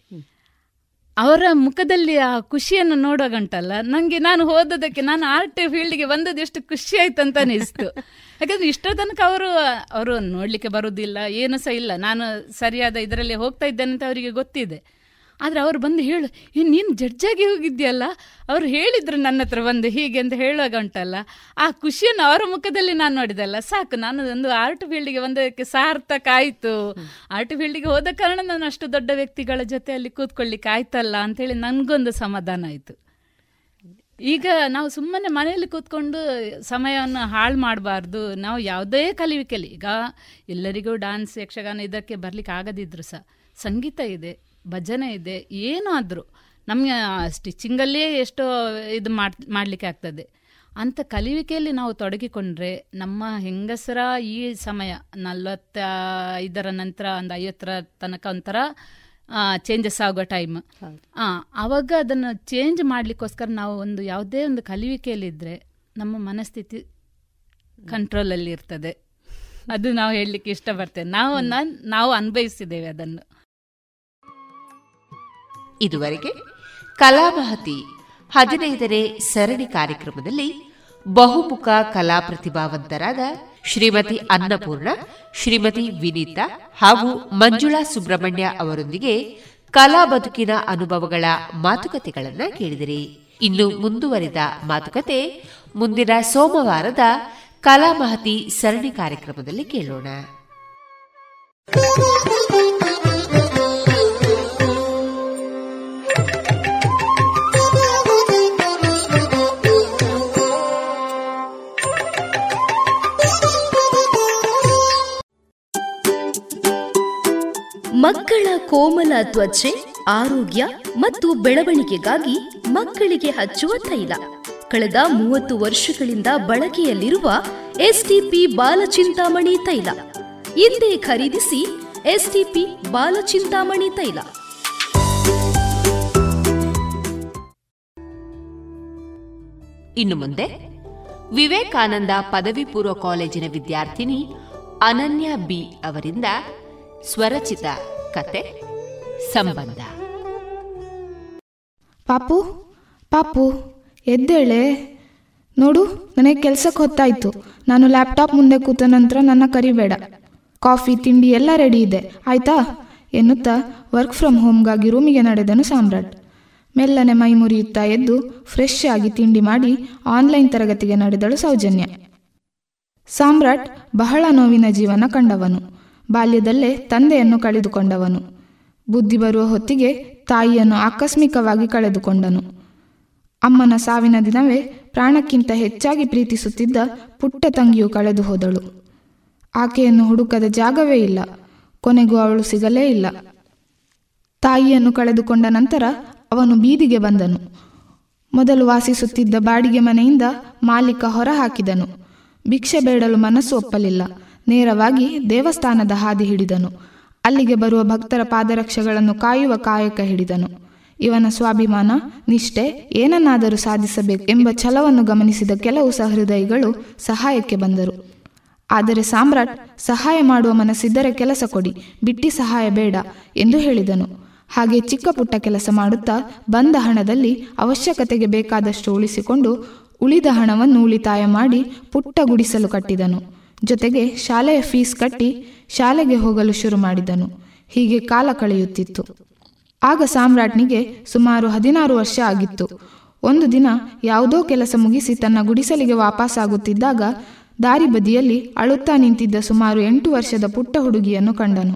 ಅವರ ಮುಖದಲ್ಲಿ ಆ ಖುಷಿಯನ್ನು ನೋಡೋಗಂಟಲ್ಲ ನನಗೆ, ನಾನು ಹೋದದಕ್ಕೆ, ನಾನು ಆರ್ಟ್ ಫೀಲ್ಡ್ಗೆ ಬಂದದ್ದು ಎಷ್ಟು ಖುಷಿ ಆಯ್ತು ಅಂತ ಅನಿಸ್ತು. ಯಾಕಂದರೆ ಇಷ್ಟರ ತನಕ ಅವರು ನೋಡಲಿಕ್ಕೆ ಬರೋದಿಲ್ಲ, ಏನೂ ಸಹ ಇಲ್ಲ, ನಾನು ಸರಿಯಾದ ಇದರಲ್ಲಿ ಹೋಗ್ತಾ ಇದ್ದೇನೆ ಅಂತ ಅವರಿಗೆ ಗೊತ್ತಿದೆ. ಆದರೆ ಅವರು ಬಂದು ಹೇಳು, ನೀನು ಜಡ್ಜಾಗಿ ಹೋಗಿದ್ಯಲ್ಲ, ಅವರು ಹೇಳಿದರು ನನ್ನ ಹತ್ರ ಬಂದು ಹೀಗೆ ಅಂತ ಹೇಳುವಾಗ ಉಂಟಲ್ಲ, ಆ ಖುಷಿಯನ್ನು ಅವರ ಮುಖದಲ್ಲಿ ನಾನು ನೋಡಿದಲ್ಲ, ಸಾಕು ನಾನು ಒಂದು ಆರ್ಟ್ ಫೀಲ್ಡ್ಗೆ ಬಂದಕ್ಕೆ ಸಾರ್ಥಕ ಆಯಿತು. ಆರ್ಟ್ ಫೀಲ್ಡ್ಗೆ ಹೋದ ಕಾರಣ ನಾನು ಅಷ್ಟು ದೊಡ್ಡ ವ್ಯಕ್ತಿಗಳ ಜೊತೆ ಅಲ್ಲಿ ಕೂತ್ಕೊಳ್ಳಿಕ್ಕೆ ಆಯ್ತಲ್ಲ ಅಂತೇಳಿ ನನಗೊಂದು ಸಮಾಧಾನ ಆಯಿತು. ಈಗ ನಾವು ಸುಮ್ಮನೆ ಮನೆಯಲ್ಲಿ ಕೂತ್ಕೊಂಡು ಸಮಯವನ್ನು ಹಾಳು ಮಾಡಬಾರ್ದು. ನಾವು ಯಾವುದೇ ಕಲಿವಿಕೆಯಲ್ಲಿ, ಈಗ ಎಲ್ಲರಿಗೂ ಡ್ಯಾನ್ಸ್, ಯಕ್ಷಗಾನ ಇದಕ್ಕೆ ಬರಲಿಕ್ಕೆ ಆಗದಿದ್ರು ಸಹ ಸಂಗೀತ ಇದೆ, ಭಜನೆ ಇದೆ, ಏನಾದರೂ ನಮಗೆ ಸ್ಟಿಚಿಂಗಲ್ಲೇ ಎಷ್ಟೋ ಇದು ಮಾಡಲಿಕ್ಕೆ ಆಗ್ತದೆ. ಅಂಥ ಕಲಿಯುವಿಕೆಯಲ್ಲಿ ನಾವು ತೊಡಗಿಕೊಂಡ್ರೆ ನಮ್ಮ ಹೆಂಗಸರ ಈ ಸಮಯ 45 ನಂತರ ಒಂದು 50 ತನಕ ಒಂಥರ ಚೇಂಜಸ್ ಆಗೋ ಟೈಮ್. ಆವಾಗ ಅದನ್ನು ಚೇಂಜ್ ಮಾಡಲಿಕ್ಕೋಸ್ಕರ ನಾವು ಒಂದು ಯಾವುದೇ ಒಂದು ಕಲಿಯುವಿಕೆಯಲ್ಲಿದ್ದರೆ ನಮ್ಮ ಮನಸ್ಥಿತಿ ಕಂಟ್ರೋಲಲ್ಲಿ ಇರ್ತದೆ. ಅದು ನಾವು ಹೇಳಲಿಕ್ಕೆ ಇಷ್ಟಪಡ್ತೇವೆ. ನಾವು ಅನುಭವಿಸಿದ್ದೇವೆ ಅದನ್ನು. ಇದುವರೆಗೆ ಕಲಾಮಹತಿ 15ನೇ ಸರಣಿ ಕಾರ್ಯಕ್ರಮದಲ್ಲಿ ಬಹುಮುಖ ಕಲಾ ಪ್ರತಿಭಾವಂತರಾದ ಶ್ರೀಮತಿ ಅನ್ನಪೂರ್ಣ, ಶ್ರೀಮತಿ ವಿನೀತಾ ಹಾಗೂ ಮಂಜುಳಾ ಸುಬ್ರಹ್ಮಣ್ಯ ಅವರೊಂದಿಗೆ ಕಲಾ ಬದುಕಿನ ಅನುಭವಗಳ ಮಾತುಕತೆಗಳನ್ನು ಕೇಳಿದಿರಿ. ಇನ್ನು ಮುಂದುವರಿದ ಮಾತುಕತೆ ಮುಂದಿನ ಸೋಮವಾರದ ಕಲಾಮಹತಿ ಸರಣಿ ಕಾರ್ಯಕ್ರಮದಲ್ಲಿ ಕೇಳೋಣ. ಮಕ್ಕಳ ಕೋಮಲ ತ್ವಚೆ, ಆರೋಗ್ಯ ಮತ್ತು ಬೆಳವಣಿಗೆಗಾಗಿ ಮಕ್ಕಳಿಗೆ ಹಚ್ಚುವ ತೈಲ ಕಳೆದ 30 ವರ್ಷಗಳಿಂದ ಬಳಕೆಯಲ್ಲಿರುವ ಎಸ್ಟಿಪಿ ಬಾಲಚಿಂತಾಮಣಿ ತೈಲ. ಇಂದೇ ಖರೀದಿಸಿ ಎಸ್ಟಿಪಿ ಬಾಲಚಿಂತಾಮಣಿ ತೈಲ. ಇನ್ನು ಮುಂದೆ ವಿವೇಕಾನಂದ ಪದವಿ ಪೂರ್ವ ಕಾಲೇಜಿನ ವಿದ್ಯಾರ್ಥಿನಿ ಅನನ್ಯ ಬಿ ಅವರಿಂದ ಸ್ವರಚಿತ ಕತೆ ಸಂಬಂಧ. ಪಾಪು ಪಾಪು ಎದ್ದೇಳೆ ನೋಡು, ನನಗೆ ಕೆಲಸಕ್ಕೆ ಹೊತ್ತಾಯಿತು. ನಾನು ಲ್ಯಾಪ್ಟಾಪ್ ಮುಂದೆ ಕೂತ ನಂತರ ನನ್ನ ಕರಿಬೇಡ. ಕಾಫಿ ತಿಂಡಿ ಎಲ್ಲ ರೆಡಿ ಇದೆ ಆಯಿತಾ ಎನ್ನುತ್ತಾ ವರ್ಕ್ ಫ್ರಮ್ ಹೋಮ್ಗಾಗಿ ರೂಮಿಗೆ ನಡೆದನು ಸಾಮ್ರಾಟ್. ಮೆಲ್ಲನೆ ಮೈ ಮುರಿಯುತ್ತಾ ಎದ್ದು ಫ್ರೆಶ್ ಆಗಿ ತಿಂಡಿ ಮಾಡಿ ಆನ್ಲೈನ್ ತರಗತಿಗೆ ನಡೆದಳು ಸೌಜನ್ಯ. ಸಾಮ್ರಾಟ್ ಬಹಳ ನೋವಿನ ಜೀವನ ಕಂಡವನು. ಬಾಲ್ಯದಲ್ಲೇ ತಂದೆಯನ್ನು ಕಳೆದುಕೊಂಡವನು. ಬುದ್ಧಿ ಬರುವ ಹೊತ್ತಿಗೆ ತಾಯಿಯನ್ನು ಆಕಸ್ಮಿಕವಾಗಿ ಕಳೆದುಕೊಂಡನು. ಅಮ್ಮನ ಸಾವಿನ ದಿನವೇ ಪ್ರಾಣಕ್ಕಿಂತ ಹೆಚ್ಚಾಗಿ ಪ್ರೀತಿಸುತ್ತಿದ್ದ ಪುಟ್ಟ ತಂಗಿಯು ಕಳೆದು ಹೋದಳು. ಆಕೆಯನ್ನು ಹುಡುಕದ ಜಾಗವೇ ಇಲ್ಲ. ಕೊನೆಗೂ ಅವಳು ಸಿಗಲೇ ಇಲ್ಲ. ತಾಯಿಯನ್ನು ಕಳೆದುಕೊಂಡ ನಂತರ ಅವನು ಬೀದಿಗೆ ಬಂದನು. ಮೊದಲು ವಾಸಿಸುತ್ತಿದ್ದ ಬಾಡಿಗೆ ಮನೆಯಿಂದ ಮಾಲೀಕ ಹೊರ ಹಾಕಿದನು. ಭಿಕ್ಷೆ ಬೇಡಲು ಮನಸ್ಸು ಒಪ್ಪಲಿಲ್ಲ. ನೇರವಾಗಿ ದೇವಸ್ಥಾನದ ಹಾದಿ ಹಿಡಿದನು. ಅಲ್ಲಿಗೆ ಬರುವ ಭಕ್ತರ ಪಾದರಕ್ಷೆಗಳನ್ನು ಕಾಯುವ ಕಾಯಕ ಹಿಡಿದನು. ಇವನ ಸ್ವಾಭಿಮಾನ, ನಿಷ್ಠೆ, ಏನನ್ನಾದರೂ ಸಾಧಿಸಬೇಕು ಎಂಬ ಛಲವನ್ನು ಗಮನಿಸಿದ ಕೆಲವು ಸಹೃದಯಿಗಳು ಸಹಾಯಕ್ಕೆ ಬಂದರು. ಆದರೆ ಸಾಮ್ರಾಟ್ ಸಹಾಯ ಮಾಡುವ ಮನಸ್ಸಿದ್ದರೆ ಕೆಲಸ ಕೊಡಿ, ಬಿಟ್ಟಿ ಸಹಾಯ ಬೇಡ ಎಂದು ಹೇಳಿದನು. ಹಾಗೆ ಚಿಕ್ಕ ಪುಟ್ಟ ಕೆಲಸ ಮಾಡುತ್ತಾ ಬಂದ ಹಣದಲ್ಲಿ ಅವಶ್ಯಕತೆಗೆ ಬೇಕಾದಷ್ಟು ಉಳಿಸಿಕೊಂಡು ಉಳಿದ ಹಣವನ್ನು ಉಳಿತಾಯ ಮಾಡಿ ಪುಟ್ಟ ಗುಡಿಸಲು ಕಟ್ಟಿದನು. ಜೊತೆಗೆ ಶಾಲೆಯ ಫೀಸ್ ಕಟ್ಟಿ ಶಾಲೆಗೆ ಹೋಗಲು ಶುರು ಮಾಡಿದನು. ಹೀಗೆ ಕಾಲ ಕಳೆಯುತ್ತಿತ್ತು. ಆಗ ಸಾಮ್ರಾಟ್ನಿಗೆ ಸುಮಾರು 16 ವರ್ಷ ಆಗಿತ್ತು. ಒಂದು ದಿನ ಯಾವುದೋ ಕೆಲಸ ಮುಗಿಸಿ ತನ್ನ ಗುಡಿಸಲಿಗೆ ವಾಪಸ್ಸಾಗುತ್ತಿದ್ದಾಗ ದಾರಿ ಬದಿಯಲ್ಲಿ ಅಳುತ್ತಾ ನಿಂತಿದ್ದ ಸುಮಾರು 8 ವರ್ಷದ ಪುಟ್ಟ ಹುಡುಗಿಯನ್ನು ಕಂಡನು.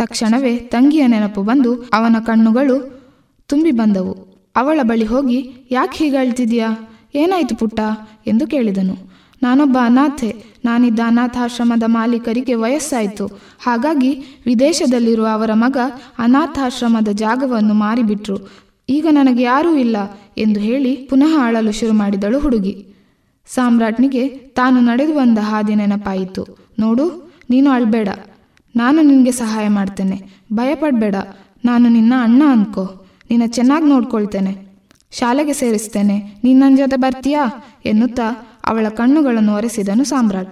ತಕ್ಷಣವೇ ತಂಗಿಯ ನೆನಪು ಬಂದು ಅವನ ಕಣ್ಣುಗಳು ತುಂಬಿ ಬಂದವು. ಅವಳ ಬಳಿ ಹೋಗಿ, ಯಾಕೆ ಹೀಗೆ ಅಳ್ತಿದ್ಯಾ, ಏನಾಯಿತು ಪುಟ್ಟ ಎಂದು ಕೇಳಿದನು. ನಾನೊಬ್ಬ ಅನಾಥೆ. ನಾನಿದ್ದ ಅನಾಥಾಶ್ರಮದ ಮಾಲೀಕರಿಗೆ ವಯಸ್ಸಾಯಿತು. ಹಾಗಾಗಿ ವಿದೇಶದಲ್ಲಿರುವ ಅವರ ಮಗ ಅನಾಥಾಶ್ರಮದ ಜಾಗವನ್ನು ಮಾರಿಬಿಟ್ರು. ಈಗ ನನಗೆ ಯಾರೂ ಇಲ್ಲ ಎಂದು ಹೇಳಿ ಪುನಃ ಅಳಲು ಶುರು ಮಾಡಿದಳು ಹುಡುಗಿ. ಸಾಮ್ರಾಟ್ನಿಗೆ ತಾನು ನಡೆದು ಬಂದ ಹಾದಿ ನೆನಪಾಯಿತು. ನೋಡು, ನೀನು ಅಳ್ಬೇಡ, ನಾನು ನಿನಗೆ ಸಹಾಯ ಮಾಡ್ತೇನೆ. ಭಯಪಡಬೇಡ, ನಾನು ನಿನ್ನ ಅಣ್ಣ ಅನ್ಕೋ. ನಿನ್ನ ಚೆನ್ನಾಗಿ ನೋಡ್ಕೊಳ್ತೇನೆ, ಶಾಲೆಗೆ ಸೇರಿಸ್ತೇನೆ. ನೀನು ನನ್ನ ಜೊತೆ ಬರ್ತೀಯಾ ಎನ್ನುತ್ತಾ ಅವಳ ಕಣ್ಣುಗಳನ್ನು ಒರೆಸಿದನು ಸಾಮ್ರಾಟ್.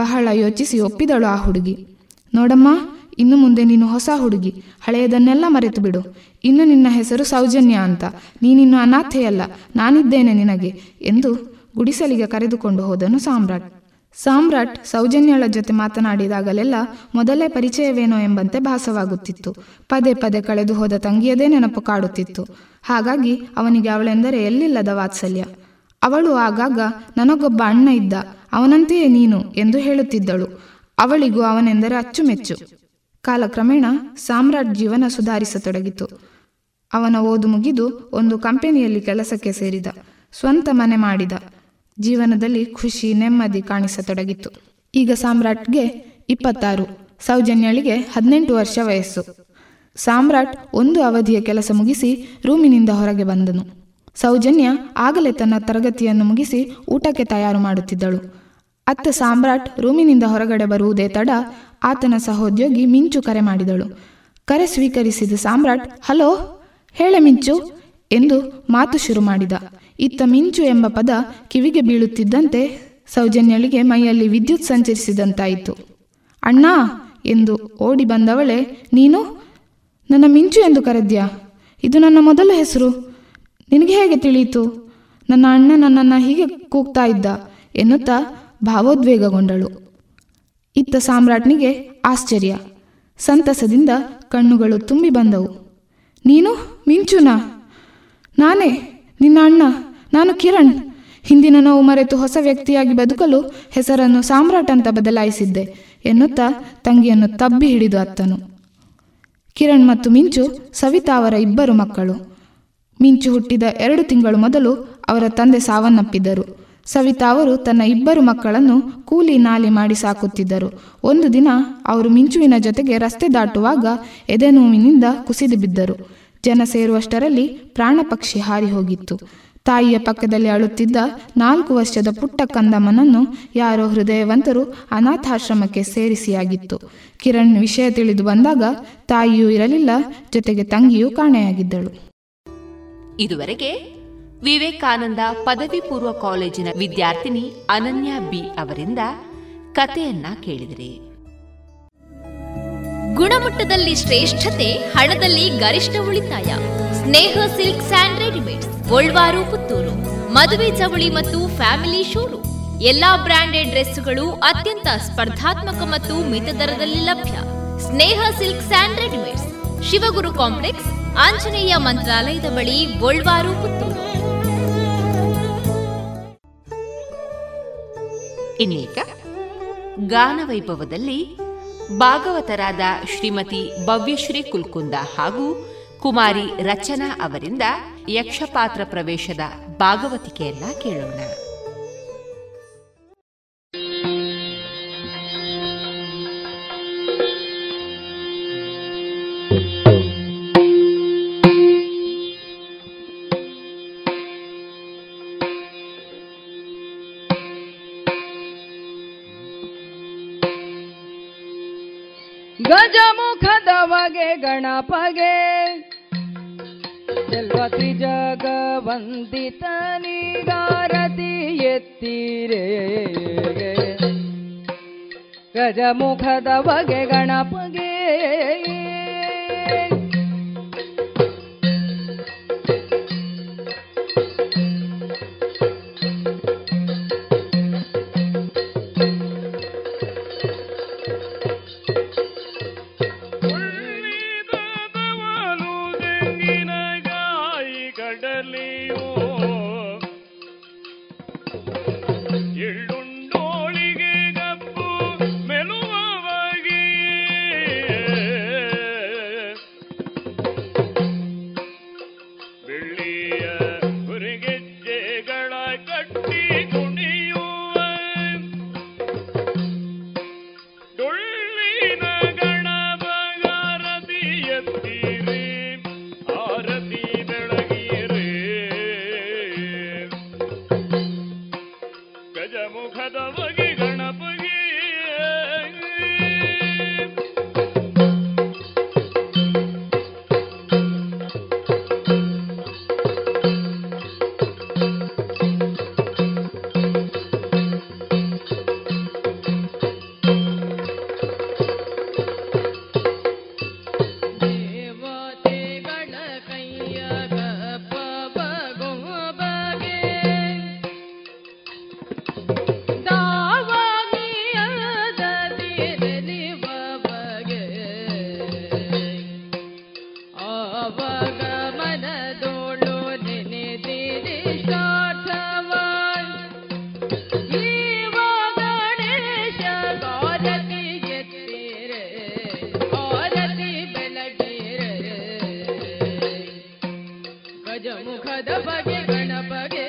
ಬಹಳ ಯೋಚಿಸಿ ಒಪ್ಪಿದಳು ಆ ಹುಡುಗಿ. ನೋಡಮ್ಮ, ಇನ್ನು ಮುಂದೆ ನೀನು ಹೊಸ ಹುಡುಗಿ, ಹಳೆಯದನ್ನೆಲ್ಲ ಮರೆತು ಬಿಡು. ಇನ್ನು ನಿನ್ನ ಹೆಸರು ಸೌಜನ್ಯ ಅಂತ. ನೀನಿನ್ನು ಅನಾಥೆಯಲ್ಲ, ನಾನಿದ್ದೇನೆ ನಿನಗೆ ಎಂದು ಗುಡಿಸಲಿಗೆ ಕರೆದುಕೊಂಡು ಹೋದನು ಸಾಮ್ರಾಟ್. ಸಾಮ್ರಾಟ್ ಸೌಜನ್ಯಳ ಜೊತೆ ಮಾತನಾಡಿದಾಗಲೆಲ್ಲ ಮೊದಲೇ ಪರಿಚಯವೇನೋ ಎಂಬಂತೆ ಭಾಸವಾಗುತ್ತಿತ್ತು. ಪದೇ ಪದೇ ಕಳೆದು ಹೋದ ತಂಗಿಯದೇ ನೆನಪು ಕಾಡುತ್ತಿತ್ತು. ಹಾಗಾಗಿ ಅವನಿಗೆ ಅವಳೆಂದರೆ ಎಲ್ಲಿಲ್ಲದ ವಾತ್ಸಲ್ಯ. ಅವಳು ಆಗಾಗ, ನನಗೊಬ್ಬ ಅಣ್ಣ ಇದ್ದ, ಅವನಂತೆಯೇ ನೀನು ಎಂದು ಹೇಳುತ್ತಿದ್ದಳು. ಅವಳಿಗೂ ಅವನೆಂದರೆ ಅಚ್ಚುಮೆಚ್ಚು. ಕಾಲಕ್ರಮೇಣ ಸಾಮ್ರಾಟ್ ಜೀವನ ಸುಧಾರಿಸತೊಡಗಿತು. ಅವನ ಓದು ಮುಗಿದು ಒಂದು ಕಂಪನಿಯಲ್ಲಿ ಕೆಲಸಕ್ಕೆ ಸೇರಿದ. ಸ್ವಂತ ಮನೆ ಮಾಡಿದ. ಜೀವನದಲ್ಲಿ ಖುಷಿ, ನೆಮ್ಮದಿ ಕಾಣಿಸತೊಡಗಿತ್ತು. ಈಗ ಸಾಮ್ರಾಟ್ಗೆ 26, ಸೌಜನ್ಯಳಿಗೆ 18 ವರ್ಷ ವಯಸ್ಸು. ಸಾಮ್ರಾಟ್ ಒಂದು ಅವಧಿಯ ಕೆಲಸ ಮುಗಿಸಿ ರೂಮಿನಿಂದ ಹೊರಗೆ ಬಂದನು. ಸೌಜನ್ಯ ಆಗಲೇ ತನ್ನ ತರಗತಿಯನ್ನು ಮುಗಿಸಿ ಊಟಕ್ಕೆ ತಯಾರು ಮಾಡುತ್ತಿದ್ದಳು. ಅತ್ತ ಸಾಮ್ರಾಟ್ ರೂಮಿನಿಂದ ಹೊರಗಡೆ ಬರುವುದೇ ತಡ ಆತನ ಸಹೋದ್ಯೋಗಿ ಮಿಂಚು ಕರೆ ಮಾಡಿದಳು. ಕರೆ ಸ್ವೀಕರಿಸಿದ ಸಾಮ್ರಾಟ್, ಹಲೋ ಹೇಳೆ ಮಿಂಚು ಎಂದು ಮಾತು ಶುರು ಮಾಡಿದ. ಇತ್ತ ಮಿಂಚು ಎಂಬ ಪದ ಕಿವಿಗೆ ಬೀಳುತ್ತಿದ್ದಂತೆ ಸೌಜನ್ಯಳಿಗೆ ಮೈಯಲ್ಲಿ ವಿದ್ಯುತ್ ಸಂಚರಿಸಿದಂತಾಯಿತು. ಅಣ್ಣ ಎಂದು ಓಡಿ ಬಂದವಳೆ, ನೀನು ನನ್ನ ಮಿಂಚು ಎಂದು ಕರೆದ್ಯಾ? ಇದು ನನ್ನ ಮೊದಲ ಹೆಸರು, ನಿನಗೆ ಹೇಗೆ ತಿಳಿಯಿತು? ನನ್ನ ಅಣ್ಣ ನನ್ನನ್ನು ಹೀಗೆ ಕೂಗ್ತಾ ಇದ್ದ ಎನ್ನುತ್ತಾ ಭಾವೋದ್ವೇಗಗೊಂಡಳು. ಇತ್ತ ಸಾಮ್ರಾಟ್ನಿಗೆ ಆಶ್ಚರ್ಯ, ಸಂತಸದಿಂದ ಕಣ್ಣುಗಳು ತುಂಬಿ ಬಂದವು. ನೀನು ಮಿಂಚುನಾ? ನಾನೇ ನಿನ್ನ ಅಣ್ಣ. ನಾನು ಕಿರಣ್. ಹಿಂದಿನ ನೋವು ಮರೆತು ಹೊಸ ವ್ಯಕ್ತಿಯಾಗಿ ಬದುಕಲು ಹೆಸರನ್ನು ಸಾಮ್ರಾಟ್ ಅಂತ ಬದಲಾಯಿಸಿದ್ದೆ ಎನ್ನುತ್ತಾ ತಂಗಿಯನ್ನು ತಬ್ಬಿ ಹಿಡಿದು ಅತ್ತನು. ಕಿರಣ್ ಮತ್ತು ಮಿಂಚು ಸವಿತಾ ಅವರ 2 ಮಕ್ಕಳು. ಮಿಂಚು ಹುಟ್ಟಿದ 2 ತಿಂಗಳು ಮೊದಲು ಅವರ ತಂದೆ ಸಾವನ್ನಪ್ಪಿದ್ದರು. ಸವಿತಾ ಅವರು ತನ್ನ 2 ಮಕ್ಕಳನ್ನು ಕೂಲಿ ನಾಲಿ ಮಾಡಿ ಸಾಕುತ್ತಿದ್ದರು. ಒಂದು ದಿನ ಅವರು ಮಿಂಚುವಿನ ಜೊತೆಗೆ ರಸ್ತೆ ದಾಟುವಾಗ ಎದೆನೋವಿನಿಂದ ಕುಸಿದು ಬಿದ್ದರು. ಜನ ಸೇರುವಷ್ಟರಲ್ಲಿ ಪ್ರಾಣ ಪಕ್ಷಿ ಹಾರಿ ಹೋಗಿತ್ತು. ತಾಯಿಯ ಪಕ್ಕದಲ್ಲಿ ಅಳುತ್ತಿದ್ದ 4 ವರ್ಷದ ಪುಟ್ಟ ಕಂದಮ್ಮನನ್ನು ಯಾರೋ ಹೃದಯವಂತರು ಅನಾಥಾಶ್ರಮಕ್ಕೆ ಸೇರಿಸಿಯಾಗಿತ್ತು. ಕಿರಣ್ ವಿಷಯ ತಿಳಿದು ಬಂದಾಗ ತಾಯಿಯೂ ಇರಲಿಲ್ಲ, ಜೊತೆಗೆ ತಂಗಿಯೂ ಕಾಣೆಯಾಗಿದ್ದಳು. ಇದುವರೆಗೆ ವಿವೇಕಾನಂದ ಪದವಿ ಪೂರ್ವ ಕಾಲೇಜಿನ ವಿದ್ಯಾರ್ಥಿನಿ ಅನನ್ಯ ಬಿ ಅವರಿಂದ ಕಥೆಯನ್ನ ಕೇಳಿದಿರಿ. ಗುಣಮಟ್ಟದಲ್ಲಿ ಶ್ರೇಷ್ಠತೆ, ಹಣದಲ್ಲಿ ಗರಿಷ್ಠ ಉಳಿತಾಯ. Sneha silks and readymades, Golwar, Puttur. ಮದುವೆ ಚವಳಿ ಮತ್ತು ಫ್ಯಾಮಿಲಿ ಶೋರೂಮ್. ಎಲ್ಲಾ ಬ್ರಾಂಡೆಡ್ ಡ್ರೆಸ್ಗಳು ಅತ್ಯಂತ ಸ್ಪರ್ಧಾತ್ಮಕ ಮತ್ತು ಮಿತ ದರದಲ್ಲಿ ಲಭ್ಯ. Sneha silks and readymades, Shivaguru complex, Anjaneya ಮಂತ್ರಾಲಯದ ಬಳಿ, ಗೋಲ್ವಾರು, ಪುತ್ತೂರು. ಇನ್ನೀಗ ಗಾನವೈಭವದಲ್ಲಿ ಭಾಗವತರಾದ ಶ್ರೀಮತಿ ಭವ್ಯಶ್ರೀ ಕುಲ್ಕುಂದ ಹಾಗೂ ಕುಮಾರಿ ರಚನಾ ಅವರಿಂದ ಯಕ್ಷಪಾತ್ರ ಪ್ರವೇಶದ ಭಾಗವತಿಕೆಯನ್ನ ಕೇಳೋಣ. ಗಜಮುಖದವಗೆ ಗಣಪಗೆ ಸೆಲ್ವತಿ ಜಗವಂದಿತನಿಗಾರತಿ ಎತ್ತಿರೆ. ಗಜಮುಖದವಗೆ ಗಣಪಗೆ ಗಜಮುಖದ ಬಗೆ ಗಣಪಗೆ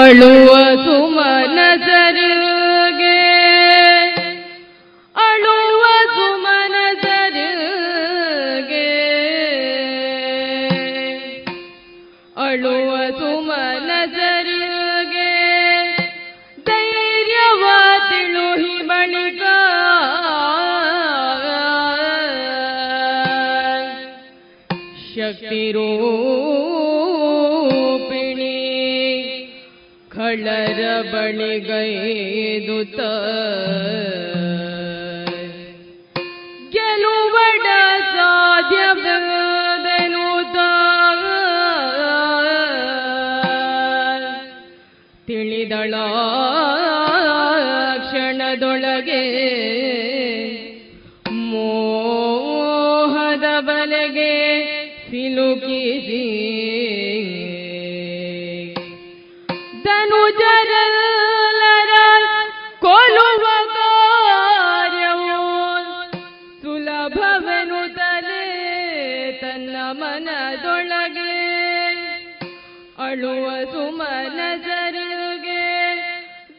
ಅಳುವ ಸುಮನ ಸರಿಗೆ ಅಳುವ ಸುಮನ ಸರಿಗೆ ಅಳುವ ಸುಮನ ಸರಿಗೆ ಧೈರ್ಯವ ತಿಳುಹಿ ಬಳಿಕ ಶಕ್ತಿರೋ ಕಳ್ಳರ ಬಳಿ ಗೈದುತ ಗೆಲುವಡ ಸಾಧ್ಯವೆನುತ ತಿಳಿದಳ ಕ್ಷಣದೊಳಗೆ ಮೋಹದ ಬಲೆಗೆ ಸಿಲುಕಿಸಿ ಅಳುವ ಸುಮನ ಸರಿಗೆ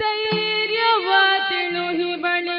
ಧೈರ್ಯವ ತಿಳುಹಿ ಬಳಿಕ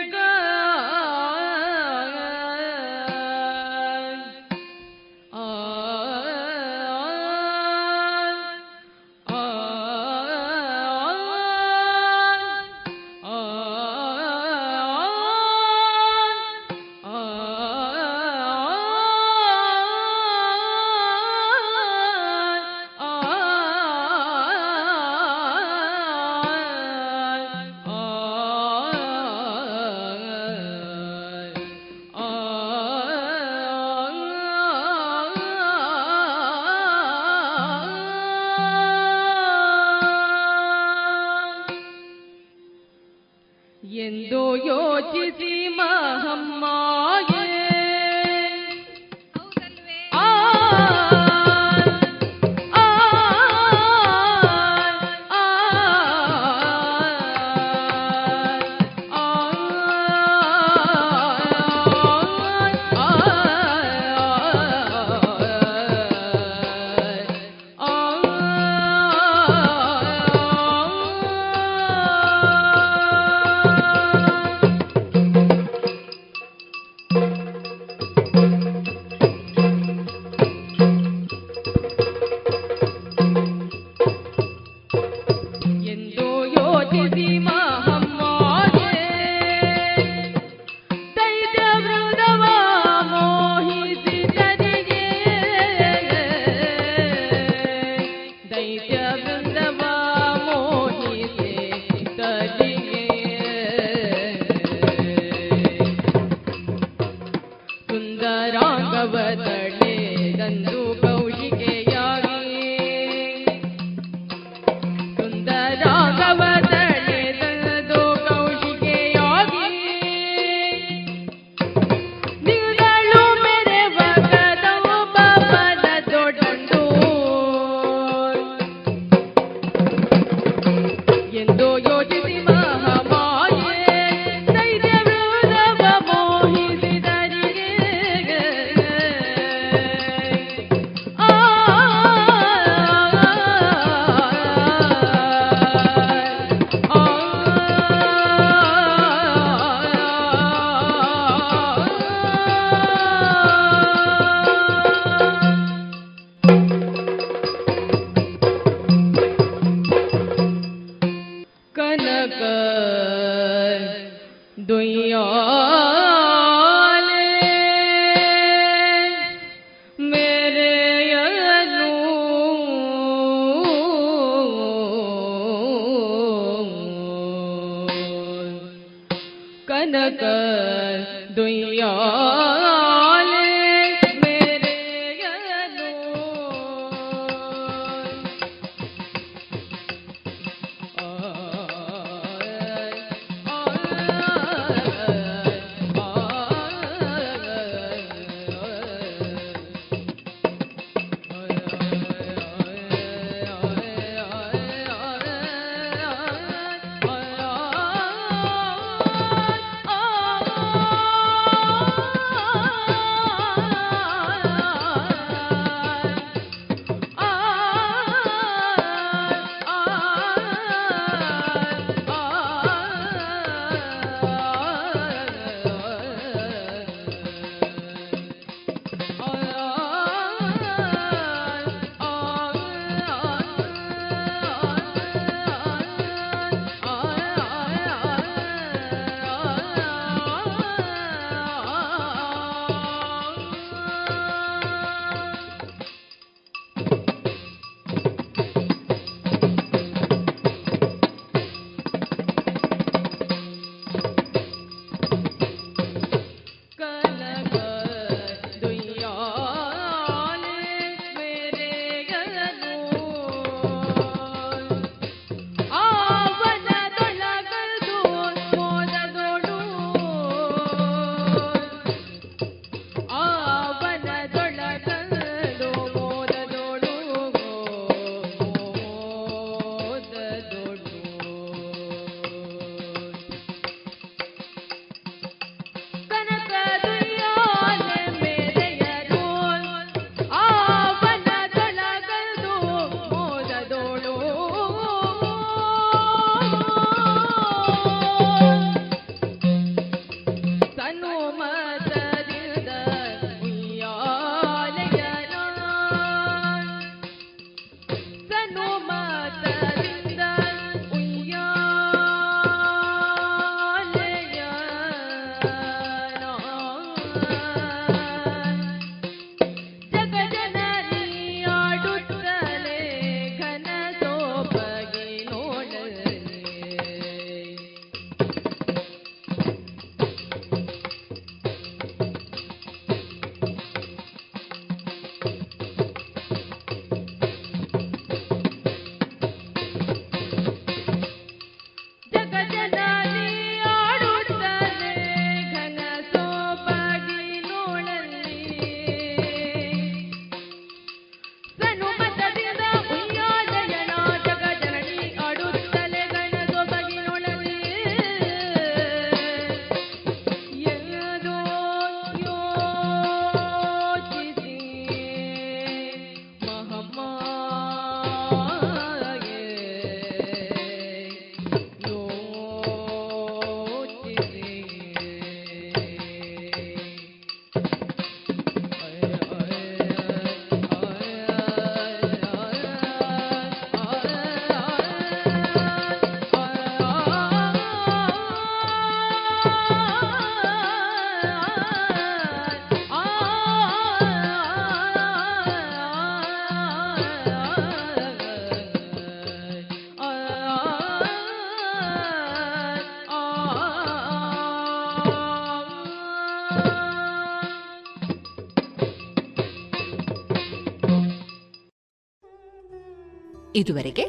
ಇದುವರೆಗೆ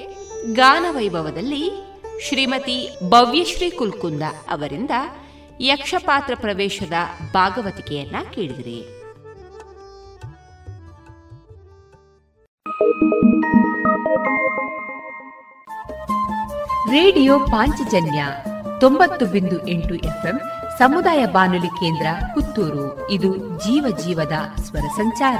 ಗಾನವೈಭವದಲ್ಲಿ ಶ್ರೀಮತಿ ಭವ್ಯಶ್ರೀ ಕುಲ್ಕುಂದ ಅವರಿಂದ ಯಕ್ಷಪಾತ್ರ ಪ್ರವೇಶದ ಭಾಗವತಿಕೆಯನ್ನ ಕೇಳಿದಿರಿ. ರೇಡಿಯೋ ಪಾಂಚಜನ್ಯ 90.8 FM ಸಮುದಾಯ ಬಾನುಲಿ ಕೇಂದ್ರ ಪುತ್ತೂರು. ಇದು ಜೀವ ಜೀವದ ಸ್ವರ ಸಂಚಾರ.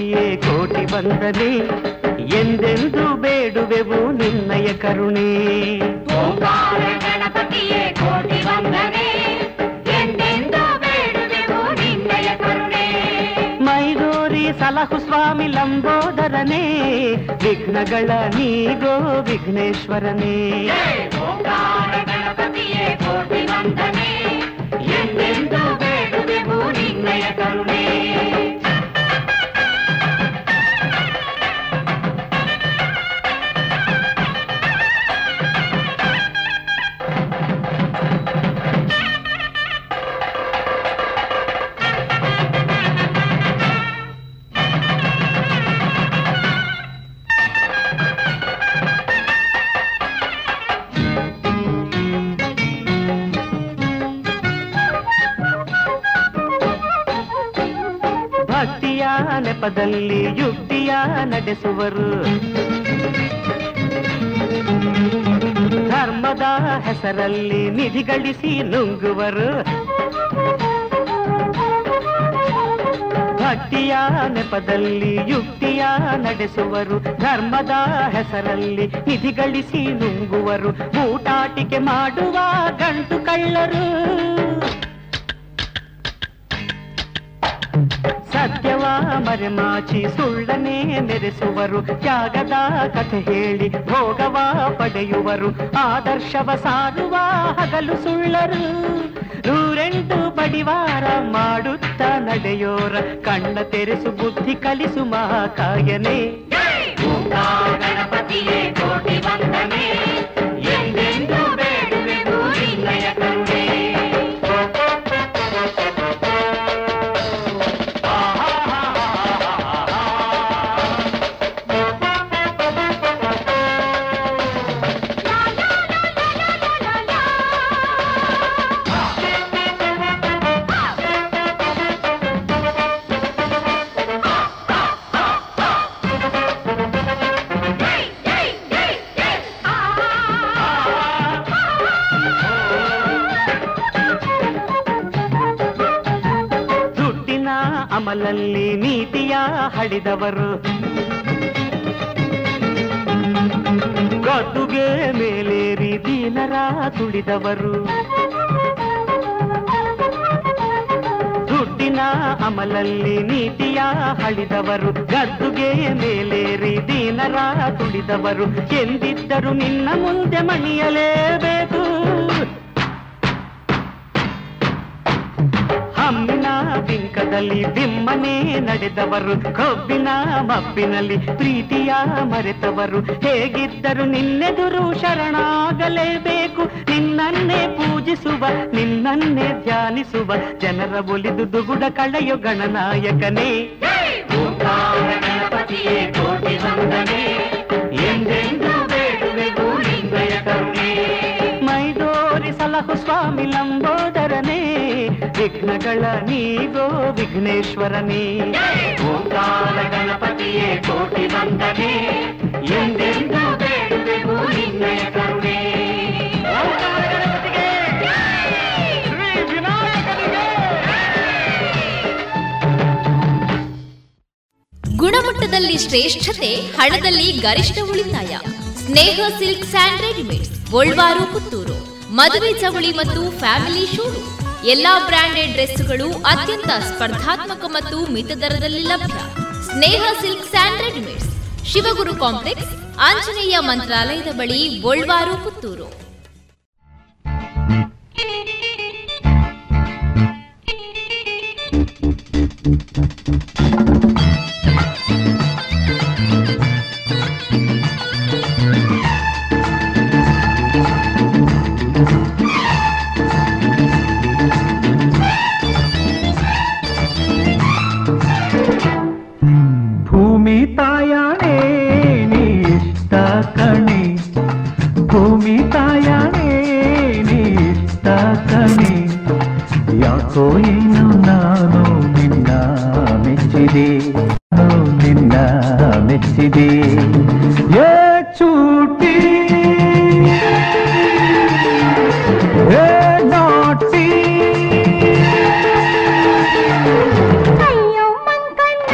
ಕೋಟಿಯೇ ಕೋಟಿ ಬಂದನೆ ಎಂದೆಂದು ಬೇಡುವೆವು ನಿನ್ನಯ ಕರುಣೆ. ಗಣಪತಿಯೇ ಕೋಟಿ ಬಂದನೆ ಎಂದೆಂದು ಬೇಡುವೆವು ನಿನ್ನಯ ಕರುಣೆ. ಮೈಗೂರಿ ಸಲಹು ಸ್ವಾಮಿ ಲಂಬೋದರನೇ ವಿಘ್ನಗಳ ನೀಗೋ ವಿಘ್ನೇಶ್ವರನೇ. ಗಣಪತಿಯೇ ಕೋಟಿ ಬಂದನೆ ಎಂದೆಂದು ಬೇಡುವೆವು ನಿನ್ನಯ ಕರುಣೆ. ಪದಲ್ಲಿ ಯುಕ್ತಿಯ ನಡೆಸುವರು, ಧರ್ಮದ ಹೆಸರಲ್ಲಿ ನಿಧಿ ಗಳಿಸಿ ನುಂಗುವರು. ಭಕ್ತಿಯ ನೆಪದಲ್ಲಿ ಯುಕ್ತಿಯ ನಡೆಸುವರು, ಧರ್ಮದ ಹೆಸರಲ್ಲಿ ನಿಧಿ ಗಳಿಸಿ ನುಂಗುವರು. ಊಟಾಟಿಕೆ ಮಾಡುವ ಗಂಟು ಕಳ್ಳರು, ಸತ್ಯವ ಮರೆಮಾಚಿ ಸುಳ್ಳನೆ ಮೆರೆಸುವರು. ತ್ಯಾಗದ ಕಥೆ ಹೇಳಿ ಭೋಗವ ಪಡೆಯುವರು, ಆದರ್ಶವ ಸಾರುವ ಹಗಲು ಸುಳ್ಳರು. ನೂರೆಂಟು ಬಡಿವಾರ ಮಾಡುತ್ತ ನಡೆಯೋರ ಕಣ್ಣ ತೆರೆಸು ಬುದ್ಧಿ ಕಲಿಸು ಮಹಾಕಾಯನೇ. ಗಣಪತಿಯೇ ಕೋಟಿ ವಂದನೆ ಎಂದೆಂದು ಬೇಡುವೆವು ನಿನ್ನಯ ಕರುಣೆ. ಅಮಲಲ್ಲಿ ನೀತಿಯ ಹಳಿದವರು, ಗದ್ದುಗೆ ಮೇಲೇರಿ ದೀನರ ತುಳಿದವರು. ದುಡ್ಡಿನ ಅಮಲಲ್ಲಿ ನೀತಿಯ ಹಳಿದವರು, ಗದ್ದುಗೆ ಮೇಲೇರಿ ದೀನರ ತುಳಿದವರು. ಎಂದಿದ್ದರು ನಿನ್ನ ಮುಂದೆ ಮಣಿಯಲೇಬೇಕು, ಹಮ್ಮಿನ ಬಿಂಕದಲ್ಲಿ ಬಿಮ್ಮನೆ ನಡೆದವರು. ಕಬ್ಬಿನ ಮಬ್ಬಿನಲ್ಲಿ ಪ್ರೀತಿಯ ಮರೆತವರು, ಹೇಗಿದ್ದರು ನಿನ್ನೆದುರು ಶರಣಾಗಲೇಬೇಕು. ನಿನ್ನನ್ನೇ ಪೂಜಿಸುವ ನಿನ್ನನ್ನೇ ಧ್ಯಾನಿಸುವ ಜನರ ಒಲಿದು ದುಗುಡ ಕಳೆಯೋ ಗಣನಾಯಕನೇ. ಗಣಪತಿಯೇ ಕೋಟಿ ವಂದನೆ ಎಂದೆಂದು ಬೇಡುವೆವು ನಿನ್ನಯ ಕರುಣೆ. ಮೈದೋರಿ ಸಲಹು ಸ್ವಾಮಿ ಲಂಬೋದರನೇ ವಿಘ್ನಗಳ ನೀಗೋ ವಿಘ್ನೇಶ್ವರನೇ. ಓಂಕಾರ ಗಣಪತಿಯೇ ಕೋಟಿ ವಂದನೆ ಎಂದೆಂದು ಬೇಡುವೆವು ನಿನ್ನಯ ಕರುಣೆ. ಗುಣಮಟ್ಟದಲ್ಲಿ ಶ್ರೇಷ್ಠತೆ, ಹಣದಲ್ಲಿ ಗರಿಷ್ಠ ಉಳಿತಾಯ. Sneha silk and readymades, Golwar Puttur. ಮದುವೆ ಚವಳಿ ಮತ್ತು ಫ್ಯಾಮಿಲಿ ಶೂರು, ಎಲ್ಲಾ ಬ್ರಾಂಡೆಡ್ ಡ್ರೆಸ್ಗಳು ಅತ್ಯಂತ ಸ್ಪರ್ಧಾತ್ಮಕ ಮತ್ತು ಮಿತ ದರದಲ್ಲಿ ಲಭ್ಯ. Sneha silk and readymades, Shivaguru complex, Anjaneya ಮಂತ್ರಾಲಯದ ಬಳಿ, ಗೋಲ್ವಾರು ಪುತ್ತೂರು. ಏನು ನಾನು ನಿನ್ನ ಮೆಚ್ಚಿದೆ, ನಿನ್ನ ಮೆಚ್ಚಿದೆ. ಏ ಚೂಟಿ ಏ ನಾಟಿ ಅಯ್ಯೋ ಮಂಕಣ್ಣ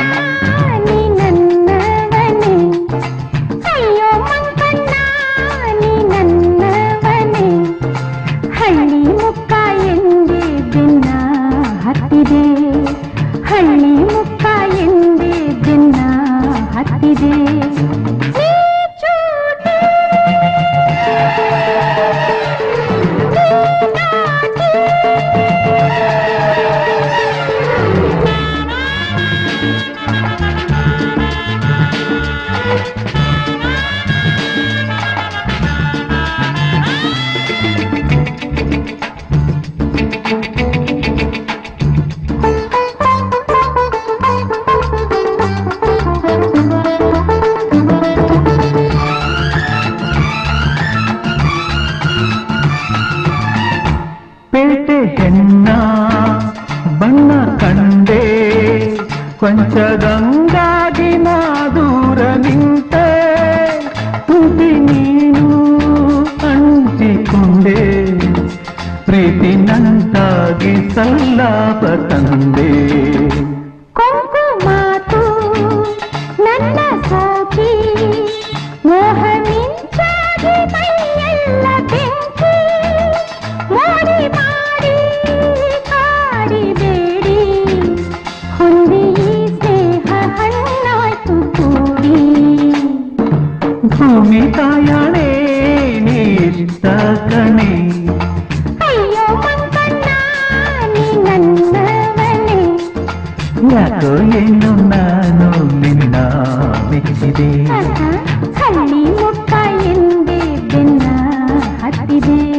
ಪಂಚದಂಗಾಗಿ ನಾದೂರ ನಿಂತೆ ತುದಿ ನೀನು ಅಂಟಿಕೊಂಡೆ, ಪ್ರೀತಿ ನಂತಾಗಿ ಸಲ್ಲಾಪ ತಂದೆ. ಭೂಮಿ ತಾಯಣೆ ನೀರಿದ್ದ ಕಣೆ, ಅಯ್ಯೋ ಮಂಕಣ್ಣ ನೀ ನನ್ನವನೇ, ಯಾಕೋ ಏನು ನಾನು ನಿನ್ನ ಮೆಚ್ಚಿದೆ, ಹಳ್ಳಿ ಮುಖ ಎಂದೇ ಬೆನ್ನ ಹತ್ತಿದೆ.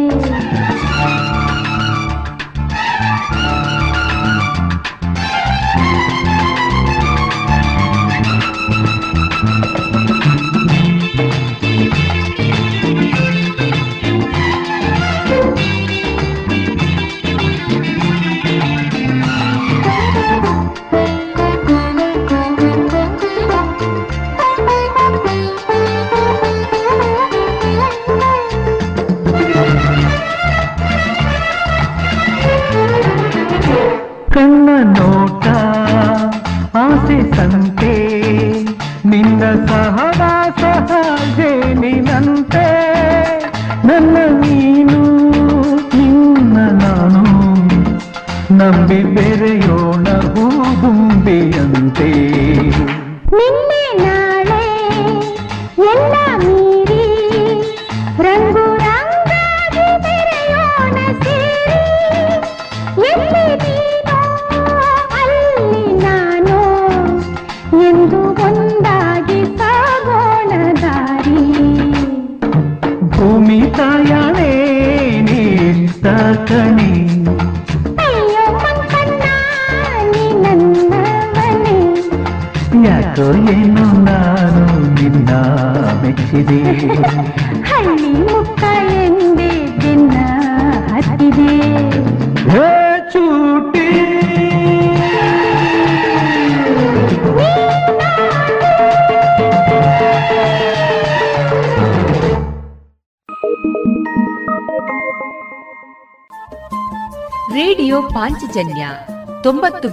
ಕಣ್ಣ ನೋಟ ಆಸೆ ಸಂತೆ, ನಿನ್ನ ಸಹವಾಸ ಜೇನಿನಂತೆ, ನನ್ನ ನೀನು ನಿನ್ನ ನಾನು ನಂಬಿ ಬೆರೆಯೋಣ ಹೂಗುಂಬಿಯಂತೆ. ನಿನ್ನೆ ನಾಳೆ ಎಲ್ಲ ಮೀರಿ ರಂಗು ರಂಗಾಗಿ ಬೆರೆಯೋಣ ಸೇರಿ, ಭೂಮಿ ತಾಯಣೆ ನೀರಿದ್ದ ಕಣೆ, ಅಯ್ಯೋ ಮಂಕಣ್ಣ ನೀ ನನ್ನವನೇ, ಯಾಕೋ ಏನು ನಾನು ನಿನ್ನ ಮೆಚ್ಚಿದೆ, ಹಳ್ಳಿ ಮುಖ ಎಂದೇ ಬೆನ್ನ ಹತ್ತಿದೆ. ಚೂಟಿ ರೇಡಿಯೋ ಪಾಂಚಜನ್ಯ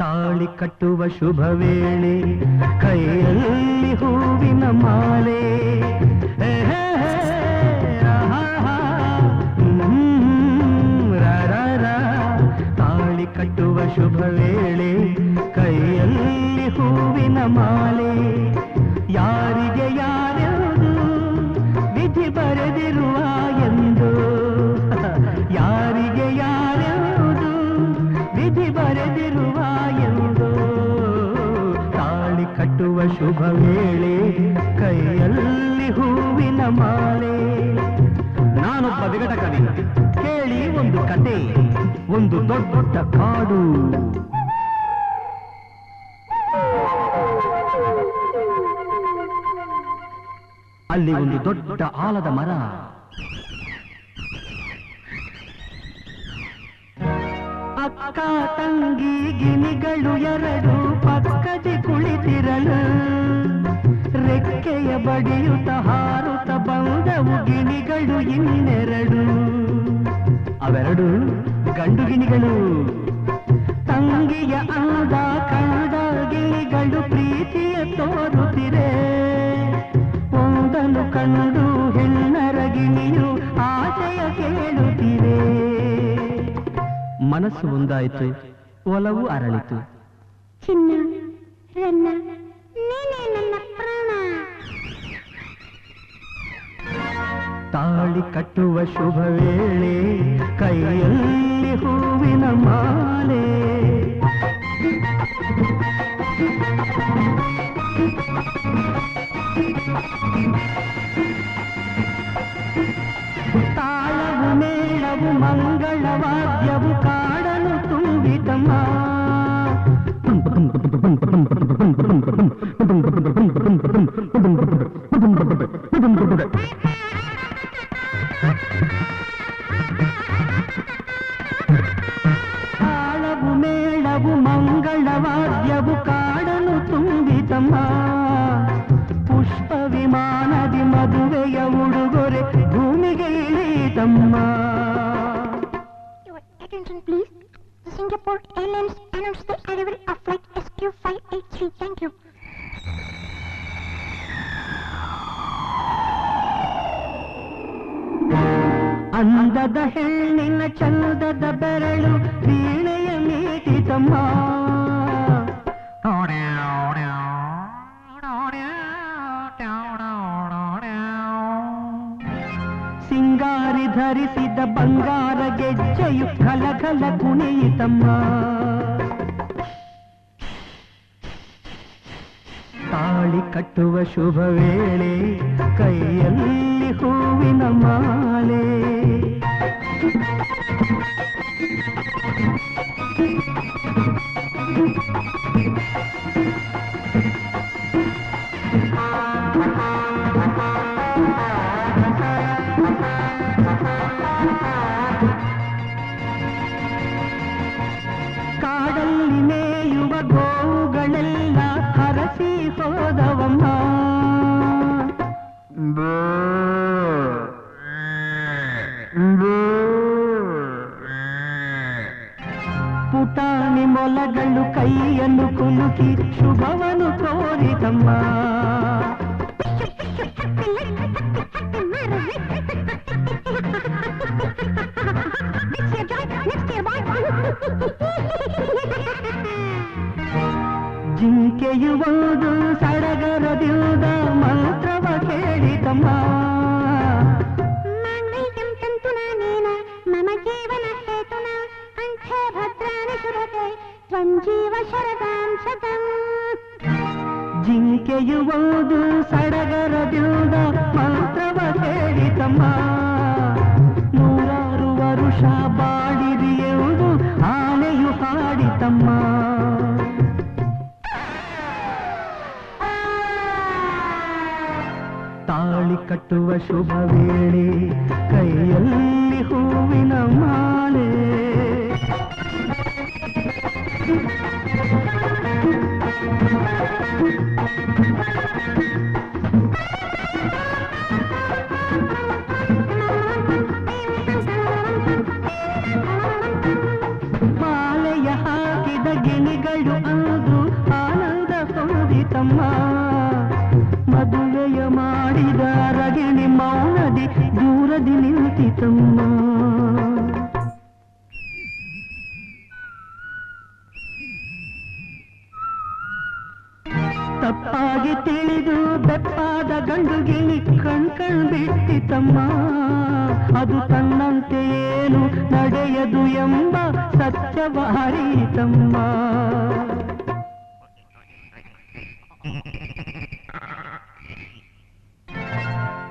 ತಾಳಿ ಕಟ್ಟುವ ಶುಭ ವೇಳೆ, ಕೈಯಲ್ಲಿ ಹೂವಿನ ಮಾಲೆ, ತಾಳಿ ಕಟ್ಟುವ ಶುಭ ವೇಳೆ, ಕೈಯಲ್ಲಿ ಹೂವಿನ ಮಾಲೆ, ಯಾರಿಗೆ ಯಾರೆಂದು ವಿಧಿ ಬರೆದಿರುವ ಎಂದು, ಯಾರಿಗೆ ಯಾರೆಂದು ವಿಧಿ ಬರೆದಿರುವ ಎಂದು, ತಾಳಿ ಕಟ್ಟುವ ಶುಭ ವೇಳೆ, ಕೈಯಲ್ಲಿ ಹೂವಿನ ಮಾಲೆ. ನಾನೊಬ್ಬ ವಿಗಡ ಕವಿ, ಕೇಳಿ ಒಂದು ಕತೆ, ಒಂದು ದೊಡ್ಡ ಕಾಡು. ಅಲ್ಲಿ ಒಂದು ದೊಡ್ಡ ಆಲದ ಮರ. ಅಕ್ಕ ತಂಗಿ ಗಿನಿಗಳು ಎರಡು ಪಕ್ಕದೆ ಕುಳಿತಿರಲು, ರೆಕ್ಕೆಯ ಬಡಿಯುತ ಹಾರುತ ಬಂದವು ಗಿನಿಗಳು ಇನ್ನೆರಡು. ಅವೆರಡು ಗಂಡು ಗಿನಿಗಳು. ತಂಗಿಯ ಅಂದ ಕಂದ ಗಿನಿಗಳು ಪ್ರೀತಿಯ ತೋರುತ್ತಿರೆ. ಒಂದನ್ನು ಕಂಡು ಹೆಣ್ಣರ ಗಿನಿಯು ಆಶಯ ಕೇಳುತ್ತಿರೆ. ಮನಸ್ಸು ಒಂದಾಯಿತು, ಒಲವು ಅರಳಿತು. ಚಿನ್ನ ರನ್ನ ನೀನೇ ನನ್ನಪ್ಪ, ತಾಳಿ ಕಟ್ಟುವ ಶುಭ ವೇಳೆ, ಕೈಯಲ್ಲಿ ಹೂವಿನ ಮಾಲೆ, ತಾಳವು ಮೇಳವು ಮಂಗಳವಾದ್ಯವು ಕಾಡಲು ತುಂಬಿತಮ್ಮ. ತಾಳವು ಮೇಳವು ಮಂಗಳವಾದ್ಯವು ಕಾಡಲು ತುಂಬಿತಮ್ಮ. ಪುಷ್ಪ ವಿಮಾನದಿ ಮದುವೆಯ ಉಡುಗೊರೆ ಭೂಮಿಗೆ ಇಳಿತಮ್ಮ. Singapore Airlines announced the arrival of flight SQ583. Thank you. Andada hellina chandada beralu veeneya meetitamma. ಸಿಂಗಾರಿ ಧರಿಸಿದ ಬಂಗಾರ ಗೆಜ್ಜೆಯು ಖಲಖಲ ಕುಣಿಯಿತಮ್ಮ. ತಾಳಿ ಕಟ್ಟುವ ಶುಭ ವೇಳೆ, ಕೈಯಲ್ಲಿ ಹೂವಿನ ಮಾಲೆ, ಕಾಡಲ್ಲಿ ಮೇಯುವ ಗೋವುಗಳೆಲ್ಲ ಹರಸಿ ಹೋದವಮ್ಮ. ಪುಟಾಣಿ ಮೊಲಗಳು ಕೈಯನ್ನು ಕುಲುಕಿ ಶುಭವನ್ನು ಕೋರಿತಮ್ಮ. ಜಿಂಕೆಯು ಒಂದು ಸಡಗರದಿಂದ ಮಂತ್ರವ ಹೇಳಿತಮ್ಮ. ಮಮ ಜೀವನ ಹೇತುನ ಅಂಥೇ ಭದ್ರಾಣಿ ಸುರತೆ ತ್ವಂ ಜೀವ ಶರದಾಂ ಶತಂ. ಜಿಂಕೆಯು ಒಂದು ಸಡಗರದಿಂದ ಮಂತ್ರವ ಹೇಳಿತಮ್ಮ. ನೂರಾರು ವರುಷ ಬಾಳಿರಿಯುವುದು ಆನೆಯು ಹಾಡಿತಮ್ಮ. ತಾಳಿ ಕಟ್ಟುವ ಶುಭ ವೇಳೆ, ಕೈಯಲ್ಲಿ ಹೂವಿನ ಮಾಲೆ, ಮಾಲೆಯ ಹಾಕಿದ ಗಿಣಿಗಳು ಅಂದು ಆನಂದ ಹೊಂದಿತಮ್ಮ. ಮದುವೆಯ ಮಾಡಿದ ರಗಿಣಿ ಮೌನದಿ ದೂರದಿ ನಿಂತಿತಮ್ಮ. ತಪ್ಪಾಗಿ ತಿಳಿದು ಬೆಪ್ಪಾದ ಗಂಡು ಗಿಣಿ ಕಣ್ಕಣ್ ಬಿಟ್ಟಿತಮ್ಮ. ಅದು ತನ್ನಂತೆ ಏನು ನಡೆಯದು ಎಂಬ ಸತ್ಯವ ಅರಿತಮ್ಮ.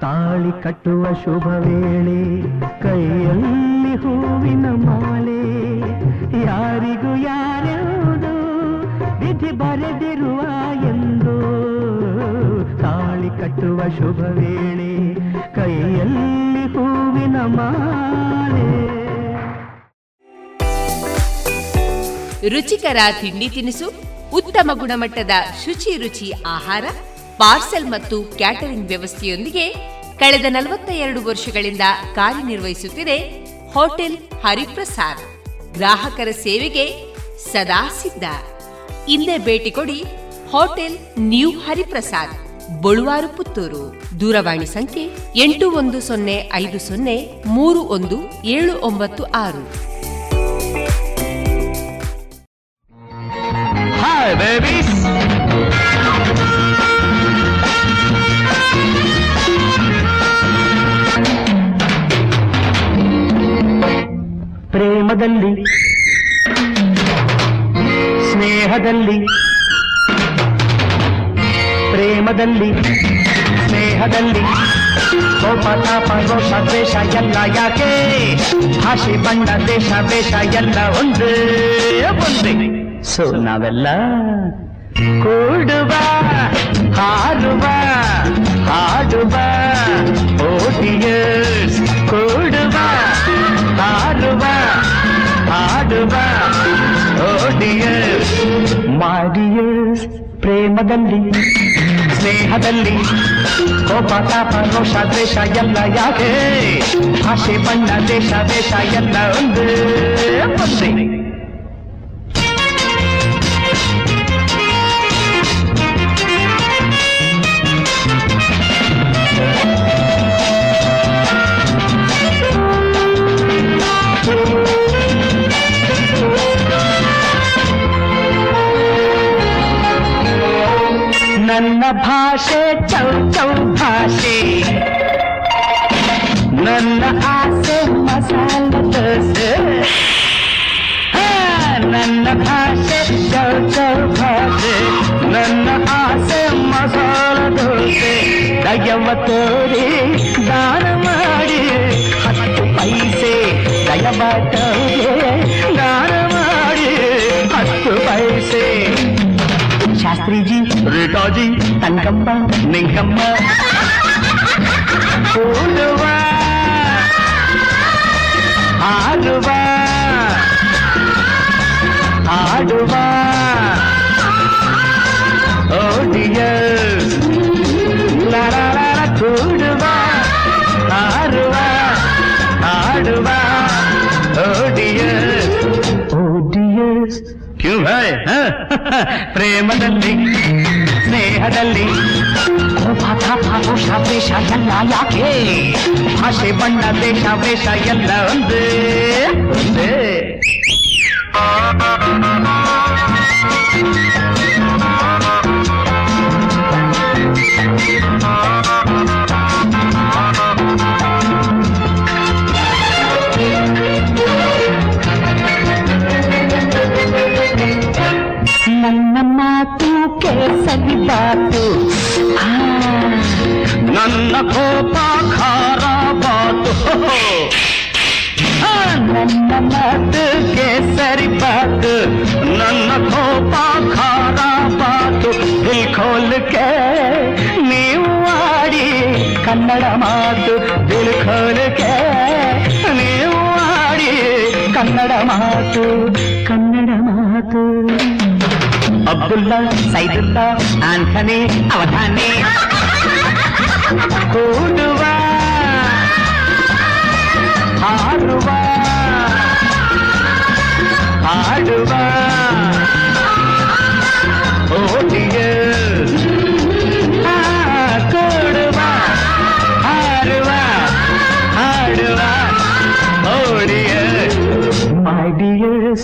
ತಾಳಿ ಕಟ್ಟುವ ಶುಭ ವೇಳೆ, ಕೈಯಲ್ಲಿ ಹೂವಿನ ಮಾಲೆ, ಯಾರಿಗೂ ಯಾರೆಂದು ವಿಧಿ ಬರೆದಿರುವ ಎಂದು. ತಾಳಿ ಕಟ್ಟುವ ಶುಭ ವೇಳೆ, ಕೈಯಲ್ಲಿ ಹೂವಿನ ಮಾಲೆ. ರುಚಿಕರ ತಿಂಡಿ ತಿನಿಸು, ಉತ್ತಮ ಗುಣಮಟ್ಟದ ಶುಚಿ ಆಹಾರ, ಪಾರ್ಸೆಲ್ ಮತ್ತು ಕ್ಯಾಟರಿಂಗ್ ವ್ಯವಸ್ಥೆಯೊಂದಿಗೆ ಕಳೆದ 42 ವರ್ಷಗಳಿಂದ ಕಾರ್ಯನಿರ್ವಹಿಸುತ್ತಿದೆ ಹೋಟೆಲ್ ಹರಿಪ್ರಸಾದ್. ಗ್ರಾಹಕರ ಸೇವೆಗೆ ಸದಾ ಸಿದ್ಧ. ಇಂದೇ ಭೇಟಿ ಕೊಡಿ ಹೋಟೆಲ್ ನ್ಯೂ ಹರಿಪ್ರಸಾದ್, ಬಳುವಾರು, ಪುತ್ತೂರು. ದೂರವಾಣಿ ಸಂಖ್ಯೆ 8105031796. ಧರ್ಮದಲ್ಲಿ, ಸ್ನೇಹದಲ್ಲಿ, ಪ್ರೇಮದಲ್ಲಿ, ಸ್ನೇಹದಲ್ಲಿ, ಕೋಪ ತಾಪ ರೋಷ ದ್ವೇಷ ಎಲ್ಲ ಯಾಕೆ? ಭಾಷೆ ಬಣ್ಣ ದೇಶ ವೇಷ ಎಲ್ಲ ಒಂದೇ ಒಂದೇ. ಸೊ ನಾವೆಲ್ಲ ಕೂಡುವ, ಹಾರುವ, ಹಾಡುವ ಓಟಿಯರ್ಸ್. ಕೂಡುವ, ಹಾರುವ, ಹಾಡುವ ಓಟಿಯರ್ಸ್. ಮಾಡಿಯರ್ಸ್ ಪ್ರೇಮದಲ್ಲಿ, ಸ್ನೇಹದಲ್ಲಿ, ಕೋಪ ತಾಪ ರೋಷ ದ್ವೇಷ ಎಲ್ಲ ಯಾಕೆ? ಭಾಷೆ ಬಣ್ಣ ದೇಶ ವೇಷ ಎಲ್ಲ ಒಂದೇ ಒಂದೇ. ನನ್ನ ಭಾಷೆ ಚೌ ಚೌ ಭಾಷೆ, ನನ್ನ ಆಸೆ ಮಸಾಲ ದೋಸೆ. ನನ್ನ ಭಾಷೆ ಚೌ ಚೌ ಭಾಷೆ, ನನ್ನ ಆಸೆ ಮಸಾಲ ದೋಸೆ. ದಯವ ತೋರಿ ದಾನ ಮಾಡಿ 10 ಪೈಸೆ, ದಯವ ತೋರಿ ದಾನ ಮಾಡಿ 10 ಪೈಸೆ. ಶಾಸ್ತ್ರೀಜಿ, ರೇಟಾಜಿ, ತಂಗಮ್ಮ, ನಿಂಗಮ್ಮ. ಕೂಡುವ, ಹಾಡುವ, ಹಾಡುವ ಓಡಿಯರ್ಸ್. ಲರಳರ ಕೂಡುವ, ಹಾರುವ, ಹಾಡುವ ಓಡಿಯರ್ಸ್. ಓಡಿಯರ್ಸ್ ಕ್ಯೂ ಭಾಯ್? ಪ್ರೇಮದಲ್ಲಿ, ಸ್ನೇಹದಲ್ಲಿ, ಕೋಪ ತಾಪ ರೋಷ ದ್ವೇಷ ಎಲ್ಲ ಯಾಕೆ? ಭಾಷೆ ಬಣ್ಣ ದೇಶ ವೇಷ ಎಲ್ಲ ಒಂದೇ ಒಂದೇ. ನನ್ನ ಮಾತು ಕೇಸರಿ ಬಾತು, ನನ್ನ ಕೋಪ ಖಾರ ಬಾತು. ನನ್ನ ಮಾತು ಕೇಸರಿ ಬಾತು, ನನ್ನ ಕೋಪ ಖಾರ ಬಾತು. ದಿಲ್ ಖೋಲ್ ಕೆ ನೀವು ಆಡಿ ಕನ್ನಡ ಮಾತು, ದಿಲ್ ಖೋಲ್ ಕೆ ನೀವು ಆಡಿ ಕನ್ನಡ ಮಾತು, ಕನ್ನಡ ಮಾತು. ಅಬ್ದುಲ್ಲಾ, ಸೈದುಲ್ಲಾ, ಆಂಥನಿ, ಅವಧಾನಿ. ಕೂಡುವ, ಹಾರುವ, ಹಾಡುವ ಓಟಿಯರ್ಸ್. ಕೂಡುವ, ಹಾರುವ, ಹಾಡುವ ಓಟಿಯರ್ಸ್. My dears,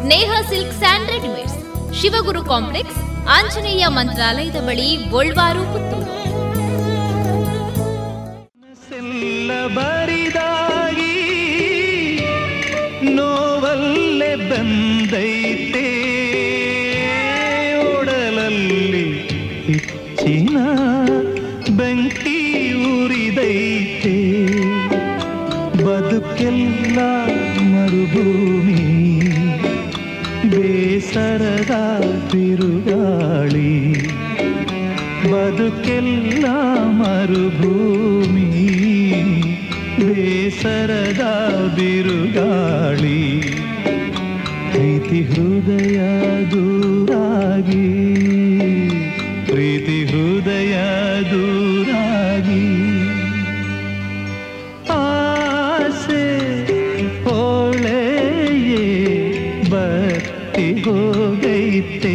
Sneha silks and readymades, Shivaguru complex, Anjaneya ಮಂತ್ರಾಲಯದ ಬಳಿ, ಗೋಲ್ವಾರು, ಪುತ್ತೂರು. ಬರಿದಾಗಿ ನೋವಲ್ಲೆ ಬಂದೈತೆ ಒಡಲಲ್ಲಿ, ಹೆಚ್ಚಿನ ಬೆಂಕಿ ಉರಿದೈತೆ. ಬದುಕೆಲ್ಲ ಮರುಭೂಮಿ, ಬೇಸರದ ತಿರುಗಾಳಿ. ಬದುಕೆಲ್ಲ ಮರುಭೂಮಿ, ಬೇಸರದ ಬಿರುಗಾಳಿ. ಪ್ರೀತಿ ಹೃದಯ ದೂರಾಗಿ, ಪ್ರೀತಿ ಹೃದಯ ದೂರಾಗಿ. ಆಸೆ ಪೊಳೆಯೇ ದೀಪ್ತೇ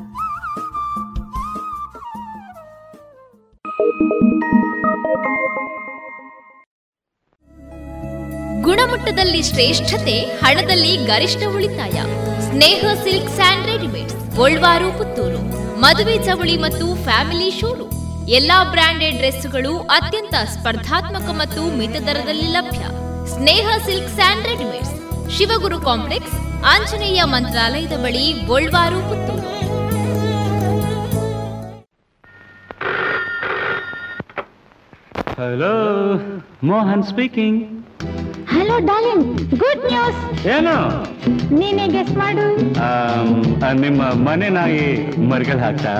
ಗುಣಮಟ್ಟದಲ್ಲಿ ಶ್ರೇಷ್ಠತೆ, ಹಣದಲ್ಲಿ ಗರಿಷ್ಠ ಉಳಿತಾಯ. Sneha silks and readymades, Golwar Puttur. ಮದುವೆ ಚವಳಿ ಮತ್ತು ಫ್ಯಾಮಿಲಿ ಶೋರೂಮ್. ಎಲ್ಲಾ ಬ್ರಾಂಡೆಡ್ ಡ್ರೆಸ್ಗಳು ಅತ್ಯಂತ ಸ್ಪರ್ಧಾತ್ಮಕ ಮತ್ತು ಮಿತ ದರದಲ್ಲಿ ಲಭ್ಯ. Sneha silks and readymades, Shivaguru complex, Anjaneya ಮಂತ್ರಾಲಯದ ಬಳಿ, Golwar Puttur. Hello, Mohan speaking. Hello darling, good news. ಏನು? ನೀನೇ ಗೆಸ್ ಮಾಡು. ನಿಮ್ಮ ಮನೆ ನಾಯಿ ಮರ್ಗಲ್ ಹಾಕ್ತಾ?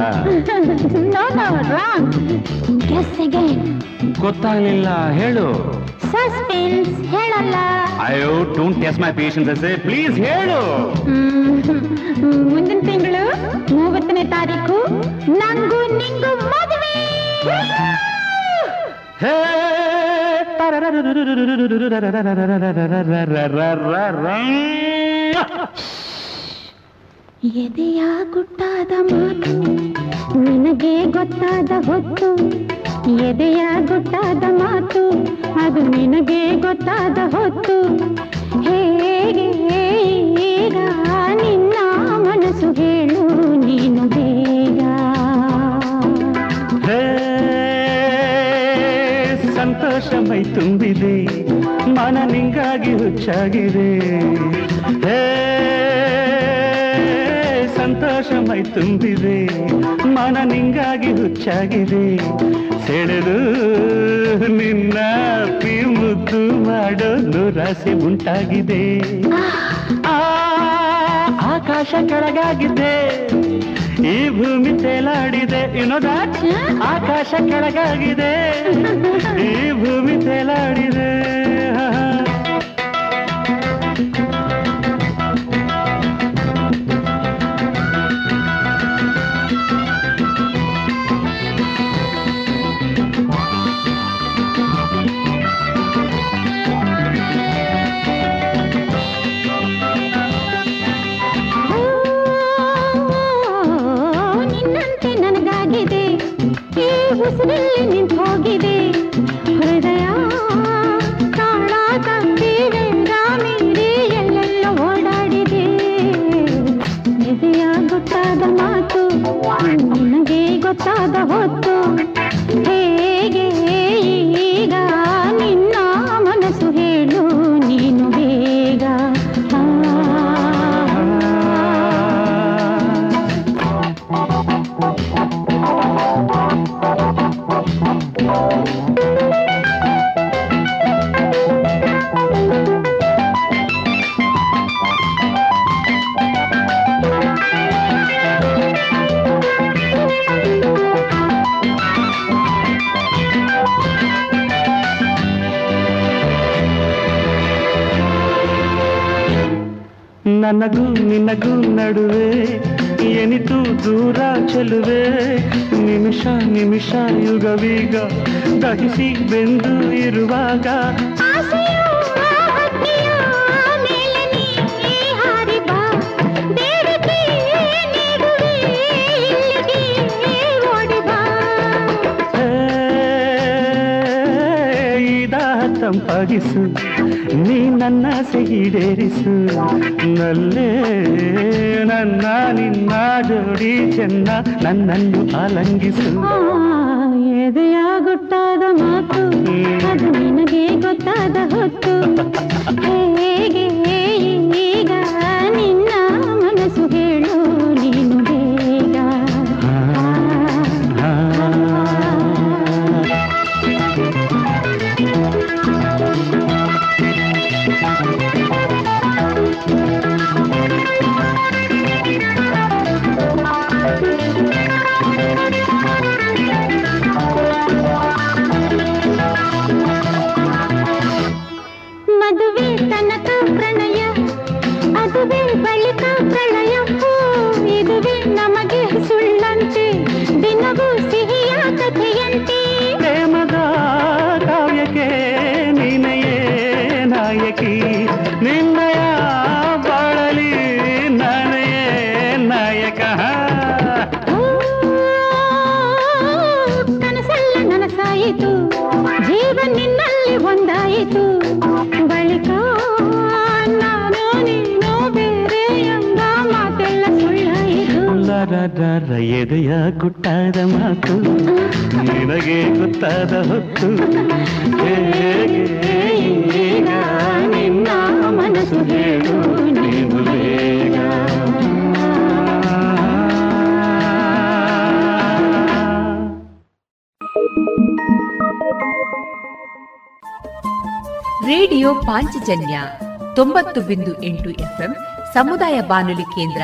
No no, wrong. Guess again. ಗೊತ್ತಾಗ್ಲಿಲ್ಲ, ಹೇಳು. ಸಸ್ಪೆನ್ಸ್, ಹೇಳಲ್ಲ. ಅಯ್ಯೋ, ಡೋಂಟ್ ಟೆಸ್ಟ್ ಮೈ ಪೇಷನ್ಸ್ ಅಸೆ, ಪ್ಲೀಸ್ ಹೇಳು. ಮುಂದಿನ ತಿಂಗಳು 30ನೇ ತಾರೀಕು ನಂಗೂ ನಿಂಗೂ ಮದುವೆ. ಹೇ ಎದೆಯ ಗುಟ್ಟಾದ ಮಾತು ನಿನಗೆ ಗೊತ್ತಾದ ಹೊತ್ತು, ಎದೆಯ ಗುಟ್ಟಾದ ಮಾತು ಅದು ನಿನಗೆ ಗೊತ್ತಾದ ಹೊತ್ತು. ಹೇಗೆ ಈಗ ನಿನ್ನ ಮನಸ್ಸು ಹೇಳು ನೀನು ಬೇಗ. ಸಂತೋಷ ಮೈ ತುಂಬಿದೆ, ಮನ ನಿಂಗಾಗಿ ಹುಚ್ಚಾಗಿದೆ. ಹೇ ಸಂತೋಷ ಮೈ ತುಂಬಿದೆ, ಮನ ನಿಂಗಾಗಿ ಹುಚ್ಚಾಗಿದೆ. ಸೆಳೆದು ನಿನ್ನ ಪಿ ಮುದ್ದು ಮಾಡೋದು ರಾಶಿ ಉಂಟಾಗಿದೆ. ಆಕಾಶ ಕೆಳಗಾಗಿದೆ, ಈ ಭೂಮಿ ತೇಲಾಡಿದೆ. ಇನ್ನೋದಾ ಆಕಾಶ ಕೆಳಗಾಗಿದೆ, ಈ ಭೂಮಿ ತೇಲಾಡಿದೆ. ಉಸಿರಲ್ಲಿ ನಿಂತು ಹೋಗಿದೆ ಹೃದಯ, ತಾಳ ತಂದಿ ಗಂಗಾ ಮೀರಿ ಎಲ್ಲೆಲ್ಲ ಓಡಾಡಿದೆ. ಎದೆಯ ಗೊತ್ತಾದ ಮಾತು ನನಗೆ ಗೊತ್ತಾದ ಹೊತ್ತು. ಹೇಗೆ ಈಗ ನಿನ್ನ ಮನಸ್ಸು ಹೇಳು ನೀನು ಬೇಗ. ನನಗೂ ನಿನಗೂ ನಡುವೆ ಏನಿತು ದೂರ ಚೆಲುವೆ, ನಿಮಿಷ ನಿಮಿಷ ಯುಗವೀಗ ದಹಿಸಿ ಬೆಂದು ಇರುವಾಗ ತಂಪಾಗಿಸು ನೀ ನನ್ನ ಸಿಗಿಡೇರಿಸು ನಲ್ಲೇ ನನ್ನ ನಿನ್ನ ಜೋಡಿ ಚೆನ್ನ ನನ್ನನ್ನು ಆಲಂಗಿಸು. ಎದೆಯ ಗೊತ್ತಾದ ಮಾತು ಅದು ನಿನಗೆ ಗೊತ್ತಾದ ಹೊತ್ತು, ಹೇಗೆ ಈಗ ನಿನ್ನ ಮನಸ್ಸು ಹೇಳು ನೀನು ಬೇಗ. ಮದುವೆ ತನಕ ಪ್ರಣಯ, ಅದುವೇ ಬಳಿಕ ಪ್ರಳಯ, ಇದುವೇ ನಮಗೆ ಸುಳ್ಳಂತೆ ದಿನವೂ ಸಿಹಿಯ ಕಥೆಯಂತೆ. ಪ್ರೇಮದ ಕಾವ್ಯಕ್ಕೆ ನಿನಯೇ ನಾಯಕಿ, ನಿನ್ನಯ ಬಾಳಲಿ ನನಯೇ ನಾಯಕ. ಕನಸಲ್ಲ ನನಸಾಯಿತು, ಜೀವ ನಿನ್ನಲ್ಲಿ ಒಂದಾಯಿತು, ಬಳಿಕ ನಾನು ನೀನು ಬೇರೆ ಎಂಬ ಮಾತೆಲ್ಲ ಸುಳ್ಳಾಯಿತು. ಎದೆಯ ಗುಟ್ಟಾದ ಮಾತು ನಿನಗೆ ಗೊತ್ತಾದ ಹೊತ್ತು, ಹೇಗೆ ಈಗ ನಿನ್ನ ಮನಸ್ಸು ಹೇಳು ನೀನು ಬೇಗ. ರೇಡಿಯೋ ಪಾಂಚಜನ್ಯ 90.8 FM ಸಮುದಾಯ ಬಾನುಲಿ ಕೇಂದ್ರ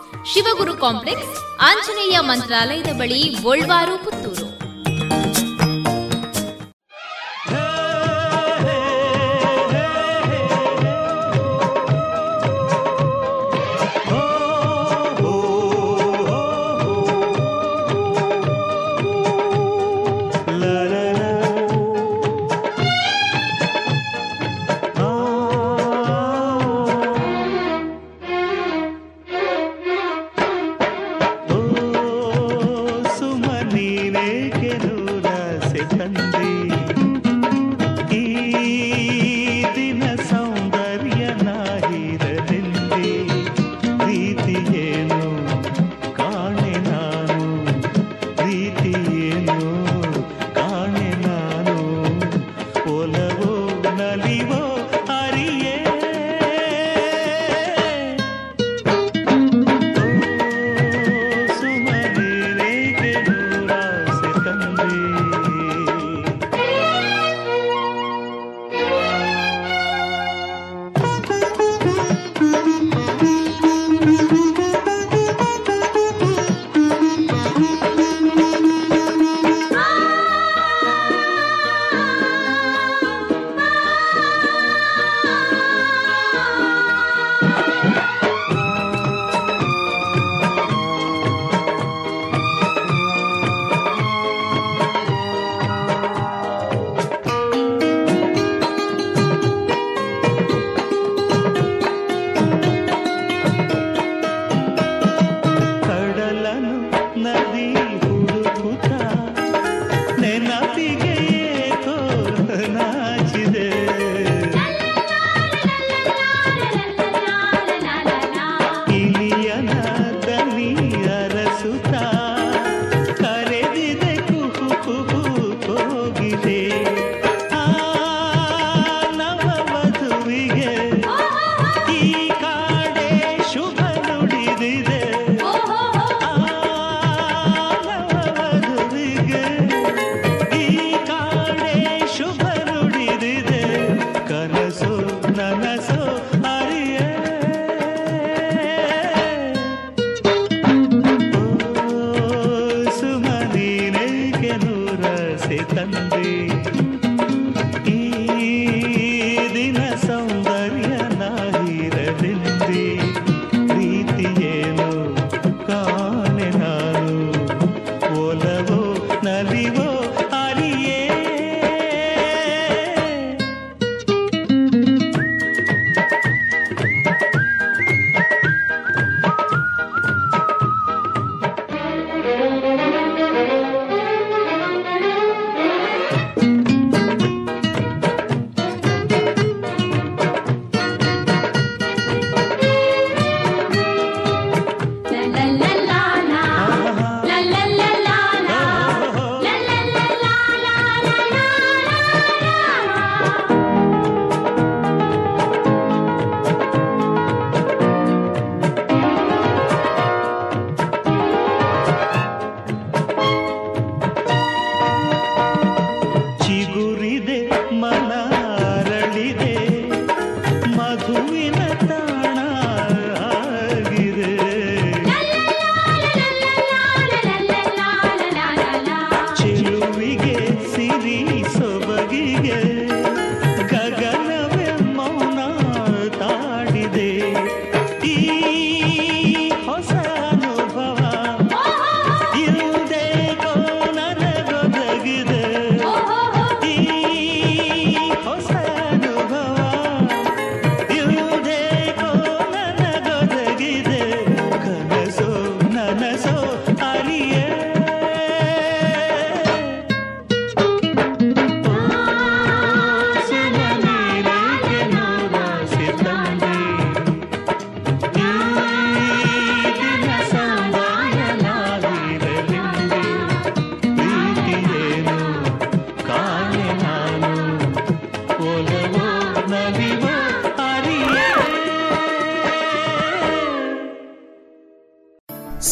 ಶಿವಗುರು ಕಾಂಪ್ಲೆಕ್ಸ್, ಆಂಜನೇಯ ಮಂತ್ರಾಲಯದ ಬಳಿ, ಗೋಲ್ವಾರು, ಪುತ್ತೂರು.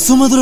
ಸುಮಧುರ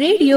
ರೇಡಿಯೋ